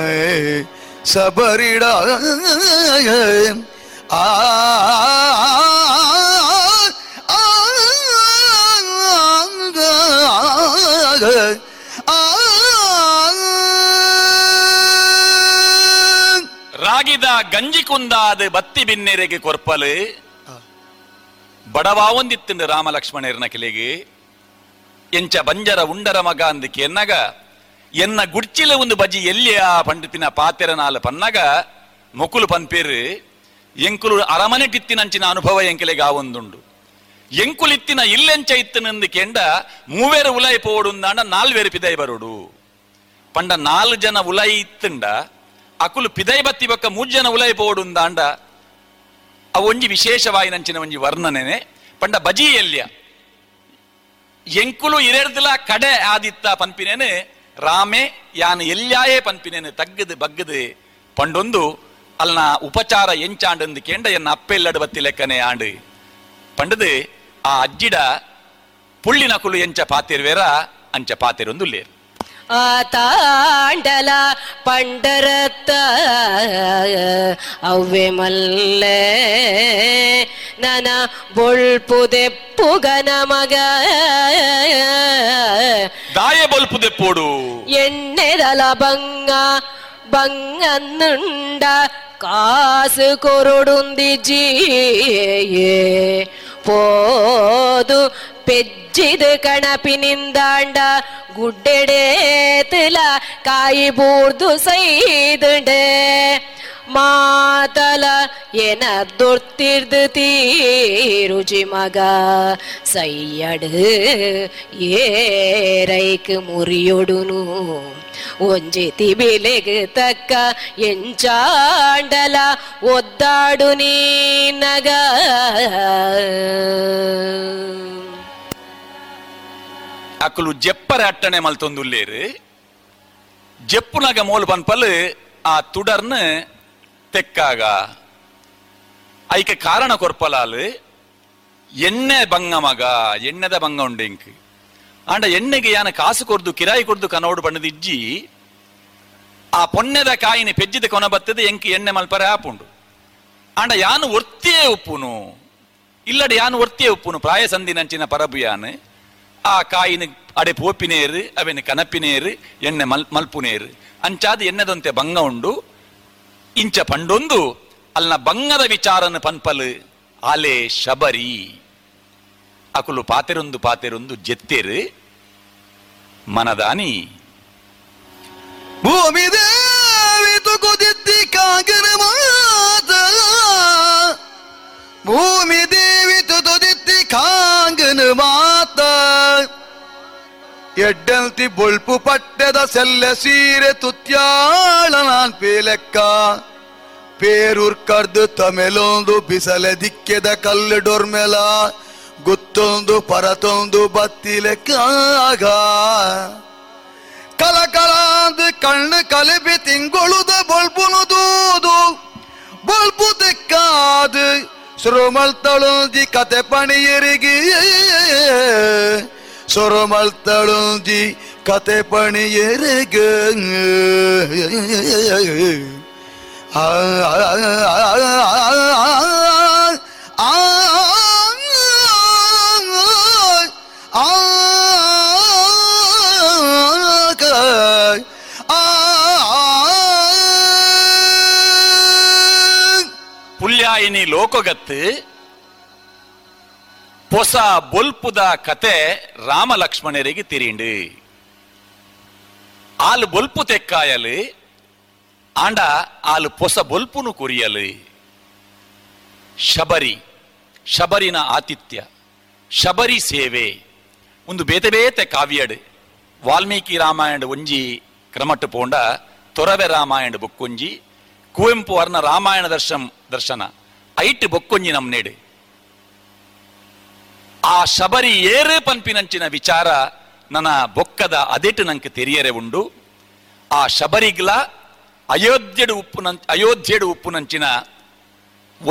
ಸಬರಿಡ ಆ ರಾಗಿದ ಗಂಜಿ ಕುಂದಾದ ಬತ್ತಿ ಬಿನ್ನೆರೆಗೆ ಕೊರ್ಪಲು ಬಡವಾವೊಂದಿತ್ತುಂಡು ರಾಮಲಕ್ಷ್ಮಣರ್ನ ಕಿಲೆಗೆ ಎಂಚ ಬಂಜರ ಉಂಡರ ಮಗ ಅಂದಕ್ಕೆ ಎನ್ನಗ ಎನ್ನ ಗುಡ್ಚಿಲ ಒಂದು ಬಜಿ ಎಲ್ಲಿಯ ಪಂಡಿತಿನ ಪಾತೆರನಾಲ ಪನ್ನಗ ಮೊಕುಲು ಪನ್ಪೇರು ಎಂಕುಲು ಅರಮನೆ ಟಿತ್ತಿನಂಚಿನ ಅನುಭವ ಎಂಕಿಲೆಗೆ ಆವೊಂದುಂಡು ಎಂಕುಲಿತ್ತಿನ ಇಲ್ಲೆಂಚ ಇತ್ತನಂದು ಕೆಂಡ ಮೂವೇರು ಉಲಾಯಿ ಪೋಡುಂದಾಂಡ ನಾಲ್ವೇರು ಪಿದೈ ಬರೋಡು ಪಂಡ ನಾಲ್ ಜನ ಉಲಾಯಿ ಇತ್ತುಂಡ ಅಕುಲು ಪಿದೈ ಬತ್ತಿ ಬೊಕ್ಕ ಮೂರು ಜನ ಉಲಾಯಿ ಪೋಡುಂದಾಂಡ ಅವ ಒಂಜಿ ವಿಶೇಷವಾಗಿ ನಂಚಿನ ಒಂಜಿ ವರ್ಣನೆನೆ ಪಂಡ ಬಜಿ ಎಲ್ಯ ಎಂಕುಲು ಇರೆಡ್ದಲ ಕಡೆ ಆದಿತ್ತ ಪನ್ಪಿನೇನೆ ರಾಮೆ ಯಾನು ಎಲ್ಯಾಯೇ ಪನ್ಪಿನೇನೆ ತಗ್ಗದು ಬಗ್ಗದು ಪಂಡೊಂದು ಅಲ್ನ ಉಪಚಾರ ಎಂಚಾಂಡಂದು ಕೆಂಡ ಎನ್ನ ಅಪ್ಪೆಲ್ಲಡು ಬತ್ತಿ ಲೆಕ್ಕನೆ ಆಂಡು ಪಂಡದು ಆ ಅಜ್ಜಿಡ ಪುಳ್ಳಿನ ಕುಲು ಎಂಚ ಪಾತಿರ್ವೇರ ಅಂಚ ಪಾತಿರೊಂದು ಲೇರು ಆ ತಾಂಡಲ ಪಂಡರತ್ತ ಅವ್ವೆ ಮಲ್ಲೆ ನನ ಬೊಳ್ಪುದೆಪ್ಪುಗನ ಮಗ ದಾಯ ಬೊಲ್ಪುದೆಪ್ಪೋಡು ಎಣ್ಣೆದಲ ಬಂಗ ಬಂಗನ್ನುಂಡ ಕಾಸು ಕೊರೊಡುಂದಿ ಜೀಯೇ ಪೋದು ಪೆಜ್ಜಿದು ಕಣಪಿನಿಂದಾಂಡ ಗುಡ್ಡೆಡೇತಲ ಕಾಯಿ ಬೂರ್ದು ಸೈದುಂಡೆ ಮಾತಲ ಏನದುರ್ತಿರ್ದು ರುಜಿ ಮಗ ಸೈಯಡು ಏರೈಕ್ ಮುರಿಯೊಡುನು ಒಂಜಿತಿ ಬೆಲೆಗೆ ತಕ್ಕ ಎಂಚಾಂಡಲ ಒದ್ದಾಡು ನೀನಗ. ಅಕ್ಕಲು ಜೆಪ್ಪರೆ ಅಟ್ಟಣೆ ಮಲ್ತೊಂದುಲ್ಲೇರು ಜೆಪ್ಪುನಾಗ ಮೋಲ್ ಬಂದ್ಪಲ್ ಆ ತುಡರ್ನ ತೆಕ್ಕಾಗ ಐಕೆ ಕಾರಣ ಕೊರ್ಪಲಾಲು ಎಣ್ಣೆ ಬಂಗ ಮಗ ಎಣ್ಣೆದ ಬಂಗ ಉಂಡು ಇಂಕ್ ಆಂಡ ಎಣ್ಣೆಗೆ ಯಾನ ಕಾಸು ಕೊರ್ದು ಕಿರಾಯಿ ಕೊರ್ದು ಕನೋಡು ಬಣ್ಣದ ಇಜ್ಜಿ ಆ ಪೊನ್ನೆದ ಕಾಯಿನ ಪೆಜ್ಜಿದ ಕೊನ ಬತ್ತದೆ ಎಂಕ್ ಎಣ್ಣೆ ಮಲ್ಪರೆ ಆಪುಂಡು ಆಂಡ ಯಾನು ಒರ್ತಿಯೇ ಉಪ್ಪುನು ಇಲ್ಲಡೆ ಯಾನು ಒರ್ತಿಯೇ ಉಪ್ಪುನು ಪ್ರಾಯ ಸಂದಿನಂಚಿನ ಪರಬು ಯಾನು ಆ ಕಾಯಿನ ಅಡೆ ಪೋಪಿನೇರು ಅವೇನು ಕನಪಿನೇರು ಎಣ್ಣೆ ಮಲ್ ಮಲ್ಪುನೇರು ಅಂಚಾದ ಎಣ್ಣೆದೊಂತೆ ಬಂಗ ಉಂಡು ಇಂಚ ಪಂಡೊಂದು ಅಲ್ಲಿನ ಬಂಗದ ವಿಚಾರನ ಪನ್ಪಲು ಆಲೆ ಶಬರಿ ಅಕುಲು ಪಾತೆರೊಂದು ಪಾತೆರೊಂದು ಜೆತ್ತೇರು ಮನದಾನಿ ಭೂಮಿ ದೇವಿ ತುಕುದಿತ್ತಿ ಕಾಗನ ಮಾತ ಭೂಮಿ ದೇವಿ ತುಕುದಿತ್ತಿ ಕಾಂಗನ ಮಾತ ಎಡ್ಡಂತಿ ಬೊಳ್ಪು ಪಟ್ಟೆದ ಸೆಲ್ಲೆ ಸೀರೆ ತುತ್ಯಾಳ ನಾನ್ ಪೇಲೆಕ್ಕ ಪೇರೂರ್ ಕರ್ದು ತಮೆಲೊಂದು ಬಿಸಲೆ ದಿಕ್ಕೆದ ಕಲ್ಲು ಡೊರ್ಮೆಲ ಗುತ್ತೊಂದು ಪರತೊಂದು ಬತ್ತಿಲೆಕ್ಕಾಗ ಕಲಕಲಾದ ಕಣ್ಣು ಕಲಿಪಿ ತಿಂಗೊಳುದ ಬೊಳ್ಪುನು ದೂದು ಬೊಳ್ಪು ತೆಕ್ಕಾದ ಸುರುಮಳ್ ತಳುಂದಿ ಕತೆ ಪಣಿಯರಿಗೆ ಸುರುಮಳ್ ತಳುಂದಿ ಕತೆ ಪಣಿಯರಿಗೆ ಆ ಪುಲ್ಯಾಯಿನಿ ಲೋಕಗತ್ತು ಹೊಸ ಬೊಲ್ಪುದ ಕತೆ ರಾಮ ಲಕ್ಷ್ಮಣರಿಗೆ ತಿರಿಂಡು ಆಲು ಬೊಲ್ಪು ತೆಕ್ಕಾಯಲು ಆಂಡ ಆಲು ಪೊಸ ಬೊಲ್ಪುನು ಕುರಿಯಲು ಶಬರಿ ಶಬರಿನ ಆತಿಥ್ಯ ಶಬರಿ ಸೇವೆ ಒಂದು ಬೇತೆ ಬೇತೆ ಕಾವ್ಯಡು ವಾಲ್ಮೀಕಿ ರಾಮಾಯಣ ಒಂಜಿ ಕ್ರಮಟ್ಟು ಪೋಂಡ ತೊರವೆ ರಾಮಾಯಣ ಬೊಕ್ಕೊಂಜಿ ಕುವೆಂಪು ವರ್ಣ ರಾಮಾಯಣ ದರ್ಶನ ದರ್ಶನ ಐಟ್ ಬೊಕ್ಕೊಂಜಿ ನಮ್ನೇಡು ಆ ಶಬರಿ ಏರೇ ಪನ್ಪಿನಂಚಿನ ವಿಚಾರ ನನ್ನ ಬೊಕ್ಕದ ಅದೆಟ್ಟು ನಂಗೆ ತೆರೆಯರೆ ಉಂಡು ಆ ಶಬರಿಗ್ಲ ಅಯೋಧ್ಯೆಡು ಉಪ್ಪುನ ಅಯೋಧ್ಯೆಡು ಉಪ್ಪುನಂಚಿನ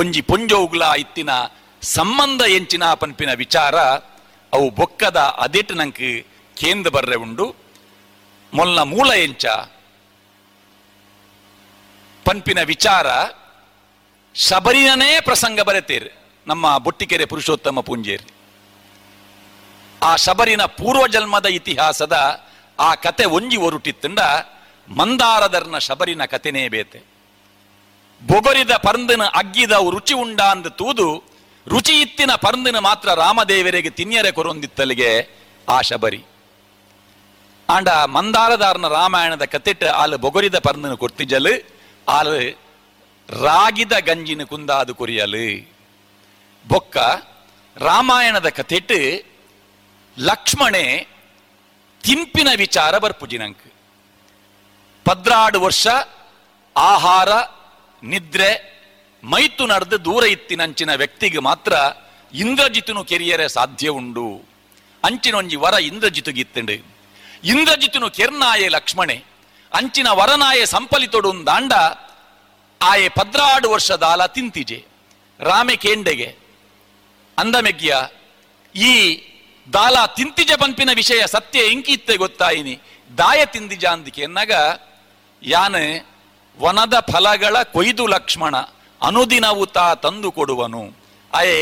ಒಂಜಿ ಪೊಂಜೋಗ್ಲ ಇತ್ತಿನ ಸಂಬಂಧ ಎಂಚಿನ ಪನ್ಪಿನ ವಿಚಾರ ಅವು ಬೊಕ್ಕದ ಅದೆಟ್ಟು ನಂಗೆ ಕೇಂದ್ರ ಬರ್ರೆ ಉಂಡು ಮೊಲ್ಲ ಮೂಲ ಎಂಚ ಪನ್ಪಿನ ವಿಚಾರ ಶಬರಿನೇ ಪ್ರಸಂಗ ಬರೆತೇರು ನಮ್ಮ ಬೊಟ್ಟಿಕೆರೆ ಪುರುಷೋತ್ತಮ ಪೂಂಜೇರಿ ಆ ಶಬರಿನ ಪೂರ್ವಜನ್ಮದ ಇತಿಹಾಸದ ಆ ಕತೆ ಒಂಜಿ ಒರುಟಿತ್ತಂಡ ಮಂದಾರದರ್ನ ಶಬರಿನ ಕತೆನೇ ಬೇತೆ ಬೊಗೊರಿದ ಪರ್ಂದಿನ ಅಗ್ಗಿದ ರುಚಿ ಉಂಡ ಅಂದ ತೂದು ರುಚಿ ಇತ್ತಿನ ಪರ್ಂದಿನ ಮಾತ್ರ ರಾಮದೇವರಿಗೆ ತಿನ್ಯರೆ ಕೊರೊಂದಿತ್ತಲಿಗೆ ಆ ಶಬರಿ ಆಂಡ ಮಂದಾರದಾರ್ನ ರಾಮಾಯಣದ ಕತೆಟ್ ಆಲು ಬೊಗೊರಿದ ಪರ್ಂದಿನ ಕೊರ್ತಿಜಲು ಆಲು ರಾಗಿದ ಗಂಜಿನ ಕುಂದಾದು ಕೊರಿಯಲು ಬೊಕ್ಕ ರಾಮಾಯಣದ ಕತೆಟ್ ಲಕ್ಷ್ಮಣೆ ತಿಂಪಿನ ವಿಚಾರ ಬರ್ಪುಜಿನಂಕ ಪದ್ರಾಡು ವರ್ಷ ಆಹಾರ ನಿದ್ರೆ ಮೈತು ನಡೆದು ದೂರ ಇತ್ತಿನಂಚಿನ ವ್ಯಕ್ತಿಗೆ ಮಾತ್ರ ಇಂದ್ರಜಿತುನು ಕೆರಿಯರೆ ಸಾಧ್ಯ ಉಂಡು ಅಂಚಿನೊಂಜಿ ವರ ಇಂದ್ರಜಿತುಗಿತ್ತಂಡು ಇಂದ್ರಜಿತುನು ಕೆರ್ನಾಯೆ ಲಕ್ಷ್ಮಣೆ ಅಂಚಿನ ವರನಾಯೆ ಸಂಪಲಿತೊಡು ದಾಂಡ ಆಯೆ ಪದ್ರಾಡು ವರ್ಷ ದಾಲ ತಿಂತಿಜೆ ರಾಮೆ ಕೇಂಡೆಗೆ ಅಂದಮೆಗ್ಯ ಈ ದಾಲ ತಿಂತಿಜ ಪಂಪಿನ ವಿಷಯ ಸತ್ಯ ಎಂಕಿತ್ತೆ ಗೊತ್ತಾಯಿನಿ ದಾಯ ತಿಂದಿಜ ಅಂದಿಕೆ ಎನ್ನಾಗ ಯಾನ ವನದ ಫಲಗಳ ಕೊಯ್ದು ಲಕ್ಷ್ಮಣ ಅನುದಿನವು ತಾ ತಂದು ಕೊಡುವನು ಅಯೇ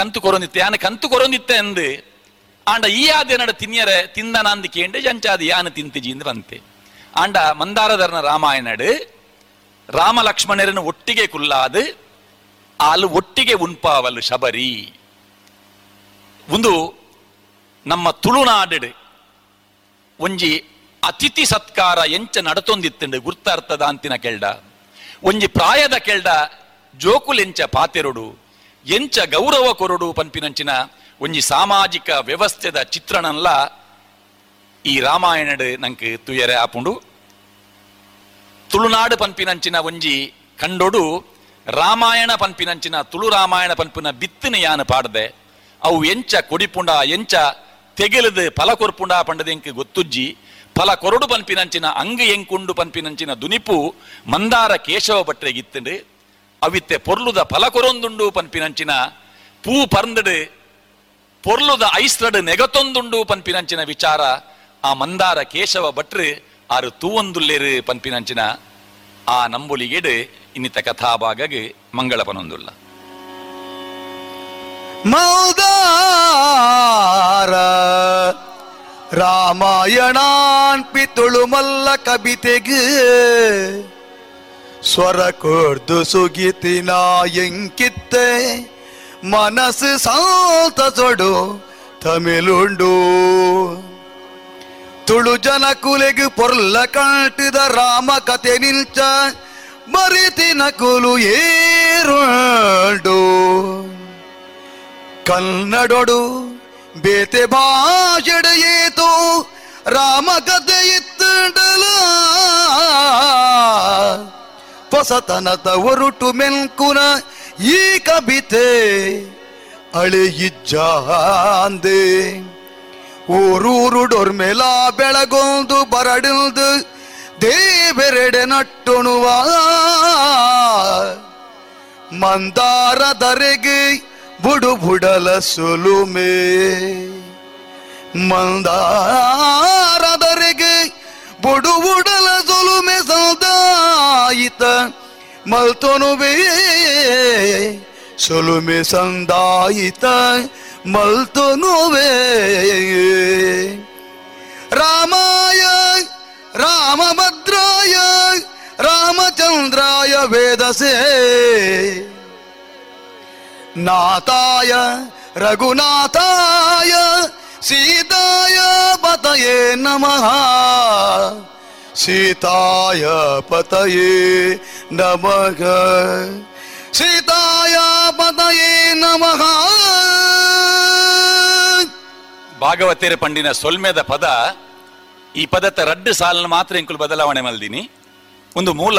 ಕಂತು ಕೊರೊಂದಿತ್ತೆ ಯಾನ ಕಂತು ಕೊರೊಂದಿತ್ತೆ ಎಂದು ಆಂಡ ಈ ಆದೇನಡ ತಿನ್ಯರೆ ತಿಂದನ ಅಂದಿಕೆ ಎಂಡೆ ಜಂಚಾದ ಯಾನ ತಿಂತಿಜಿ ಎಂದು ಬಂತೆ ಆಂಡ ಮಂದಾರಧರ್ನ ರಾಮಾಯಣಡು ರಾಮ ಲಕ್ಷ್ಮಣರನ್ನು ಒಟ್ಟಿಗೆ ಕುಲ್ಲಾದು ಆಲು ಒಟ್ಟಿಗೆ ಉಂಪಾವಲು ಶಬರಿ ಒಂದು ನಮ್ಮ ತುಳುನಾಡು ಒಂಜಿ ಅತಿಥಿ ಸತ್ಕಾರ ಎಂಚ ನಡತೊಂದಿತ್ತಂಡು ಗುರ್ತಾರ್ಥದ ಅಂತಿನ ಕೆಲ್ಡ ಒಂಜಿ ಪ್ರಾಯದ ಕೆಲ್ಡ ಜೋಕುಲೆಂಚ ಪಾತೆರೊಡು ಎಂಚ ಗೌರವ ಕೊರಡು ಪನ್ಪಿನಂಚಿನ ಒಂಜಿ ಸಾಮಾಜಿಕ ವ್ಯವಸ್ಥೆದ ಚಿತ್ರಣನ್ಲ ಈ ರಾಮಾಯಣಡ್ ನಂಗೆ ತುಯರೆ ಆಪುಂಡು. ತುಳುನಾಡು ಪನ್ಪಿನಂಚಿನ ಒಂಜಿ ಕಂಡೊಡು ರಾಮಾಯಣ ಪನ್ಪಿನಂಚಿನ ತುಳು ರಾಮಾಯಣ ಪನ್ಪಿನ ಬಿತ್ತನೆ ಯಾನು ಪಾಡ್ದೆ ಅವು ಎಂಚ ಕೊಡಿಪುಂಡ ಎಂಚ ತೆಗೆಲದು ಫಲ ಕೊರ್ಪುಂಡ ಪಂಡದ ಎಂಕ್ ಗೊತ್ತುಜ್ಜಿ ಫಲ ಕೊರಡು ಪನ್ಪಿನಂಚಿನ ಅಂಗ ಎಂಕುಂಡು ಪನ್ಪಿನಂಚಿನ ದುನಿಪು ಮಂದಾರ ಕೇಶವ ಭಟ್ರೆಗಿತ್ತಂಡು ಅವಿತ್ತೆ ಪೊರ್ಲುದ ಫಲ ಕೊರೊಂದುಂಡು ಪನ್ಪಿನಂಚಿನ ಪೂ ಪರ್ಂದಡು ಪೊರ್ಲುದ ಐಸ್ರಡು ನೆಗತೊಂದುಂಡು ಪನ್ಪಿನಂಚಿನ ವಿಚಾರ ಆ ಮಂದಾರ ಕೇಶವ ಭಟ್ರು ಆರು ತೂವೊಂದುಲ್ಲೇರು ಪನ್ಪಿನಂಚಿನ ಆ ನಂಬೊಲಿಗೆಡು ಇನ್ನಿತ ಕಥಾಭಾಗಗೆ ಮಂಗಳ ಪನೊಂದುಲ್ಲ. ಮೌದಾರ ರಾಮಾಯಣಾನ್ ಪಿತುಳುಮಲ್ಲ ಕವಿತೆಗೆ ಸ್ವರ ಕೊರ್ದು ಸುಗಿತಿನ ಎಂಕಿತ್ತೆ ಮನಸ್ಸು ಸಾಲ್ತ ಸೊಡು ತಮಿಳುಂಡು ತುಳು ಜನ ಕುಲೆಗೆ ಪೊರ್ಲ ಕಾಟಿದ ರಾಮ ಕತೆ ನಿಲ್ಚ ಮರಿತಿನ ಕುಲು ಏರುಂಡು ಕನ್ನಡೊಡು ಬೇತೆ ಭಾಷೆಡು ಏತು ರಾಮ ಕತೆ ಇತ್ತಲ ಹೊಸತನದ ಒರುಟು ಮೆಲ್ಕುನ ಈ ಕವಿತೆ ಅಳೆಯಿಜ್ಜಾಂದೆ ಊರೂರು ಡೊರ್ಮೆಲ ಬೆಳಗೊಂದು ಬರಡಿಲ್ದು ದೇವೆರೆಡೆ ನಟ್ಟುಣುವ ಮಂದಾರ ದರೆಗೆ ಬುಡು ಬುಡಲ ಸುಲುಮೆ ಮಂದಾರ ದರೆಗೆ ಬುಡು ಬುಡಲ ಸುಲುಮೆ ಸಂದಾಯಿತ ಮಲ್ತೊನುವೆ ಸುಲುಮೆ ಸಂದಾಯಿತ ಮಲ್ತೊನುವೆ ರಾಮಾಯ ರಾಮಭದ್ರಾಯ ರಾಮಚಂದ್ರಾಯ ವೇದಸೆ ನಾಥಾಯ ರಘುನಾಥಾಯ ಸೀತಾಯ ಪತಯೇ ನಮಃ ಸೀತಾಯ ಪತಯೇ ನಮಃ ಸೀತಾಯ ಪತಯೇ ನಮಃ. ಭಾಗವತೇರ ಪಂಡಿನ ಸೊಲ್ಮೆದ ಪದ ಈ ಪದದ ರಡ್ಡು ಸಾಲನ್ನು ಮಾತ್ರ ಇಂಕುಲು ಬದಲಾವಣೆ ಮಲ್ದಿನಿ. ಒಂದು ಮೂಲ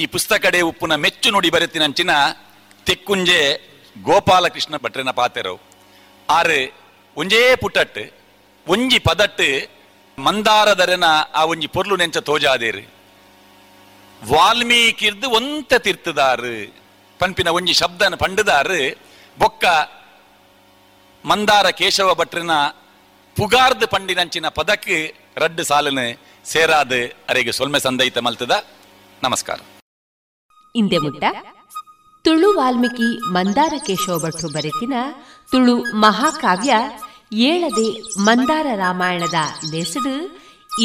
ಈ ಪುಸ್ತಕಡೆ ಉಪ್ಪುನ ಮೆಚ್ಚು ನುಡಿ ಬರೆತಿನಂಚಿನ ತೆಕ್ಕುಂಜೆ ಗೋಪಾಲಕೃಷ್ಣ ಭಟ್ರೆನ ಪಾತೆರವು ಆರು ಒಂಜೇ ಪುಟಟ್ಟು ಒಂಜಿ ಪದಟ್ಟು ಮಂದಾರದರೆನ ಆ ಒಂಜಿ ಪೊರ್ಲು ನೆಂಚ ತೋಜಾದೇರು ವಾಲ್ಮೀಕಿರ್ದು ಒಂತ ತಿರ್ತದಾರು ಪನ್ಪಿನ ಒಂಜಿ ಶಬ್ದನ ಪಂಡದಾರು ಬೊಕ್ಕ ಮಂದಾರ ಕೇಶವ ಭಟ್ರೆನ ಪುಗಾರ್ದು ಪಂಡಿನಂಚಿನ ಪದಕ್ಕೆ ರಡ್ಡು ಸಾಲನು ಸೇರಾದ ಅರೆಗೆ ಸೊಲ್ಮೆ ಸಂದೈತ ಮಲ್ತದ. ನಮಸ್ಕಾರ. ಇಂದೆ ಮುಟ್ಟ ತುಳು ವಾಲ್ಮೀಕಿ ಮಂದಾರ ಕೇಶವ ಭಟ್ರು ಬರೆತಿನ ತುಳು ಮಹಾಕಾವ್ಯ ಏಳದೆ ಮಂದಾರ ರಾಮಾಯಣದ ಲೆಸಡು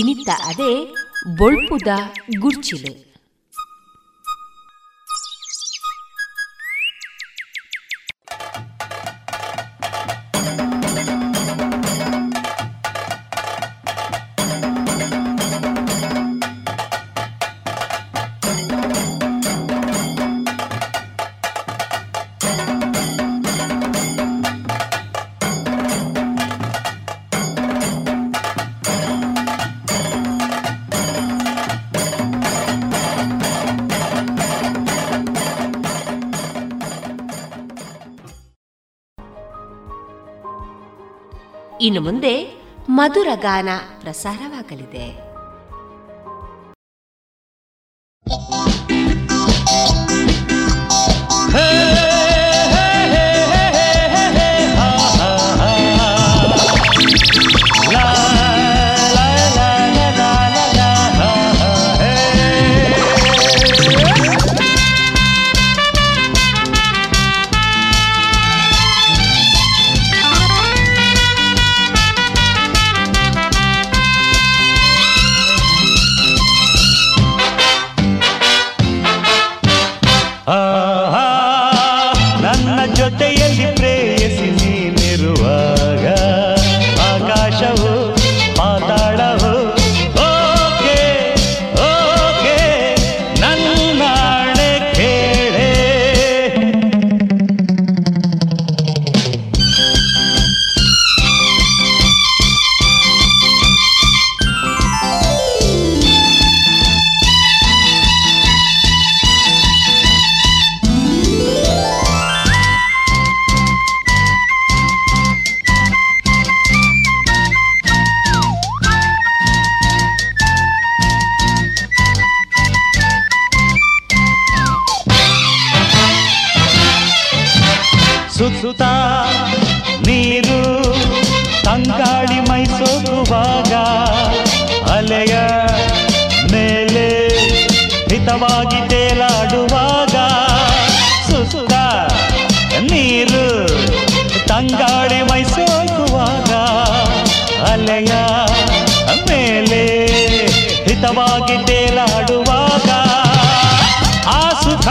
ಇನಿತ ಅದೇ ಬೊಳ್ಪುದ ಗುರ್ಚಿಲು. ಇನ್ನು ಮುಂದೆ ಮಧುರ ಗಾನ ಪ್ರಸಾರವಾಗಲಿದೆ. ಸೂಸುತ್ತಾ ನೀರು ತಂಗಾಡಿ ಮೈಸೂರುವಾಗ ಅಲೆಯ ಮೇಲೆ ಹಿತವಾಗಿ ತೇಲಾಡುವಾಗ ಸುಸುತ್ತ ನೀರು ತಂಗಾಡಿ ಮೈಸೂರುವಾಗ ಅಲೆಯ ಮೇಲೆ ಹಿತವಾಗಿ ತೇಲಾಡುವಾಗ ಆ ಸುಖ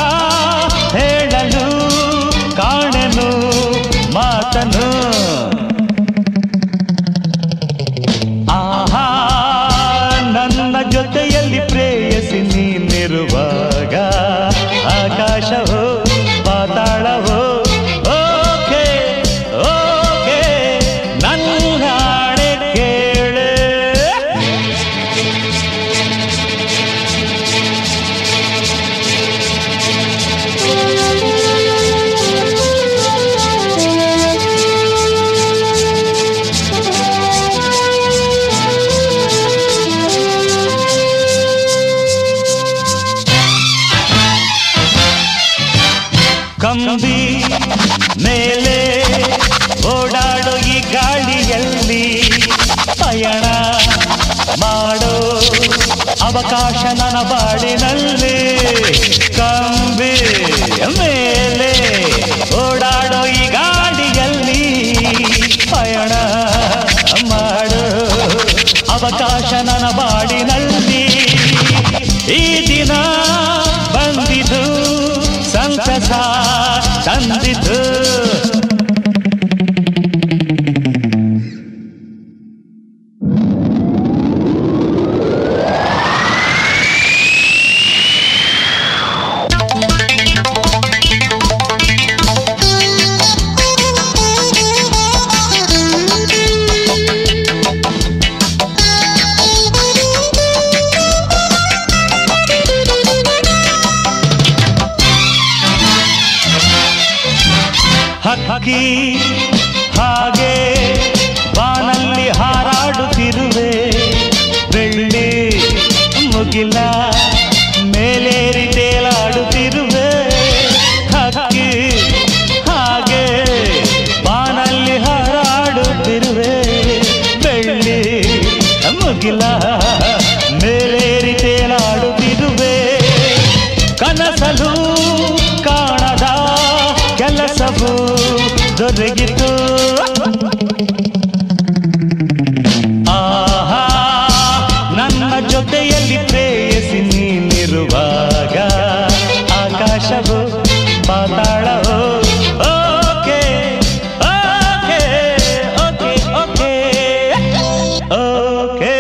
ಹೇಳಲು ಕಾಣನು ಮಾತನು ಆಹಾ ನನ್ನ ಜೊತೆಯಲ್ಲಿ ಪ್ರೇಯಸಿ ನೀನಿರುವಾಗ ಆಕಾಶವೋ ಪಾತಾಳವೋ ಓಕೆ ಓಕೆ ನನ್ನ ಹಾಡೆ ಕೇಳೆ ಕಂಬಿ ಮೇಲೆ ಓಡಾಡೋ ಈ ಗಾಳಿಯಲ್ಲಿ ಪಯಣ ಮಾಡೋ ಅವಕಾಶ ನನ್ನ ಬಾಳಿನಲ್ಲಿ ಕಂಬಿ ಮೇಲೆ ಓಡಾಡೋ ಈ ಗಾಳಿಯಲ್ಲಿ ಪಯಣ ಮಾಡೋ ಅವಕಾಶ ನನ್ನ ಬಾಳಿನಲ್ಲಿ ಈ ದಿನ ಬಂದಿತು ಸಂತಸ ತಂದಿತು ಹಾಗೆ ಬಾನಲ್ಲಿ ಹಾರಾಡುತ್ತಿರುವೆ ಬೆಳ್ಳಿ ಮುಗಿಲ ಮೇಲೇರಿ ತೇಲಾಡುತ್ತಿರುವೆ ಹಕ್ಕಿ ಹಾಗೆ ಬಾನಲ್ಲಿ ಹಾರಾಡುತ್ತಿರುವೆ ಬೆಳ್ಳಿ ಮುಗಿಲ ಮೇಲೇರಿ ತೇಲಾಡುತ್ತಿರುವೆ ಕನಸಲು ಕಾಣದ ಕೆಲಸವು ದೊರಗಿತು ಆಹಾ ನನ್ನ ಜೊತೆಯಲ್ಲಿ ಪ್ರೇಯಸಿ ನೀನಿರುವಾಗ ಆಕಾಶವು ಪಾತಾಳವು okay okay okay okay okay.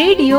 Radio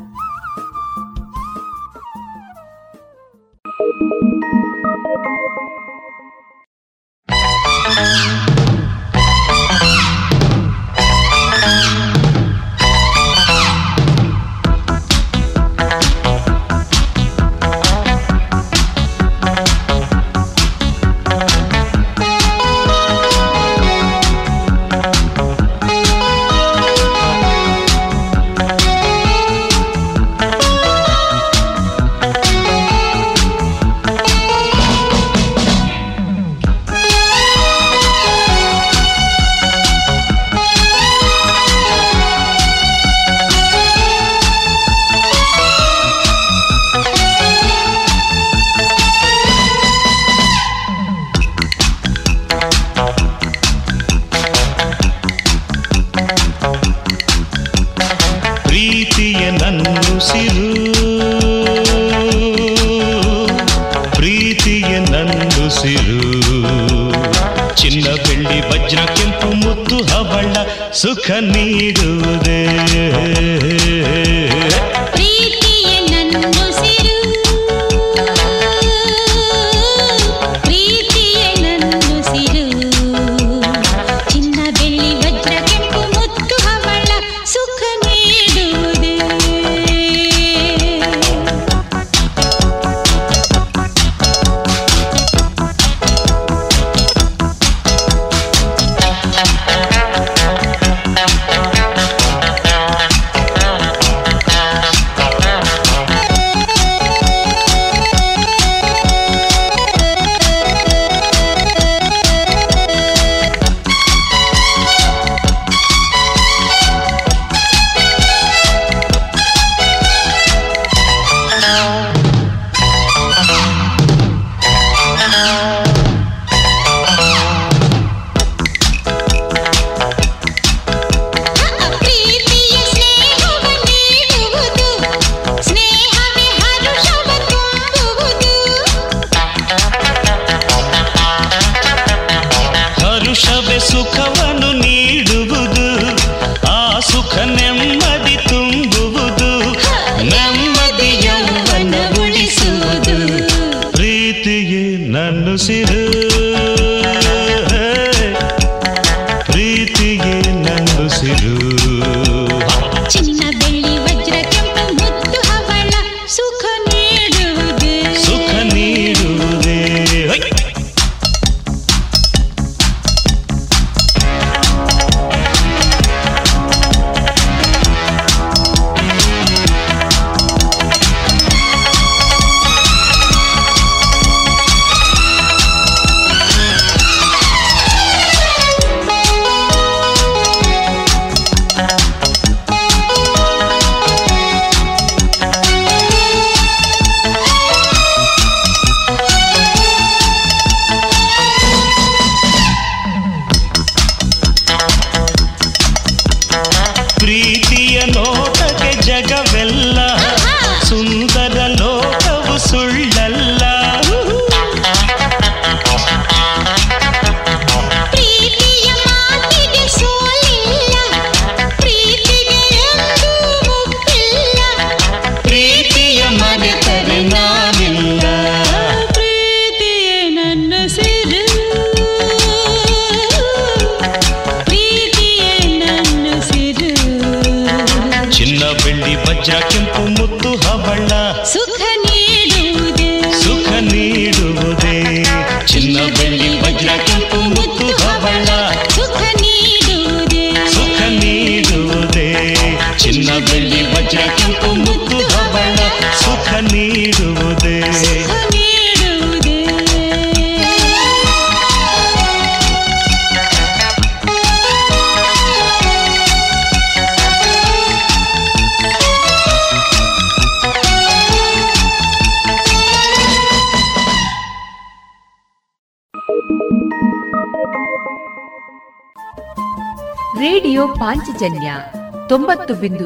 ನನ್ನುಸಿರು ಪ್ರೀತಿಗೆ ನನ್ನುಸಿರು ಚಿನ್ನ ಬೆಳ್ಳಿ ವಜ್ರ ಕೆಂಪು ಮುತ್ತು ಹವಳ ಸುಖ ನೀಡುವುದೇ ಸುಖ ನೀಡುವುದೇ ಪಾಂಚಜನ್ಯ ತೊಂಬತ್ತು ಬಿಂದು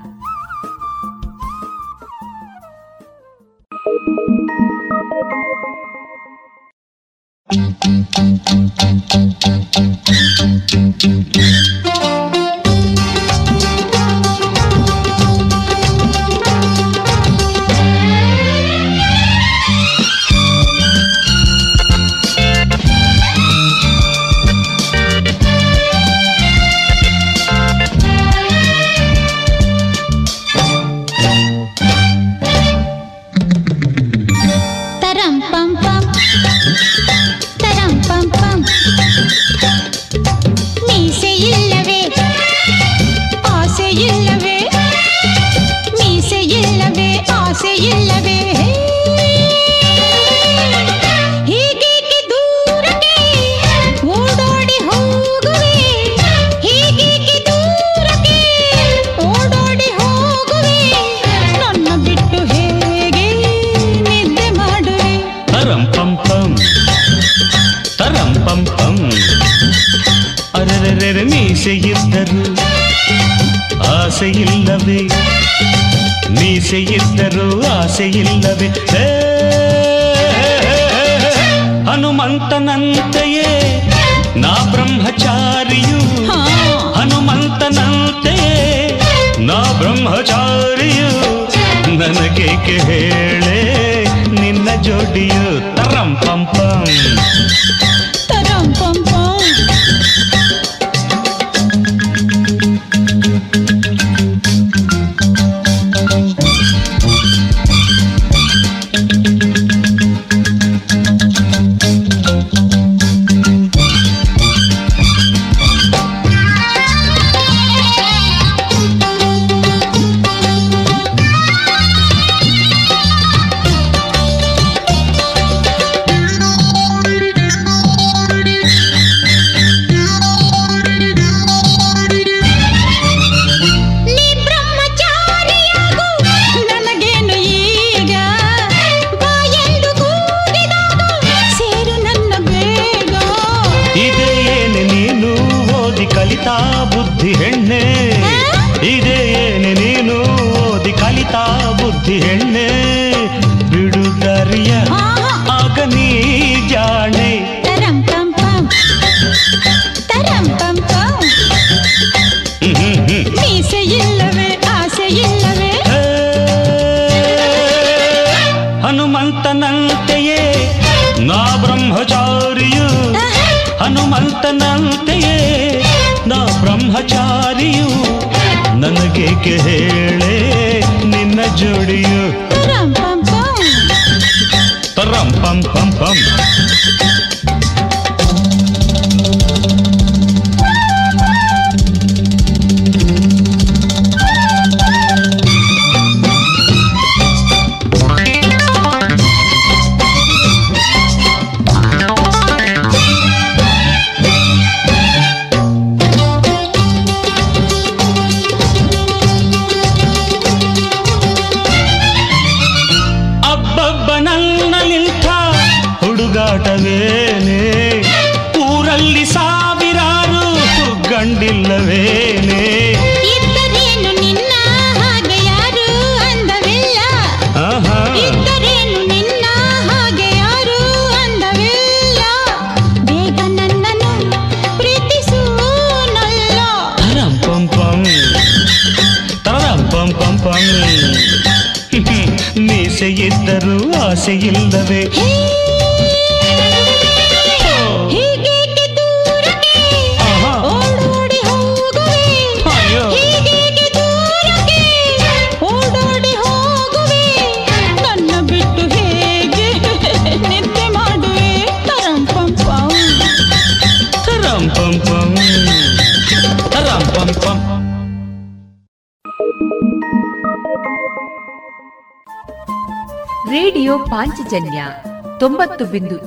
ಮೀಸೆ ಇಲ್ಲವೇ ಆಸೆ ಇಲ್ಲವೇ ಸಮಂತನಂತೆಯೇ ನಾ ಬ್ರಹ್ಮಚಾರಿಯು ನನಗೇಕೆ ಹೇಳೆ ನಿನ್ನ ಜೋಡಿಯು ತರಂ ಪಂ ಪಂ ಪಂ. ನೀಸೆಯಿದ್ದರೂ ಆಸೆಯಿಲ್ಲವೇ ಪಾಂಚಜನ್ಯ ತೊಂಬತ್ತು ಬಿಂದು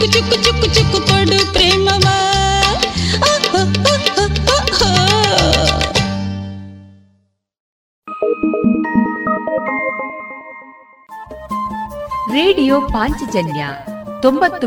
ಚುಕ್ಕು ಚುಕ್ಕು ಚುಕ್ಕು ಚುಕ್ಕು ಕೊಡು ಪ್ರೇಮವ. ರೇಡಿಯೋ ಪಾಂಚಜನ್ಯ ತೊಂಬತ್ತು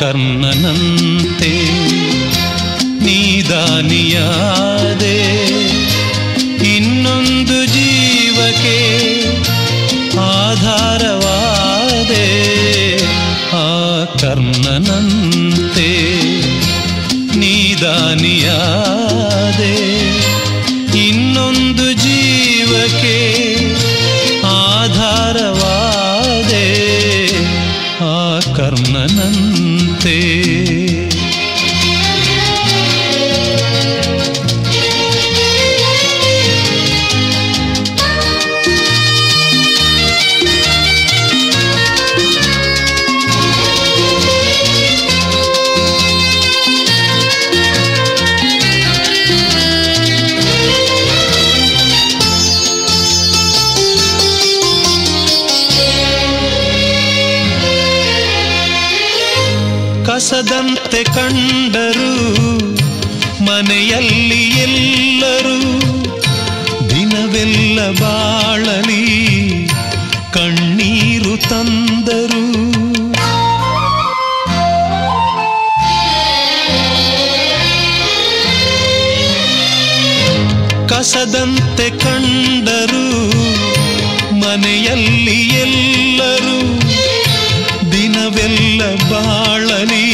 ಕರ್ಣನಂತೆ ನೀದಾನಿಯಾದೆ ಇನ್ನೊಂದು ಜೀವಕ್ಕೆ ಆಧಾರವಾದೆ. ಆ ಕರ್ಣನಂತೆ ನೀದಾನಿಯಾದೆ ಇನ್ನೊಂದು ಜೀವಕ್ಕೆ ಆಧಾರವಾದೆ. ಆ ಕರ್ಣನಂತೆ ಕಸದಂತೆ ಕಂಡರು ಮನೆಯಲ್ಲಿ ಎಲ್ಲರೂ ದಿನವೆಲ್ಲ ಬಾಳಲಿ ಕಣ್ಣೀರು ತಂದರು. ಕಸದಂತೆ ಕಂಡರು ಮನೆಯಲ್ಲಿ ಎಲ್ಲರೂ ದಿನವೆಲ್ಲ ಬಾಳಲಿ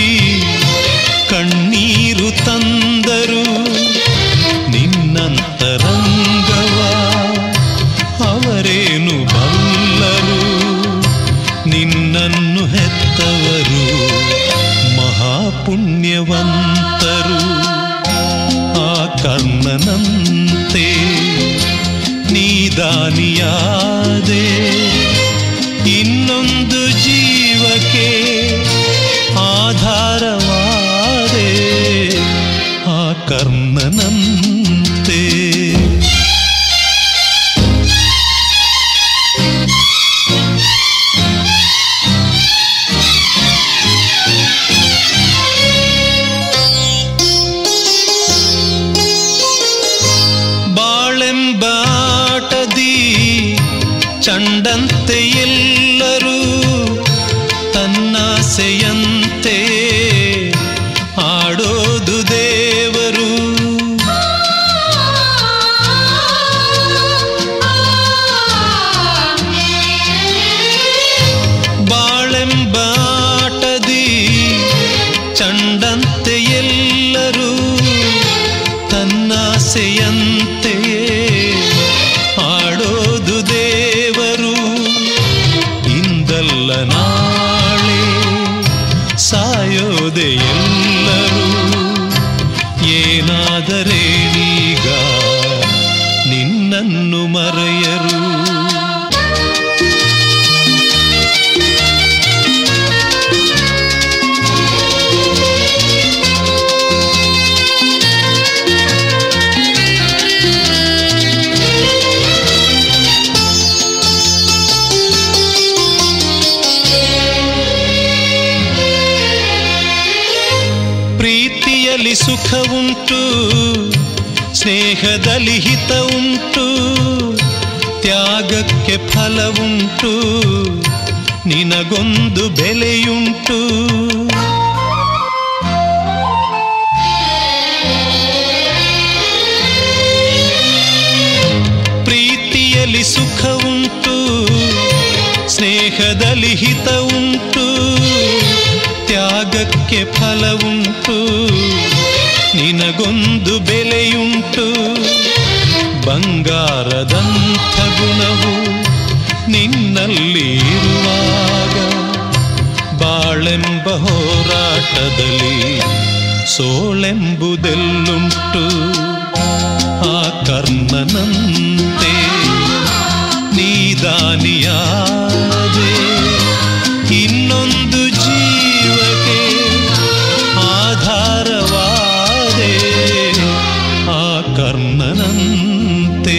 ಕಣ್ಣೀರು ತಂದರು. ನಿನ್ನಂತರಂಗವ ಅವರೇನು ಬಲ್ಲರು, ನಿನ್ನನ್ನು ಹೆತ್ತವರು ಮಹಾಪುಣ್ಯವಂತರು. ಆ ಕರ್ಣನಂತೆ ನೀದಾನಿಯಾದೆ ಇನ್ನೊಂದು ಜೀವಕ್ಕೆ ಆಧಾರವಾದೆ. ಆ ಕರ್ಣನಂತೆ ಬಾಳೆಂಬ ಆಟದಿ ಚಂಡಂತೆ ಎಲ್ಲರೂ ತನ್ನಾಸೆಯಂತೆ ಆಡೋದು ದೇವರು. ಬಾಳೆಂಬ ಆಟದಿ ಚಂಡಂತೆ ಎಲ್ಲರೂ ತನ್ನಾಸೆಯಂತೆ ಆಡೋದು ದೇವರು. ಇಂದಲ್ಲ ನಾಳೆ ಸಾಯೋದೆ ಎಲ್ಲರೂ, ಏನಾದರೇನೀಗ ನಿನ್ನನ್ನು ಮರೆಯರು. ಸುಖ ಉಂಟು, ಸ್ನೇಹದಲ್ಲಿ ಹಿತ ಉಂಟು, ತ್ಯಾಗಕ್ಕೆ ಫಲ ಉಂಟು, ನಿನಗೊಂದು ಬೆಲೆಯುಂಟು. ಪ್ರೀತಿಯ ಪ್ರೀತಿಯಲ್ಲಿ ಸುಖವುಂಟು, ಸ್ನೇಹದಲ್ಲಿ ಹಿತವುಂಟು, ತ್ಯಾಗಕ್ಕೆ ಫಲವುಂಟು, ನಿನಗೊಂದು ಬೆಲೆಯುಂಟು. ಬಂಗಾರದಂಥ ಗುಣವು ನಿನ್ನಲ್ಲಿ ಇರುವಾಗ ಬಾಳೆಂಬ ಹೋರಾಟದಲ್ಲಿ ಸೋಳೆಂಬುದೆಲ್ಲುಂಟು. ಆ ಕರ್ಣನಂತೆ ನೀ ದಾನಿಯಾದೆ ಇನ್ನೊಂದು ಜೀವಕ್ಕೆ ಆಧಾರವಾದೆ. ಆ ಕರ್ಣನಂತೆ.